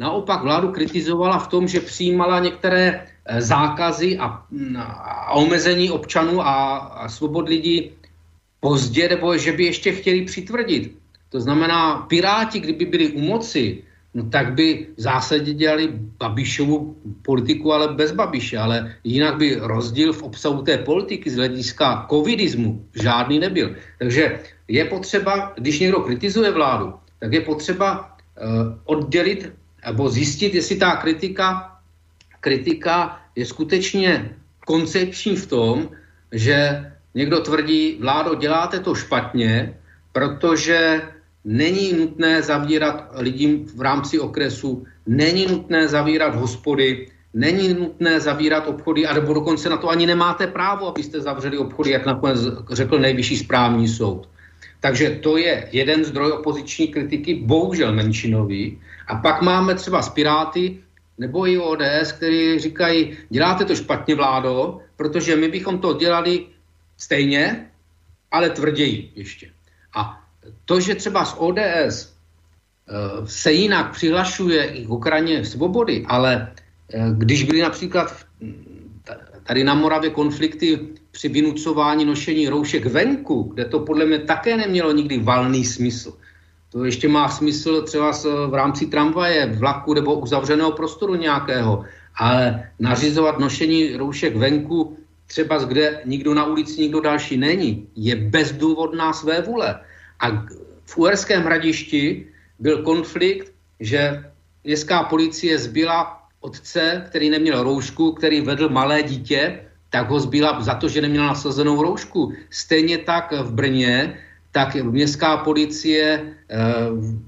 naopak vládu kritizovala v tom, že přijímala některé zákazy a, a omezení občanů a, a svobod lidí pozdě, nebo že by ještě chtěli přitvrdit. To znamená, Piráti, kdyby byli u moci, no tak by v zásadě dělali Babišovu politiku, ale bez Babiše, ale jinak by rozdíl v obsahu té politiky z hlediska covidismu žádný nebyl. Takže je potřeba, když někdo kritizuje vládu, tak je potřeba eh, oddělit nebo zjistit, jestli ta kritika, kritika je skutečně koncepční v tom, že někdo tvrdí, vládo, děláte to špatně, protože není nutné zavírat lidím v rámci okresu, není nutné zavírat hospody, Není nutné zavírat obchody, a nebo dokonce na to ani nemáte právo, abyste zavřeli obchody, jak nakonec řekl Nejvyšší správní soud. Takže to je jeden zdroj opoziční kritiky, bohužel menšinový. A pak máme třeba z Piráty nebo i O D S, kteří říkají, děláte to špatně, vládo, protože my bychom to dělali stejně, ale tvrději ještě. A to, že třeba z O D S se jinak přihlašuje i k Ukrajině svobody, ale když byly například tady na Moravě konflikty při vynucování nošení roušek venku, kde to podle mě také nemělo nikdy valný smysl. To ještě má smysl třeba v rámci tramvaje, vlaku nebo uzavřeného prostoru nějakého, ale nařizovat nošení roušek venku, třeba kde nikdo na ulici, nikdo další není, je bezdůvodná svévole. A v Uherském Hradišti byl konflikt, že městská policie zbyla otce, který neměl roušku, který vedl malé dítě, tak ho zbyla za to, že neměl nasazenou roušku. Stejně tak v Brně, tak městská policie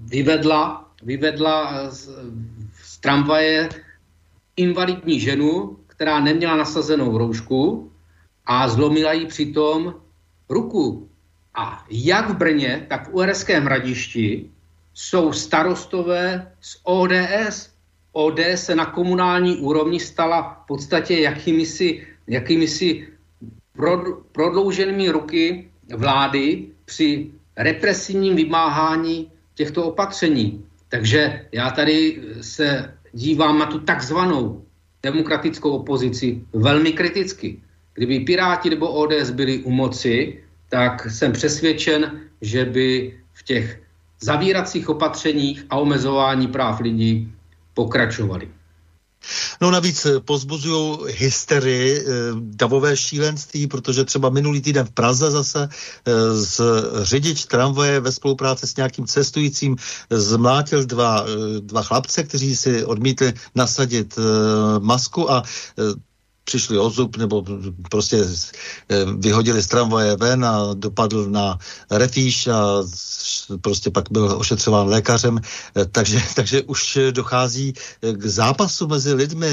vyvedla, vyvedla z, z tramvaje invalidní ženu, která neměla nasazenou roušku a zlomila jí přitom ruku. A jak v Brně, tak v Uherském Hradišti jsou starostové z O D S. O D S se na komunální úrovni stala v podstatě jakýmisi, jakýmisi prodlouženými ruky vlády při represivním vymáhání těchto opatření. Takže já tady se dívám na tu takzvanou demokratickou opozici velmi kriticky. Kdyby Piráti nebo O D S byli u moci, tak jsem přesvědčen, že by v těch zavíracích opatřeních a omezování práv lidí pokračovali. No navíc pozbuzují hysterii, davové šílenství, protože třeba minulý týden v Praze zase z řidič tramvaje ve spolupráci s nějakým cestujícím zmlátil dva, dva chlapce, kteří si odmítli nasadit masku a přišli o zub nebo prostě vyhodili z tramvaje ven a dopadl na refíš a prostě pak byl ošetřován lékařem. Takže, takže už dochází k zápasu mezi lidmi.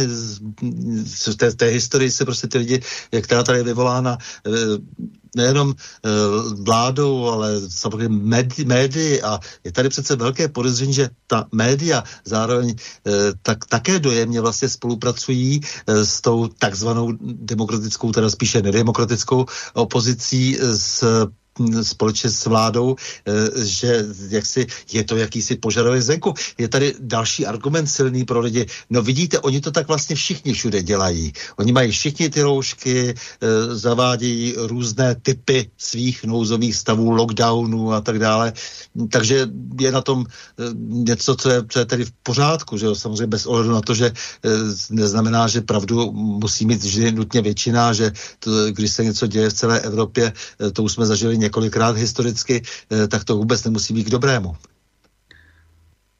V té, té historii se prostě ty lidi, která tady je vyvolána nejenom vládou, ale samozřejmě médii, a je tady přece velké podezření, že ta média zároveň tak, také dojemně vlastně spolupracují s tou takzvanou demokratickou, teda spíše nedemokratickou opozicí s společně s vládou, že jaksi je to jakýsi požadavek zvenku. Je tady další argument silný pro lidi. No vidíte, oni to tak vlastně všichni všude dělají. Oni mají všichni ty roušky, zavádějí různé typy svých nouzových stavů, lockdownů a tak dále. Takže je na tom něco, co je, co je tady v pořádku, že jo? Samozřejmě bez ohledu na to, že neznamená, že pravdu musí mít vždy nutně většina, že to, když se něco děje v celé Evropě, to už jsme zažili několikrát historicky, tak to vůbec nemusí být k dobrému.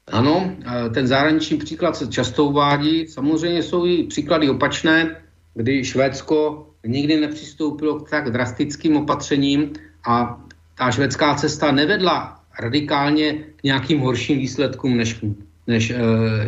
Ano, ten zahraniční příklad se často uvádí. Samozřejmě jsou i příklady opačné, kdy Švédsko nikdy nepřistoupilo k tak drastickým opatřením a ta švédská cesta nevedla radikálně k nějakým horším výsledkům, než, než e,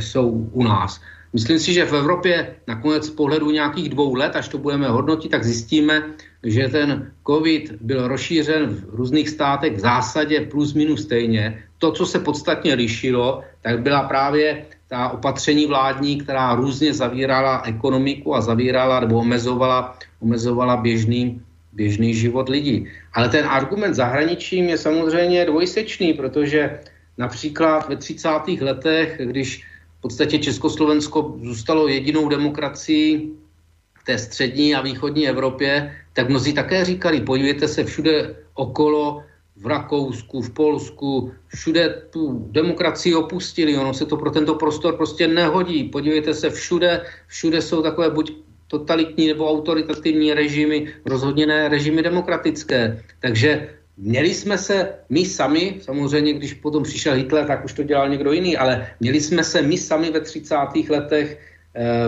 jsou u nás. Myslím si, že v Evropě nakonec z pohledu nějakých dvou let, až to budeme hodnotit, tak zjistíme, že ten covid byl rozšířen v různých státech v zásadě plus minus stejně. To, co se podstatně lišilo, tak byla právě ta opatření vládní, která různě zavírala ekonomiku a zavírala nebo omezovala, omezovala běžný, běžný život lidí. Ale ten argument zahraničím je samozřejmě dvojsečný, protože například ve třicátých letech, když v podstatě Československo zůstalo jedinou demokracií v té střední a východní Evropě, tak mnozí také říkali, podívejte se všude okolo, v Rakousku, v Polsku, všude tu demokracii opustili, ono se to pro tento prostor prostě nehodí. Podívejte se všude, všude jsou takové buď totalitní nebo autoritativní režimy, rozhodně ne režimy demokratické. Takže měli jsme se my sami, samozřejmě když potom přišel Hitler, tak už to dělal někdo jiný, ale měli jsme se my sami ve třicátých letech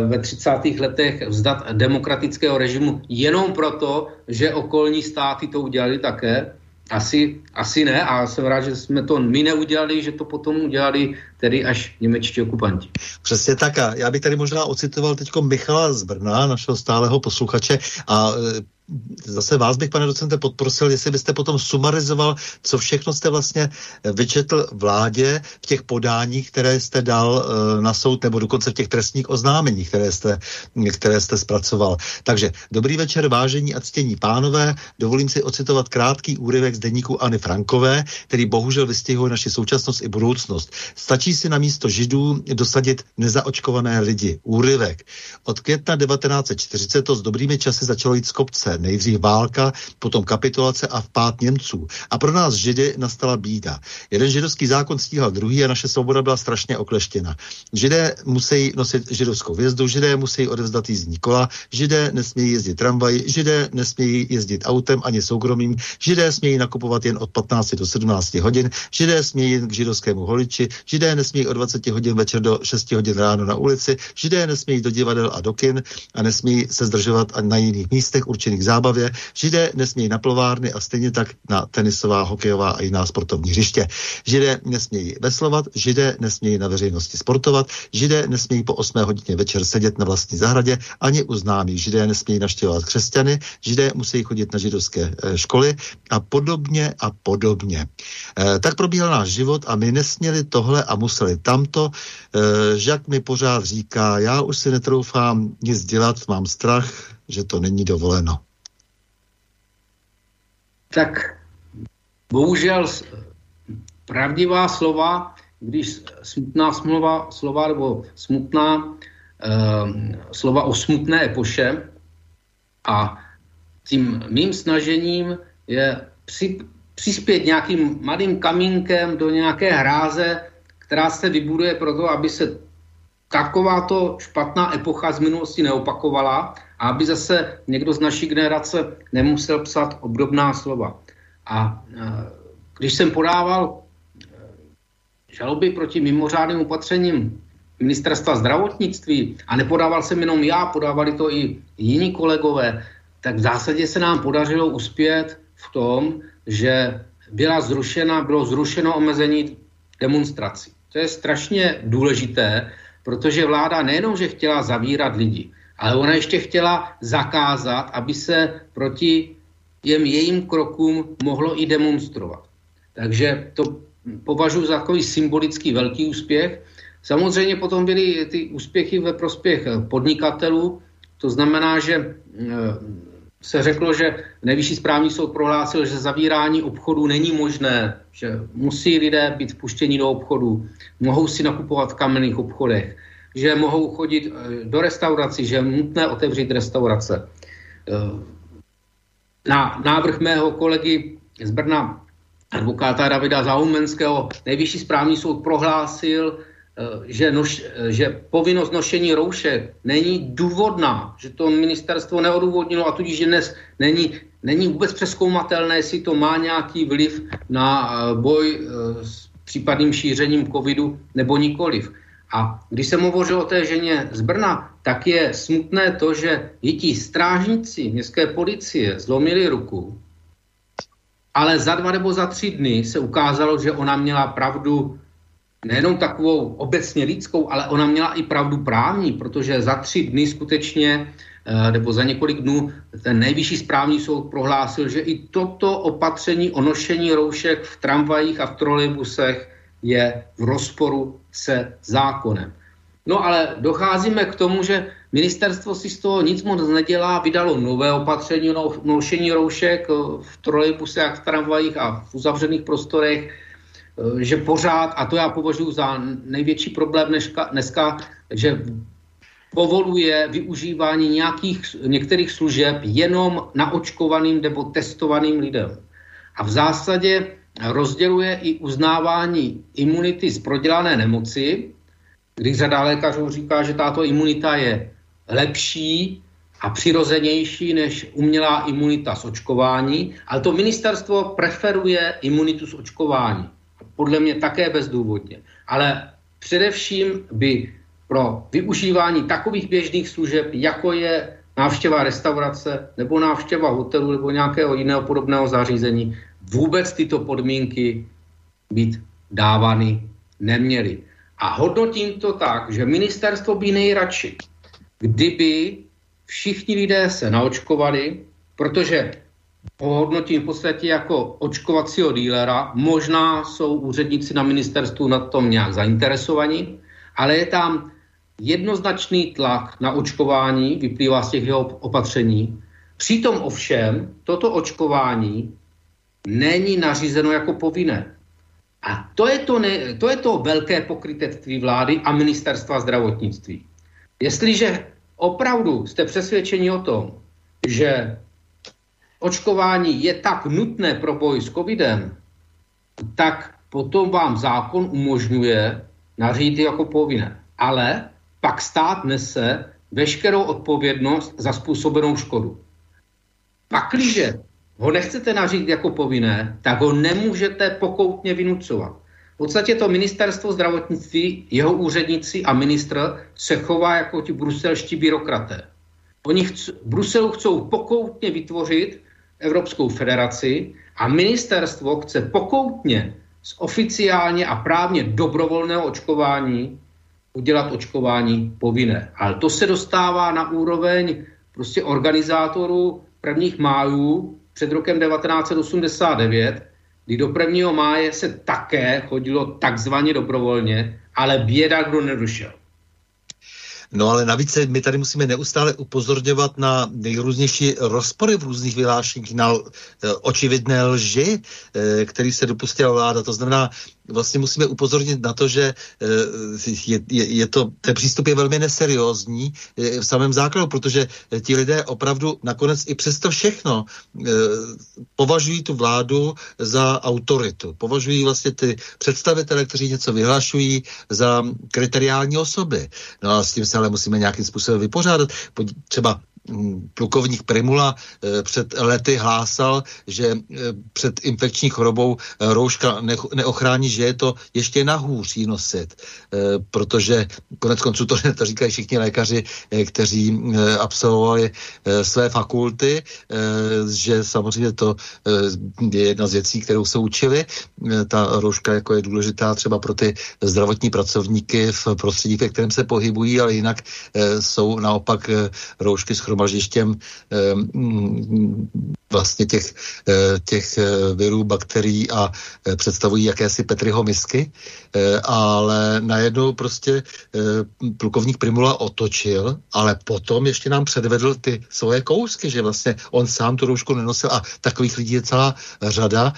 ve třicátých letech vzdat demokratického režimu jenom proto, že okolní státy to udělali také. Asi, asi ne a jsem rád, že jsme to my neudělali, že to potom udělali tedy až němečtí okupanti. Přesně tak a já bych tady možná ocitoval teďko Michala z Brna, našeho stálého posluchače a zase vás bych, pane docente, podprosil, jestli byste potom sumarizoval, co všechno jste vlastně vyčetl vládě v těch podáních, které jste dal na soud, nebo dokonce v těch trestních oznámeních, které jste, které jste zpracoval. Takže dobrý večer, vážení a ctění pánové, dovolím si ocitovat krátký úryvek z deníku Anny Frankové, který bohužel vystihuje naši současnost i budoucnost. Stačí si na místo židů dosadit nezaočkované lidi. Úryvek. Od května devatenáct set čtyřicet to s dobrými časy začalo jít z kopce. Nejdřív válka, potom kapitulace a vpád Němců. A pro nás židy nastala bída. Jeden židovský zákon stíhal druhý a naše svoboda byla strašně okleštěna. Židé musí nosit židovskou hvězdu, židé musí odevzdat jízdní kola, židé nesmějí jezdit tramvaji, židé nesmějí jezdit autem ani soukromým, židé smějí nakupovat jen od patnácti do sedmnácti hodin, židé smějí jen k židovskému holiči, židé nesmějí od dvaceti hodin večer do šesti hodin ráno na ulici, židé nesmějí do divadel a do kin a nesmějí se zdržovat ani na jiných místech určených zábavě, židé nesmějí na plovárny a stejně tak na tenisová, hokejová a jiná sportovní hřiště. Židé nesmějí veslovat, židé nesmějí na veřejnosti sportovat, židé nesmějí po osmé hodině večer sedět na vlastní zahradě, ani u známých, židé nesmějí navštěvovat křesťany, židé musí chodit na židovské školy a podobně a podobně. E, tak probíhal náš život a my nesměli tohle a museli tamto. E, Žak mi pořád říká, já už si netroufám nic dělat, mám strach, že to není dovoleno. Tak bohužel pravdivá slova, když smutná smlouva, slova nebo smutná eh, slova o smutné epoše a tím mým snažením je při, přispět nějakým malým kamínkem do nějaké hráze, která se vybuduje proto, aby se takováto špatná epocha z minulosti neopakovala a aby zase někdo z naší generace nemusel psát obdobná slova. A když jsem podával žaloby proti mimořádným opatřením ministerstva zdravotnictví a nepodával jsem jenom já, podávali to i jiní kolegové, tak v zásadě se nám podařilo uspět v tom, že byla zrušena, bylo zrušeno omezení demonstrací. To je strašně důležité, protože vláda nejenom, že chtěla zavírat lidi, ale ona ještě chtěla zakázat, aby se proti těm jejím krokům mohlo i demonstrovat. Takže to považuji za takový symbolický velký úspěch. Samozřejmě potom byly ty úspěchy ve prospěch podnikatelů, to znamená, že se řeklo, že Nejvyšší správní soud prohlásil, že zavírání obchodů není možné, že musí lidé být vpuštěni do obchodů, mohou si nakupovat v kamenných obchodech, že mohou chodit do restaurací, že je nutné otevřít restaurace. Na návrh mého kolegy z Brna, advokáta Davida Zahumenského, Nejvyšší správní soud prohlásil, že, noš, že povinnost nošení roušek není důvodná, že to ministerstvo neodůvodnilo a tudíž dnes není, není vůbec přezkoumatelné, jestli to má nějaký vliv na boj s případným šířením covidu nebo nikoliv. A když jsem hovořil o té ženě z Brna, tak je smutné to, že ti strážníci městské policie zlomili ruku, ale za dva nebo za tři dny se ukázalo, že ona měla pravdu nejenom takovou obecně lidskou, ale ona měla i pravdu právní, protože za tři dny skutečně, nebo za několik dnů, ten Nejvyšší správní soud prohlásil, že i toto opatření o nošení roušek v tramvajích a v trolejbusech je v rozporu se zákonem. No ale docházíme k tomu, že ministerstvo si z toho nic moc nedělá, vydalo nové opatření o nošení roušek v trolejbusech, v tramvajích a v uzavřených prostorech, že pořád, a to já považuji za největší problém dneska, dneska že povoluje využívání nějakých, některých služeb jenom naočkovaným nebo testovaným lidem. A v zásadě rozděluje i uznávání imunity z prodělané nemoci, když řada lékařů říká, že tato imunita je lepší a přirozenější než umělá imunita z očkování, ale to ministerstvo preferuje imunitu z očkování. Podle mě také bezdůvodně. Ale především by pro využívání takových běžných služeb, jako je návštěva restaurace nebo návštěva hotelu nebo nějakého jiného podobného zařízení vůbec tyto podmínky být dávány neměly. A hodnotím to tak, že ministerstvo by nejradši, kdyby všichni lidé se naočkovali, protože hodnotím v podstatě jako očkovacího dílera, možná jsou úředníci na ministerstvu na tom nějak zainteresovaní, ale je tam jednoznačný tlak na očkování, vyplývá z těch jeho opatření. Přitom ovšem toto očkování není nařízeno jako povinné. A to je to, ne, to je to velké pokrytectví vlády a ministerstva zdravotnictví. Jestliže opravdu jste přesvědčeni o tom, že očkování je tak nutné pro boj s covidem, tak potom vám zákon umožňuje nařídit jako povinné. Ale pak stát nese veškerou odpovědnost za způsobenou škodu. Pakliže ho nechcete nařídit jako povinné, tak ho nemůžete pokoutně vynucovat. V podstatě to ministerstvo zdravotnictví, jeho úředníci a ministr se chová jako ti bruselští byrokraté. Oni chc- Bruselu chcou pokoutně vytvořit Evropskou federaci a ministerstvo chce pokoutně z oficiálně a právně dobrovolného očkování udělat očkování povinné. Ale to se dostává na úroveň prostě organizátorů prvních májů před rokem devatenáct set osmdesát devět, kdy do prvního máje se také chodilo takzvaně dobrovolně, ale běda, kdo nedošel. No ale navíc my tady musíme neustále upozorňovat na nejrůznější rozpory v různých vyhlášeních, na očividné lži, který se dopustila vláda. To znamená, vlastně musíme upozornit na to, že je, je, je to, ten přístup je velmi neseriózní v samém základu, protože ti lidé opravdu nakonec i přesto všechno považují tu vládu za autoritu. Považují vlastně ty představitele, kteří něco vyhlašují, za kriteriální osoby. No a s tím se ale musíme nějakým způsobem vypořádat. Třeba plukovník Primula před lety hlásal, že před infekční chorobou rouška neochrání, že je to ještě nahůř jí nosit, protože konec konců to, to říkají všichni lékaři, kteří absolvovali své fakulty, že samozřejmě to je jedna z věcí, kterou se učili. Ta rouška jako je důležitá třeba pro ty zdravotní pracovníky v prostředí, ve kterém se pohybují, ale jinak jsou naopak roušky s hromaždištěm vlastně těch, těch virů, bakterií a představují jakési Petriho misky, ale najednou prostě plukovník Primula otočil, ale potom ještě nám předvedl ty svoje kousky, že vlastně on sám tu roušku nenosil a takových lidí je celá řada,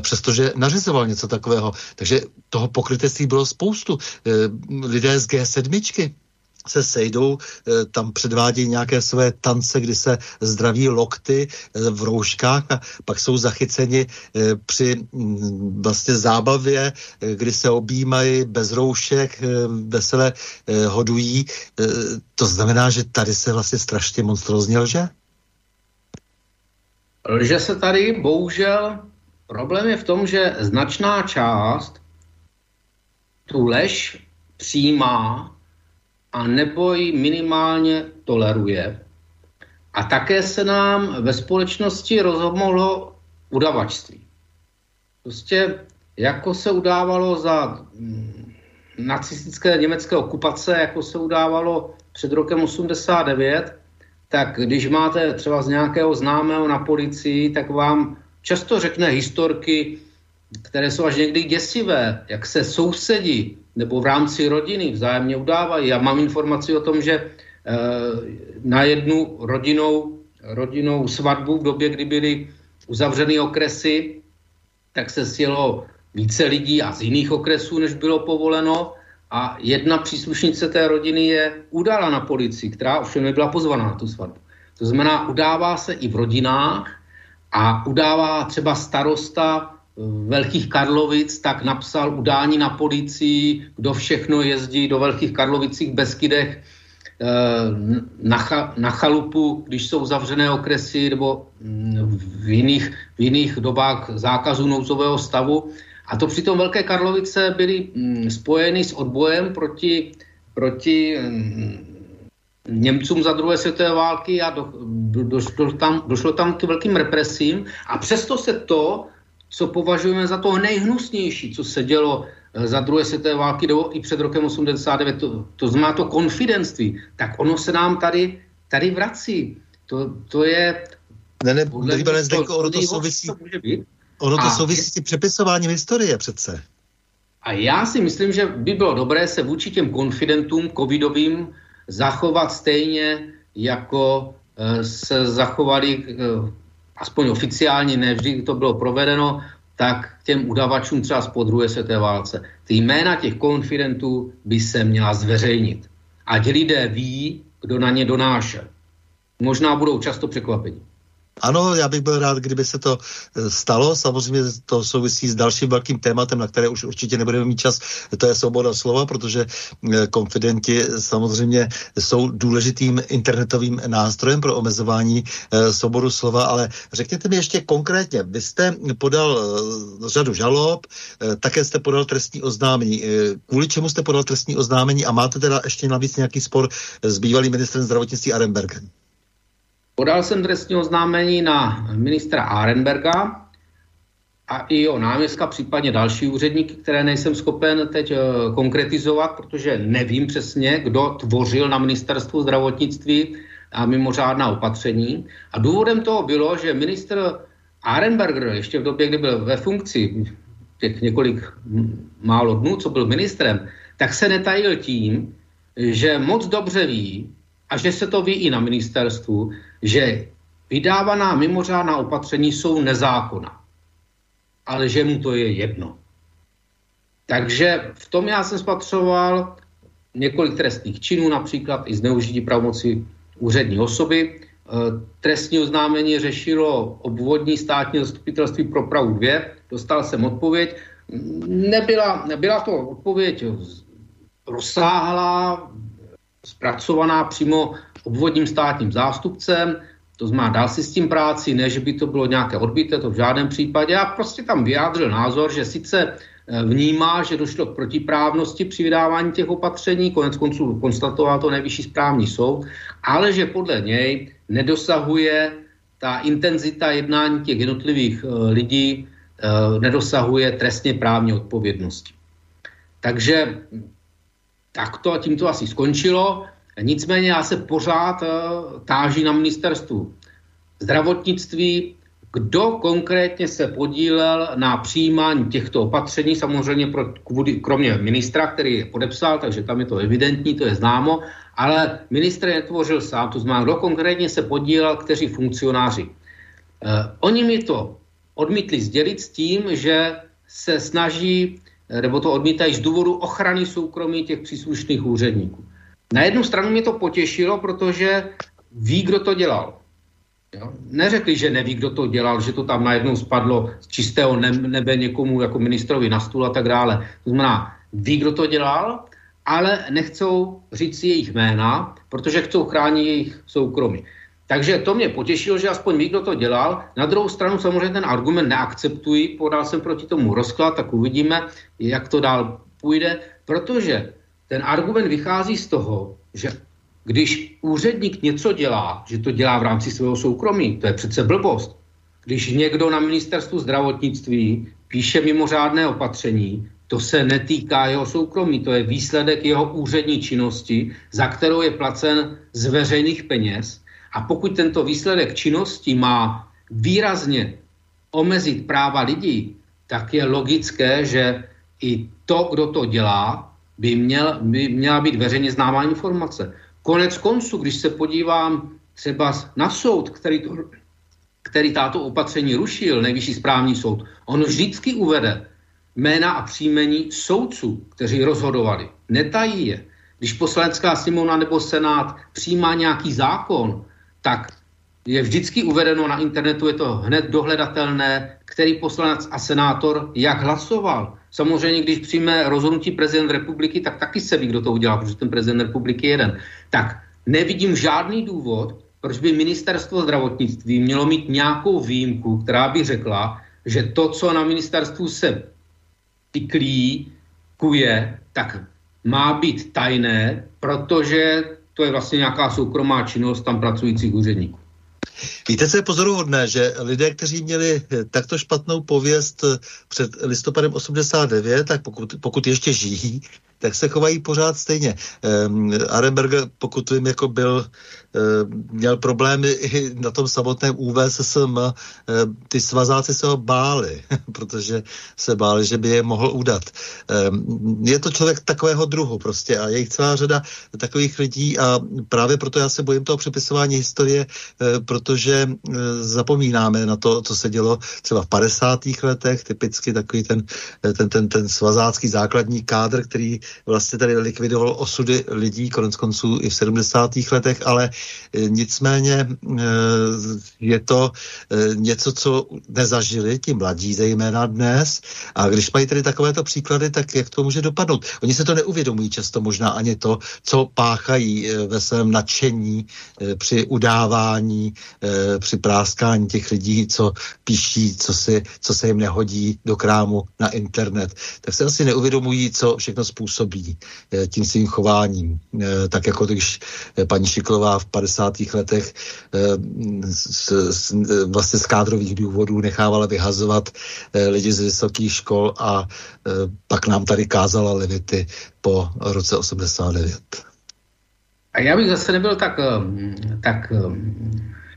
přestože nařizoval něco takového. Takže toho pokrytectví bylo spoustu. Lidé z G sedm se sejdou, tam předvádějí nějaké své tance, kdy se zdraví lokty v rouškách a pak jsou zachyceni při vlastně zábavě, kdy se objímají bez roušek, vesele hodují. To znamená, že tady se vlastně strašně monstrózně lže? Lže se tady, bohužel. Problém je v tom, že značná část tu lež přijímá a nebo ji minimálně toleruje. A také se nám ve společnosti rozmohlo udavačství. Prostě jako se udávalo za nacistické německé okupace, jako se udávalo před rokem osmdesát devět, tak když máte třeba z nějakého známého na policii, tak vám často řekne historky, které jsou až někdy děsivé, jak se sousedí nebo v rámci rodiny vzájemně udávají. Já mám informaci o tom, že e, na jednu rodinou, rodinou svatbu v době, kdy byly uzavřeny okresy, tak se sjelo více lidí a z jiných okresů, než bylo povoleno, a jedna příslušnice té rodiny je udála na policii, která ovšem nebyla pozvaná na tu svatbu. To znamená, udává se i v rodinách a udává třeba starosta Velkých Karlovic, tak napsal udání na policii, kdo všechno jezdí do Velkých Karlovicích, Beskydech, na, cha, na chalupu, když jsou zavřené okresy nebo v jiných, v jiných dobách zákazu nouzového stavu. A to přitom Velké Karlovice byly spojeny s odbojem proti, proti Němcům za druhé světové války a do, do, do, tam, došlo tam k velkým represím a přesto se to, co považujeme za to nejhnusnější, co se dělo za druhé světové války do, i před rokem osmdesát devět, to, to znamená to konfidenství, tak ono se nám tady, tady vrací. To, to je... Ne, ne, ne Zdenko, ono to souvisí, ono to souvisí s přepisováním historie přece. A já si myslím, že by bylo dobré se vůči těm konfidentům covidovým zachovat stejně, jako se zachovali, aspoň oficiálně, ne vždy to bylo provedeno, tak těm udavačům třeba z po druhé světové válce. Ty jména těch konfidentů by se měla zveřejnit. Ať lidé ví, kdo na ně donášel. Možná budou často překvapeni. Ano, já bych byl rád, kdyby se to stalo. Samozřejmě to souvisí s dalším velkým tématem, na které už určitě nebudeme mít čas. To je svoboda slova, protože konfidenti samozřejmě jsou důležitým internetovým nástrojem pro omezování svobodu slova, ale řekněte mi ještě konkrétně, vy jste podal řadu žalob, také jste podal trestní oznámení. Kvůli čemu jste podal trestní oznámení a máte teda ještě navíc nějaký spor s bývalým ministrem zdravotnictví Arenbergem? Podal jsem trestní oznámení na ministra Arenberga a i jeho náměstka, případně další úředníky, které nejsem schopen teď konkretizovat, protože nevím přesně, kdo tvořil na ministerstvu zdravotnictví a mimořádná opatření. A důvodem toho bylo, že ministr Arenberger ještě v době, kdy byl ve funkci těch několik málo dnů, co byl ministrem, tak se netajil tím, že moc dobře ví, a že se to ví i na ministerstvu, že vydávaná mimořádná opatření jsou nezákonná, ale že mu to je jedno. Takže v tom já jsem spatřoval několik trestných činů, například i zneužití pravomoci úřední osoby. Trestní oznámení řešilo obvodní státní zastupitelství pro Prahu dvě. Dostal jsem odpověď. Nebyla, nebyla to odpověď rozsáhlá, zpracovaná přímo obvodním státním zástupcem, to znamená dal si s tím práci, než by to bylo nějaké odbyté, to v žádném případě. A prostě tam vyjádřil názor, že sice vnímá, že došlo k protiprávnosti při vydávání těch opatření, konec konců konstatoval to Nejvyšší správní soud, ale že podle něj nedosahuje ta intenzita jednání těch jednotlivých lidí, nedosahuje trestně právní odpovědnosti. Takže tak to a tím to asi skončilo. Nicméně já se pořád uh, táží na ministerstvu zdravotnictví, kdo konkrétně se podílel na přijímání těchto opatření, samozřejmě pro, kromě ministra, který je podepsal, takže tam je to evidentní, to je známo, ale ministr netvořil sám, to znamená, kdo konkrétně se podílel, kteří funkcionáři. Uh, oni mi to odmítli sdělit s tím, že se snaží nebo to odmítají z důvodu ochrany soukromí těch příslušných úředníků. Na jednu stranu mě to potěšilo, protože ví, kdo to dělal. Jo? Neřekli, že neví, kdo to dělal, že to tam najednou spadlo z čistého nebe někomu jako ministrovi na stůl a tak dále. To znamená, ví, kdo to dělal, ale nechcou říct si jejich jména, protože chcou chránit jejich soukromí. Takže to mě potěšilo, že aspoň ví, kdo to dělal. Na druhou stranu samozřejmě ten argument neakceptuji, podal jsem proti tomu rozklad, tak uvidíme, jak to dál půjde, protože ten argument vychází z toho, že když úředník něco dělá, že to dělá v rámci svého soukromí, to je přece blbost. Když někdo na ministerstvu zdravotnictví píše mimořádné opatření, to se netýká jeho soukromí, to je výsledek jeho úřední činnosti, za kterou je placen z veřejných peněz. A pokud tento výsledek činnosti má výrazně omezit práva lidí, tak je logické, že i to, kdo to dělá, by, měl, by měla být veřejně známá informace. Konec konců, když se podívám třeba na soud, který, to, který tato opatření rušil, Nejvyšší správní soud, on vždycky uvede jména a příjmení soudců, kteří rozhodovali. Netají je. Když poslanecká sněmovna nebo senát přijímá nějaký zákon, tak je vždycky uvedeno na internetu, je to hned dohledatelné, který poslanec a senátor jak hlasoval. Samozřejmě, když přijme rozhodnutí prezident republiky, tak taky se ví, kdo to udělal, protože ten prezident republiky je jeden. Tak nevidím žádný důvod, proč by ministerstvo zdravotnictví mělo mít nějakou výjimku, která by řekla, že to, co na ministerstvu se tyklí, kuje, tak má být tajné, protože to je vlastně nějaká soukromá činnost tam pracujících úředníků. Víte, co je pozoruhodné, že lidé, kteří měli takto špatnou pověst před listopadem osmdesát devět, tak pokud, pokud ještě žijí, tak se chovají pořád stejně. Um, Arenberger, pokud vím, jako byl, um, měl problémy i na tom samotném ÚVSSM, um, ty svazáci se ho báli, protože se báli, že by je mohl udat. Um, je to člověk takového druhu prostě a je jich celá řada takových lidí a právě proto já se bojím toho přepisování historie, um, protože um, zapomínáme na to, co se dělo třeba v padesátých letech, typicky takový ten, ten, ten, ten svazácký základní kádr, který vlastně tady likvidoval osudy lidí, konec konců i v sedmdesátých letech, ale nicméně je to něco, co nezažili ti mladí, zejména dnes. A když mají tady takovéto příklady, tak jak to může dopadnout? Oni se to neuvědomují často možná ani to, co páchají ve svém nadšení při udávání, při práskání těch lidí, co píší, co, si, co se jim nehodí do krámu na internet. Tak se asi neuvědomují, co všechno způsobí působí tím svým chováním. Tak jako když paní Šiklová v padesátých letech z, z, vlastně z kádrových důvodů nechávala vyhazovat lidi z vysokých škol a pak nám tady kázala levity po roce osmdesát devět. A já bych zase nebyl tak, tak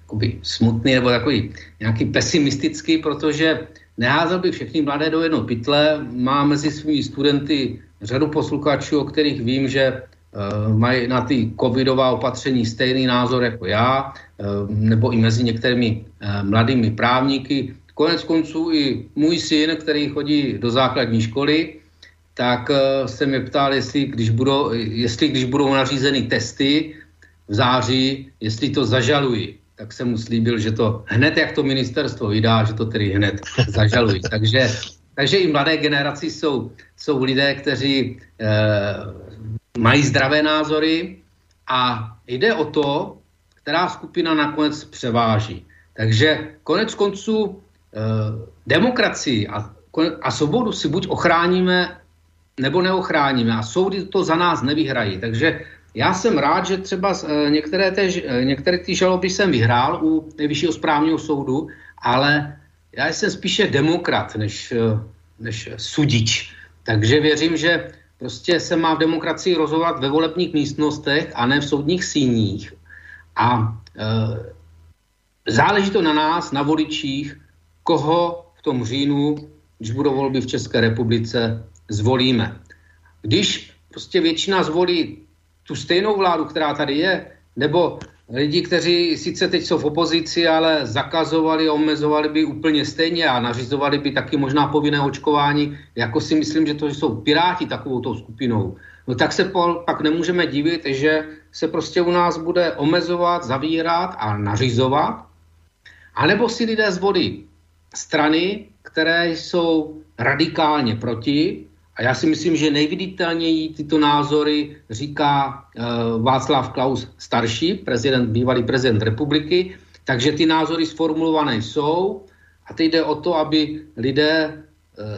jakoby smutný nebo takový nějaký pesimistický, protože neházel bych všechny mladé do jedno pytle. Má mezi svými studenty řadu posluchačů, o kterých vím, že e, mají na ty covidová opatření stejný názor jako já, e, nebo i mezi některými e, mladými právníky. Konec konců i můj syn, který chodí do základní školy, tak e, se mě ptal, jestli když, budou, jestli když budou nařízeny testy v září, jestli to zažalují. Tak jsem mu slíbil, že to hned, jak to ministerstvo vydá, že to tedy hned zažalují. Takže... Takže i mladé generaci jsou, jsou lidé, kteří e, mají zdravé názory a jde o to, která skupina nakonec převáží. Takže konec konců e, demokracii a, a svobodu si buď ochráníme, nebo neochráníme a soudy to za nás nevyhrají. Takže já jsem rád, že třeba některé ty některé žaloby jsem vyhrál u Nejvyššího správního soudu, ale... Já jsem spíše demokrat, než, než sudič. Takže věřím, že prostě se má v demokracii rozhodovat ve volebních místnostech a ne v soudních síních. A e, záleží to na nás, na voličích, koho v tom říjnu, když budou volby v České republice, zvolíme. Když prostě většina zvolí tu stejnou vládu, která tady je, nebo... Lidi, kteří sice teď jsou v opozici, ale zakazovali, omezovali by úplně stejně a nařizovali by taky možná povinné očkování, jako si myslím, že to že jsou Piráti takovou tou skupinou. No tak se pak nemůžeme divit, že se prostě u nás bude omezovat, zavírat a nařizovat. A nebo si lidé zvolí strany, které jsou radikálně proti. A já si myslím, že nejviditelněji tyto názory říká e, Václav Klaus starší, prezident, bývalý prezident republiky, takže ty názory sformulované jsou a teď jde o to, aby lidé e,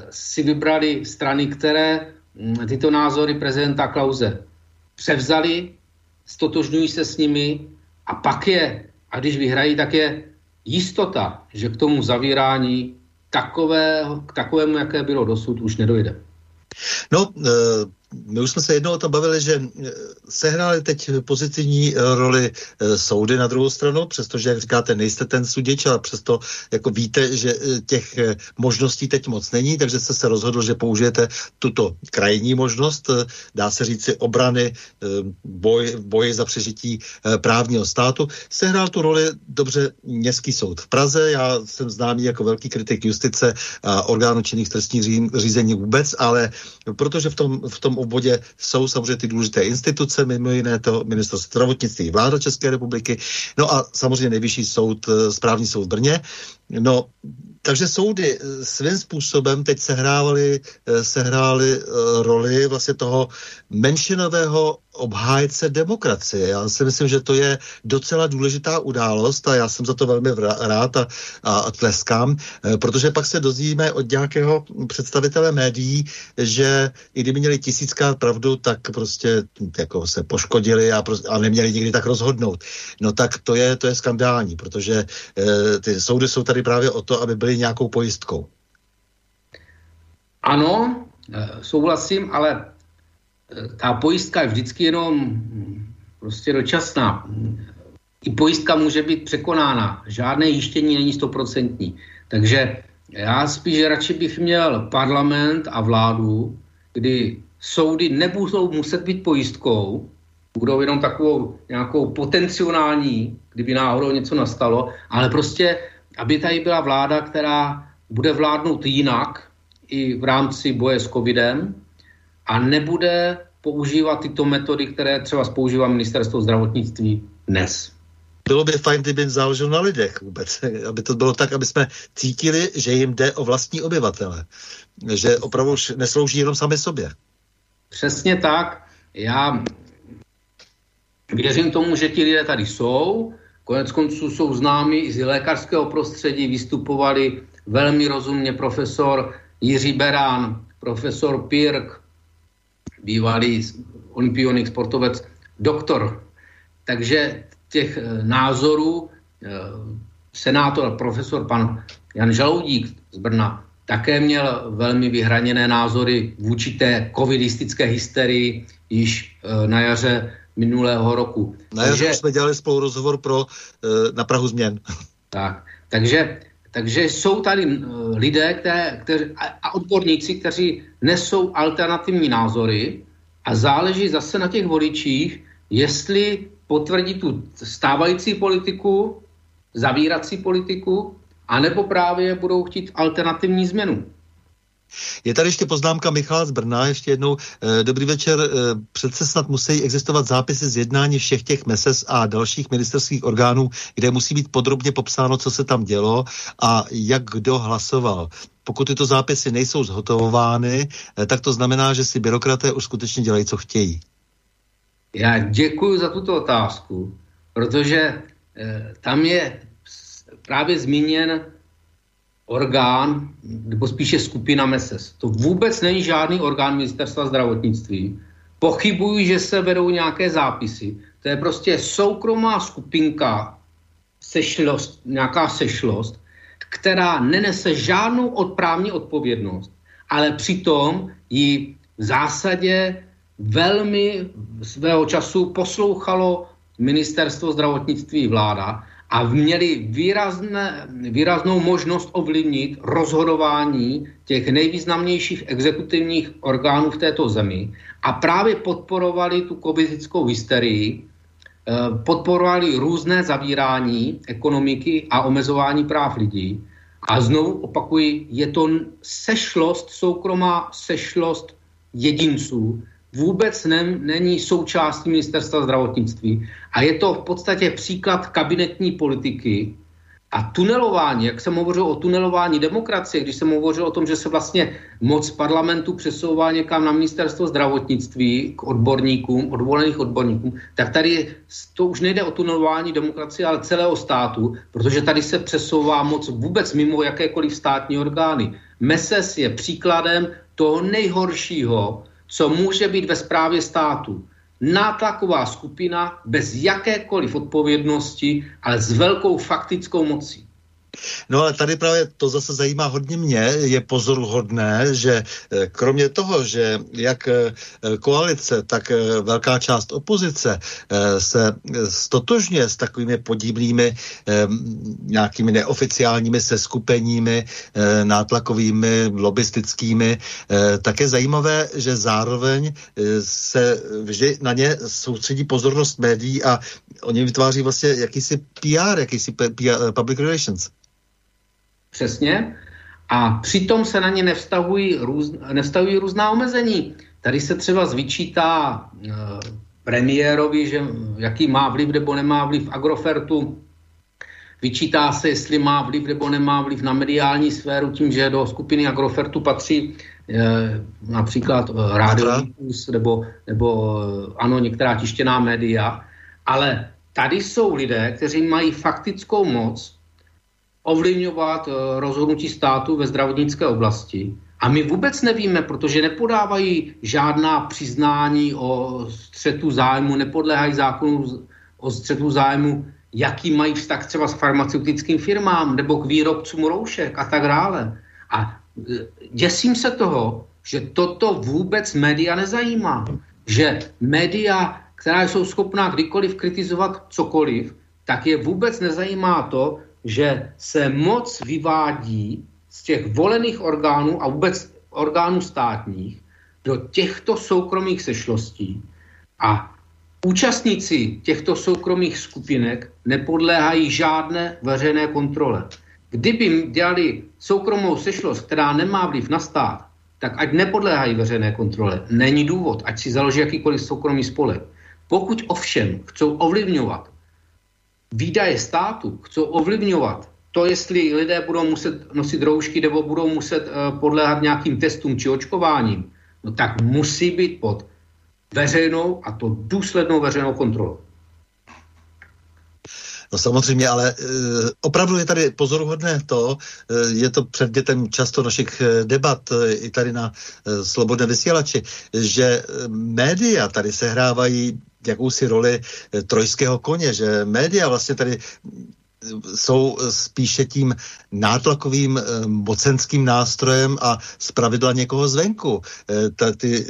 si vybrali strany, které m, tyto názory prezidenta Klause převzali, stotožňují se s nimi a pak je, a když vyhrají, tak je jistota, že k tomu zavírání takového, k takovému, jaké bylo dosud, už nedojde. No, my už jsme se jednou o tom bavili, že sehrály teď pozitivní roli soudy na druhou stranu, přestože, jak říkáte, nejste ten sudič, ale přesto jako víte, že těch možností teď moc není, takže jste se rozhodl, že použijete tuto krajní možnost, dá se říci obrany, boj, boji za přežití právního státu. Sehrál tu roli dobře městský soud v Praze, já jsem známý jako velký kritik justice a orgánů činných trestních řízení vůbec, ale protože v tom, v tom obvodě jsou samozřejmě ty důležité instituce, mimo jiné to ministerstvo zdravotnictví, vláda České republiky, no a samozřejmě nejvyšší soud, správní soud v Brně. No, takže soudy svým způsobem teď sehrály, sehrály roli vlastně toho menšinového obhájce demokracie. Já si myslím, že to je docela důležitá událost a já jsem za to velmi rád a, a tleskám, protože pak se dozvíme od nějakého představitele médií, že i kdyby měli tisíckrát pravdu, tak prostě jako se poškodili a, a neměli nikdy tak rozhodnout. No tak to je, to je skandální, protože e, ty soudy jsou tady právě o to, aby byly nějakou pojistkou. Ano, souhlasím, ale ta pojistka je vždycky jenom prostě dočasná. I pojistka může být překonána. Žádné jištění není stoprocentní. Takže já spíš radši bych měl parlament a vládu, kdy soudy nebudou muset být pojistkou, budou jenom takovou nějakou potenciální, kdyby náhodou něco nastalo, ale prostě, aby tady byla vláda, která bude vládnout jinak, i v rámci boje s covidem a nebude používat tyto metody, které třeba používá ministerstvo zdravotnictví dnes. Bylo by fajn, kdyby záleželo na lidech vůbec, aby to bylo tak, aby jsme cítili, že jim jde o vlastní obyvatele, že opravdu neslouží jenom sami sobě. Přesně tak. Já věřím tomu, že ti lidé tady jsou. Konec konců jsou známi i z lékařského prostředí, vystupovali velmi rozumně profesor Jiří Beran, profesor Pirk, bývalý olympionik, sportovec, doktor. Takže těch názorů senátor, profesor pan Jan Žaloudík z Brna také měl velmi vyhraněné názory vůči té covidistické hysterii již na jaře minulého roku. Na jaře takže, jsme dělali spolu rozhovor pro, na Prahu změn. Tak, takže... Takže jsou tady lidé které, které, a odborníci, kteří nesou alternativní názory a záleží zase na těch voličích, jestli potvrdí tu stávající politiku, zavírací politiku, anebo právě budou chtít alternativní změnu. Je tady ještě poznámka Michala z Brna, ještě jednou. Dobrý večer, přece snad musí existovat zápisy z jednání všech těch M E S a dalších ministerských orgánů, kde musí být podrobně popsáno, co se tam dělo a jak kdo hlasoval. Pokud tyto zápisy nejsou zhotovovány, tak to znamená, že si byrokraté už skutečně dělají, co chtějí. Já děkuji za tuto otázku, protože tam je právě zmíněn orgán, nebo spíše skupina M E S. To vůbec není žádný orgán ministerstva zdravotnictví. Pochybuji, že se vedou nějaké zápisy. To je prostě soukromá skupinka, sešlost, nějaká sešlost, která nenese žádnou odprávní odpovědnost, ale přitom ji v zásadě velmi svého času poslouchalo ministerstvo zdravotnictví vláda, a měli výrazné, výraznou možnost ovlivnit rozhodování těch nejvýznamnějších exekutivních orgánů v této zemi a právě podporovali tu covidickou hysterii, podporovali různé zavírání ekonomiky a omezování práv lidí. A znovu opakuji, je to sešlost, soukromá sešlost jedinců, vůbec ne, není součástí ministerstva zdravotnictví. A je to v podstatě příklad kabinetní politiky a tunelování, jak jsem hovořil o tunelování demokracie, když jsem hovořil o tom, že se vlastně moc parlamentu přesouvá někam na ministerstvo zdravotnictví k odborníkům, odvolených odborníkům, tak tady to už nejde o tunelování demokracie, ale celého státu, protože tady se přesouvá moc vůbec mimo jakékoliv státní orgány. M E S je příkladem toho nejhoršího, co může být ve správě státu. Nátlaková skupina bez jakékoliv odpovědnosti, ale s velkou faktickou mocí. No ale tady právě to zase zajímá hodně mě, je pozoruhodné, že kromě toho, že jak koalice, tak velká část opozice se stotožňuje s takovými podivnými nějakými neoficiálními seskupeními, nátlakovými, lobistickými, tak je zajímavé, že zároveň se vždy na ně soustředí pozornost médií a oni vytváří vlastně jakýsi P R, jakýsi P R, public relations. Přesně. A přitom se na ně nevztahují, růz, nevztahují různá omezení. Tady se třeba vyčítá e, premiérovi, že jaký má vliv nebo nemá vliv Agrofertu. Vyčítá se, jestli má vliv nebo nemá vliv na mediální sféru tím, že do skupiny Agrofertu patří například rádiový kus nebo, nebo ano, některá tištěná média, ale tady jsou lidé, kteří mají faktickou moc ovlivňovat rozhodnutí státu ve zdravotnické oblasti. A my vůbec nevíme, protože nepodávají žádná přiznání o střetu zájmu, nepodléhají zákonu o střetu zájmu, jaký mají vztah třeba s farmaceutickým firmám nebo k výrobcům roušek a tak dále. A děsím se toho, že toto vůbec média nezajímá. Že média, která jsou schopná kdykoliv kritizovat cokoliv, tak je vůbec nezajímá to, že se moc vyvádí z těch volených orgánů a vůbec orgánů státních do těchto soukromých sešlostí a účastníci těchto soukromých skupinek nepodléhají žádné veřejné kontrole. Kdyby dělali soukromou sešlost, která nemá vliv na stát, tak ať nepodléhají veřejné kontrole. Není důvod, ať si založí jakýkoliv soukromý spolek. Pokud ovšem chcou ovlivňovat výdaje státu, chcou ovlivňovat to, jestli lidé budou muset nosit roušky nebo budou muset uh, podléhat nějakým testům či očkováním, no tak musí být pod veřejnou a to důslednou veřejnou kontrolou. No samozřejmě, ale e, opravdu je tady pozoruhodné to, e, je to předmětem často našich debat e, i tady na e, Slobodné vysílači, že média tady sehrávají jakousi roli e, trojského koně, že média vlastně tady jsou spíše tím nátlakovým mocenským nástrojem a zpravidla někoho zvenku. Ta, ty,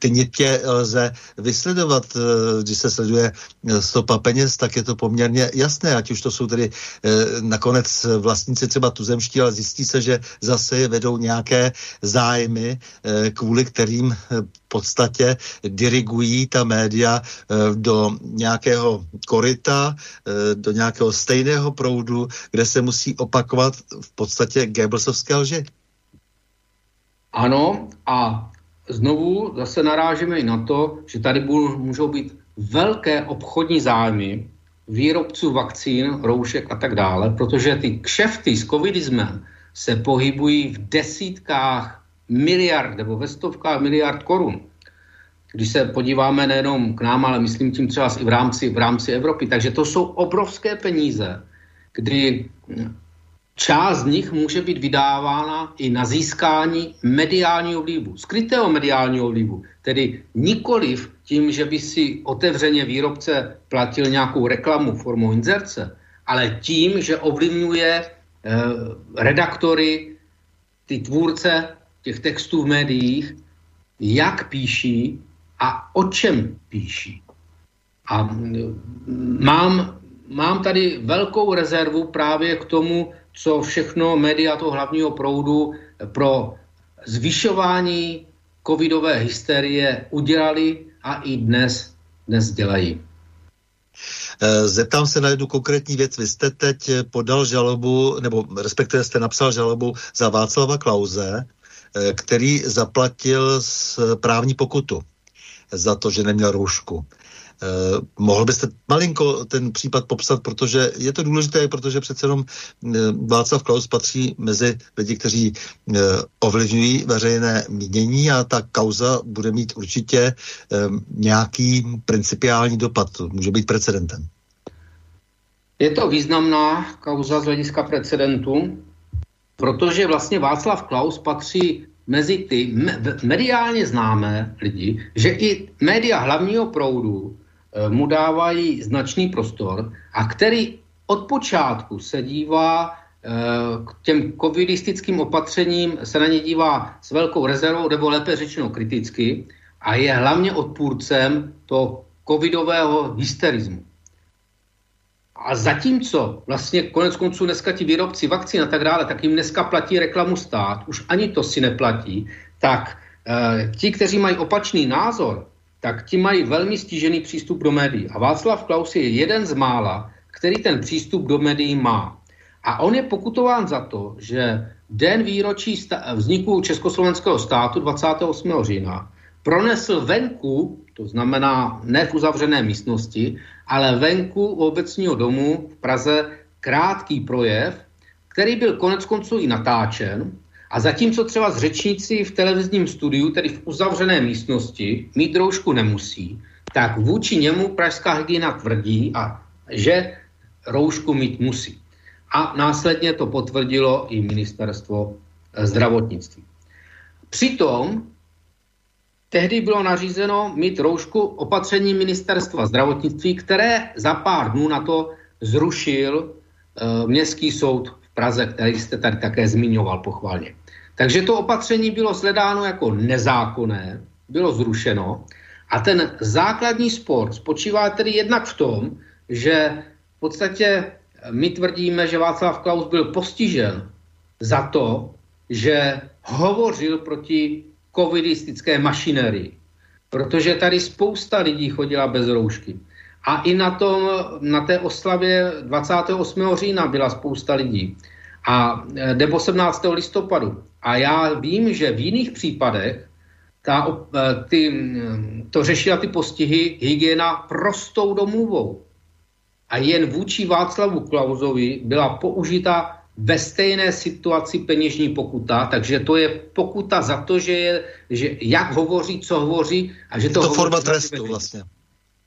ty nitě lze vysledovat, když se sleduje stopa peněz, tak je to poměrně jasné, ať už to jsou tedy nakonec vlastníci třeba tuzemští, ale zjistí se, že zase vedou nějaké zájmy, kvůli kterým v podstatě dirigují ta média do nějakého koryta, do nějakého stejného proudu, kde se musí opakovat v podstatě Goebbelsovské lži. Ano, a znovu zase narážíme i na to, že tady můžou být velké obchodní zájmy výrobců vakcín, roušek a tak dále, protože ty kšefty s covidismem se pohybují v desítkách miliard nebo ve stovkách miliard korun. Když se podíváme nejenom k nám, ale myslím tím třeba i v rámci, v rámci Evropy. Takže to jsou obrovské peníze, kdy část z nich může být vydávána i na získání mediálního vlivu, skrytého mediálního vlivu. Tedy nikoliv tím, že by si otevřeně výrobce platil nějakou reklamu formou inzerce, ale tím, že ovlivňuje eh, redaktory, ty tvůrce těch textů v médiích, jak píší, a o čem píší. A mám, mám tady velkou rezervu právě k tomu, co všechno média toho hlavního proudu pro zvyšování covidové hysterie udělali a i dnes, dnes dělají. Zeptám se na jednu konkrétní věc. Vy jste teď podal žalobu, nebo respektive jste napsal žalobu za Václava Klause, který zaplatil právní pokutu za to, že neměl roušku. Eh, mohl byste malinko ten případ popsat, protože je to důležité, protože přece jenom eh, Václav Klaus patří mezi lidi, kteří eh, ovlivňují veřejné mínění a ta kauza bude mít určitě eh, nějaký principiální dopad. Může být precedentem. Je to významná kauza z hlediska precedentu, protože vlastně Václav Klaus patří mezi ty mediálně známé lidi, že i média hlavního proudu mu dávají značný prostor a který od počátku se dívá k těm covidistickým opatřením, se na ně dívá s velkou rezervou, nebo lépe řečeno kriticky, a je hlavně odpůrcem toho covidového hysterismu. A zatímco vlastně konec konců dneska ti výrobci vakcín a tak dále, tak jim dneska platí reklamu stát, už ani to si neplatí, tak e, ti, kteří mají opačný názor, tak ti mají velmi stížený přístup do médií. A Václav Klaus je jeden z mála, který ten přístup do médií má. A on je pokutován za to, že den výročí sta- vzniku Československého státu dvacátého osmého října pronesl venku, to znamená ne v uzavřené místnosti, ale venku u Obecního domu v Praze krátký projev, který byl koneckonců i natáčen A zatímco třeba z řečníci v televizním studiu, tedy v uzavřené místnosti, mít roušku nemusí, tak vůči němu pražská hygiena tvrdí, a že roušku mít musí. A následně to potvrdilo i ministerstvo zdravotnictví. Přitom tehdy bylo nařízeno mít roušku opatření ministerstva zdravotnictví, které za pár dnů na to zrušil e, městský soud v Praze, který jste tady také zmiňoval pochválně. Takže to opatření bylo sledáno jako nezákonné, bylo zrušeno a ten základní spor spočívá tedy jednak v tom, že v podstatě my tvrdíme, že Václav Klaus byl postižen za to, že hovořil proti covidistické mašinérii, protože tady spousta lidí chodila bez roušky. A i na, tom, na té oslavě dvacátého osmého října byla spousta lidí. A nebo sedmnáctého listopadu. A já vím, že v jiných případech ta, ty, to řešila ty postihy hygiena prostou domluvou. A jen vůči Václavu Klausovi byla použita ve stejné situaci peněžní pokuta, takže to je pokuta za to, že, je, že jak hovoří, co hovoří. A že to je to forma trestu vlastně.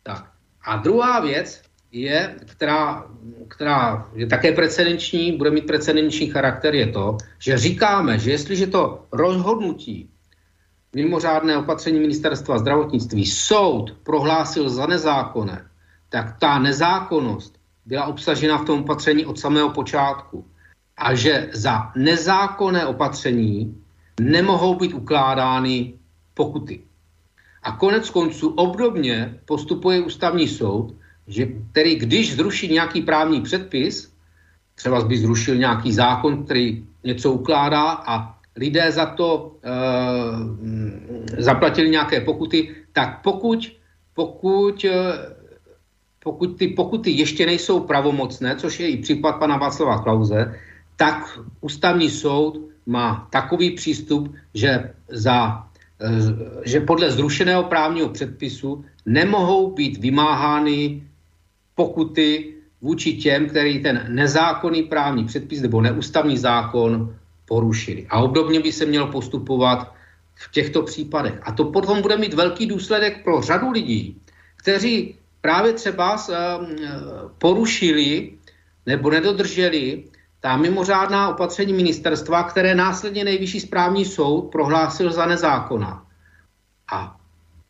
Tak. A druhá věc je, která, která je také precedenční, bude mít precedenční charakter, je to, že říkáme, že jestliže to rozhodnutí mimořádné opatření ministerstva zdravotnictví soud prohlásil za nezákonné, tak ta nezákonnost byla obsažena v tom opatření od samého počátku. A že za nezákonné opatření nemohou být ukládány pokuty. A konec konců obdobně postupuje ústavní soud, že, který když zruší nějaký právní předpis, třeba by zrušil nějaký zákon, který něco ukládá a lidé za to e, zaplatili nějaké pokuty, tak pokud, pokud, pokud ty pokuty ještě nejsou pravomocné, což je i případ pana Václava Klause, tak ústavní soud má takový přístup, že, za, že podle zrušeného právního předpisu nemohou být vymáhány pokuty vůči těm, který ten nezákonný právní předpis nebo neústavní zákon porušili. A obdobně by se mělo postupovat v těchto případech. A to potom bude mít velký důsledek pro řadu lidí, kteří právě třeba porušili nebo nedodrželi ta mimořádná opatření ministerstva, které následně Nejvyšší správní soud prohlásil za nezákonná. A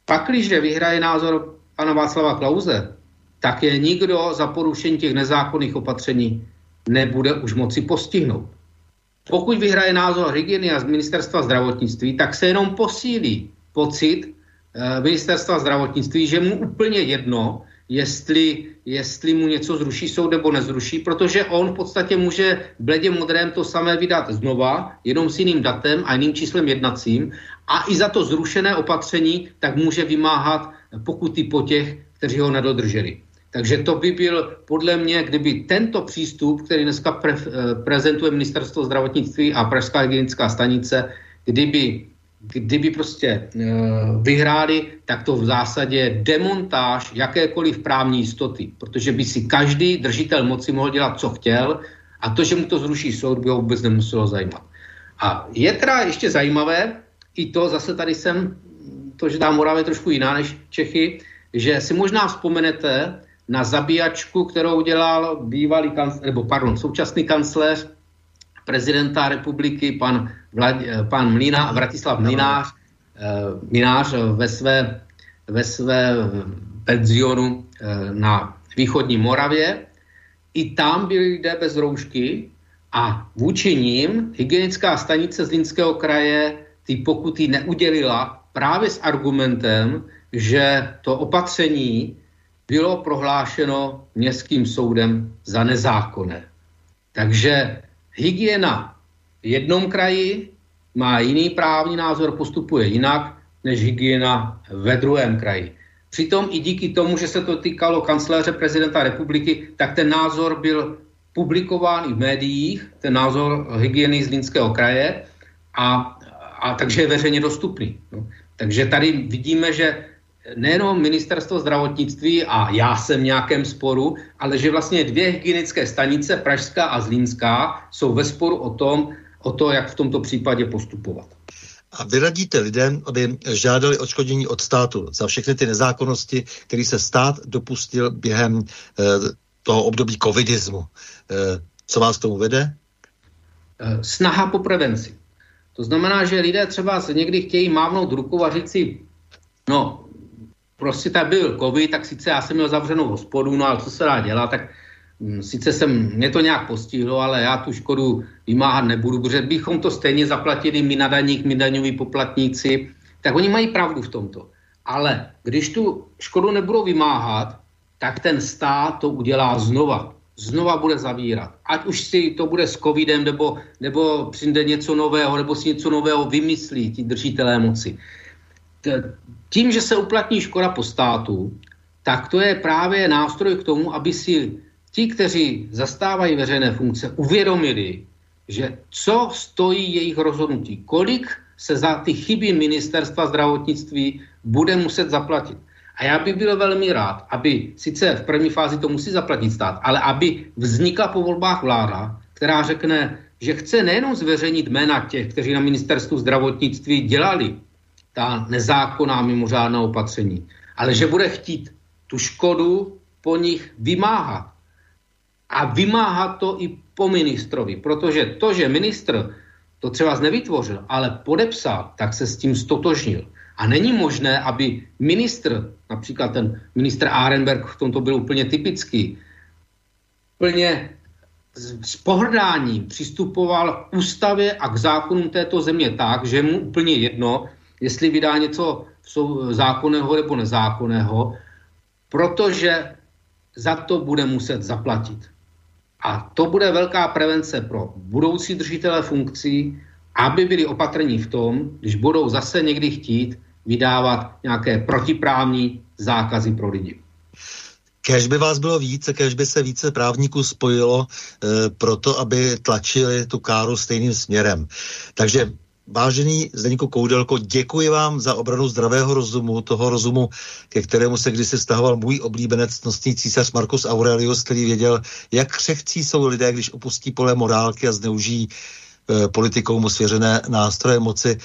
pakliže vyhraje názor pana Václava Klause, tak je nikdo za porušení těch nezákonných opatření nebude už moci postihnout. Pokud vyhraje názor hygieny a z ministerstva zdravotnictví, tak se jenom posílí pocit e, ministerstva zdravotnictví, že mu úplně jedno, Jestli, jestli mu něco zruší soud nebo nezruší, protože on v podstatě může bledě modrém to samé vydat znova, jenom s jiným datem a jiným číslem jednacím a i za to zrušené opatření tak může vymáhat pokuty po těch, kteří ho nedodrželi. Takže to by byl podle mě, kdyby tento přístup, který dneska pre, prezentuje Ministerstvo zdravotnictví a Pražská hygienická stanice, kdyby, kdyby prostě vyhráli, tak to v zásadě je demontáž jakékoliv právní jistoty, protože by si každý držitel moci mohl dělat, co chtěl a to, že mu to zruší soud, by ho vůbec nemuselo zajímat. A je teda ještě zajímavé, i to zase tady jsem, to, že dá Morava trošku jiná než Čechy, že si možná vzpomenete na zabíjačku, kterou dělal bývalý kancler, nebo pardon, současný kancléř prezidenta republiky, pan, Vlad, pan Mlína, Vratislav Mlynář, Mlynář ve své, ve své penzionu na východní Moravě. I tam byli lidé bez roušky a vůči nim hygienická stanice Zlínského kraje ty pokuty neudělila právě s argumentem, že to opatření bylo prohlášeno městským soudem za nezákonné. Takže hygiena v jednom kraji má jiný právní názor, postupuje jinak než hygiena ve druhém kraji. Přitom i díky tomu, že se to týkalo kancléře prezidenta republiky, tak ten názor byl publikován i v médiích, ten názor hygieny Zlínského kraje, a, a takže je veřejně dostupný. No. Takže tady vidíme, že nejenom ministerstvo zdravotnictví a já jsem v nějakém sporu, ale že vlastně dvě hygienické stanice, pražská a zlínská, jsou ve sporu o tom, o to, jak v tomto případě postupovat. A vy radíte lidem, aby žádali odškodnění od státu za všechny ty nezákonnosti, které se stát dopustil během eh, toho období covidismu. Eh, co vás k tomu vede? Snaha po prevenci. To znamená, že lidé třeba se někdy chtějí mávnout rukou a říct si, no, prostě tady byl covid, tak sice já jsem měl zavřenou hospodu, no ale co se dá dělat, tak hm, sice jsem, mě to nějak postihlo, ale já tu škodu vymáhat nebudu, protože bychom to stejně zaplatili my na daních, my daňoví poplatníci, tak oni mají pravdu v tomto. Ale když tu škodu nebudou vymáhat, tak ten stát to udělá znova. Znova bude zavírat. Ať už si to bude s covidem, nebo, nebo přijde něco nového, nebo si něco nového vymyslí ti držitelé moci. Tím, že se uplatní škoda po státu, tak to je právě nástroj k tomu, aby si ti, kteří zastávají veřejné funkce, uvědomili, že co stojí jejich rozhodnutí, kolik se za ty chyby ministerstva zdravotnictví bude muset zaplatit. A já bych byl velmi rád, aby sice v první fázi to musí zaplatit stát, ale aby vznikla po volbách vláda, která řekne, že chce nejenom zveřejnit jména těch, kteří na ministerstvu zdravotnictví dělali ta nezákonná mimořádná opatření, ale že bude chtít tu škodu po nich vymáhat. A vymáhat to i po ministrovi, protože to, že ministr to třeba nevytvořil, ale podepsal, tak se s tím stotožnil. A není možné, aby ministr, například ten ministr Arenberg v tomto byl úplně typický, plně s pohrdáním přistupoval k ústavě a k zákonům této země tak, že mu úplně jedno, jestli vydá něco zákonného nebo nezákonného, protože za to bude muset zaplatit. A to bude velká prevence pro budoucí držitele funkcí, aby byli opatrní v tom, když budou zase někdy chtít vydávat nějaké protiprávní zákazy pro lidi. Kéž by vás bylo více, kéž by se více právníků spojilo e, proto, aby tlačili tu káru stejným směrem. Takže vážený Zdeňku Koudelko, děkuji vám za obranu zdravého rozumu, toho rozumu, ke kterému se kdysi vztahoval můj oblíbenec, ctnostný císař Marcus Aurelius, který věděl, jak křehcí jsou lidé, když opustí pole morálky a zneužijí e, politikou mu svěřené nástroje moci.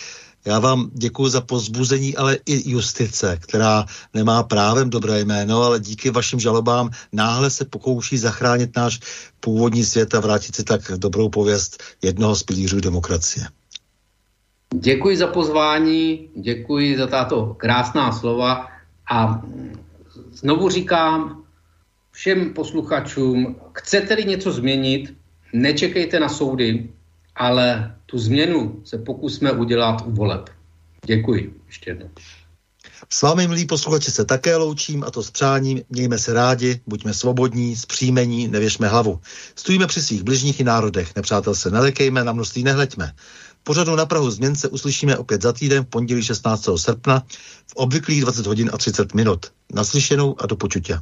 Já vám děkuji za povzbuzení, ale i justice, která nemá právem dobré jméno, ale díky vašim žalobám náhle se pokouší zachránit náš původní svět a vrátit si tak dobrou pověst jednoho z pilířů demokracie. Děkuji za pozvání, děkuji za tato krásná slova a znovu říkám všem posluchačům, chcete-li něco změnit, nečekejte na soudy, ale tu změnu se pokusme udělat u voleb. Děkuji ještě jednou. S vámi, milí posluchači, se také loučím, a to s přáním. Mějme se rádi, buďme svobodní, zpříjmení, nevěšme hlavu. Stojíme při svých bližních i národech, nepřátel se nelekejme, na množství nehleďme. Pořadu Na prahu změn se uslyšíme opět za týden v pondělí šestnáctého srpna v obvyklých dvacet hodin a třicet minut. Naslyšenou a do počutě.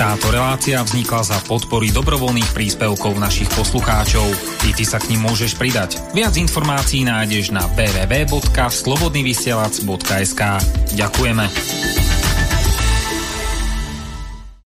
Táto relácia vznikla za podpory dobrovoľných príspevkov našich poslucháčov. I ty sa k nim môžeš pridať. Viac informácií nájdeš na w w w bodka slobodnyvysielac bodka es ka. Ďakujeme.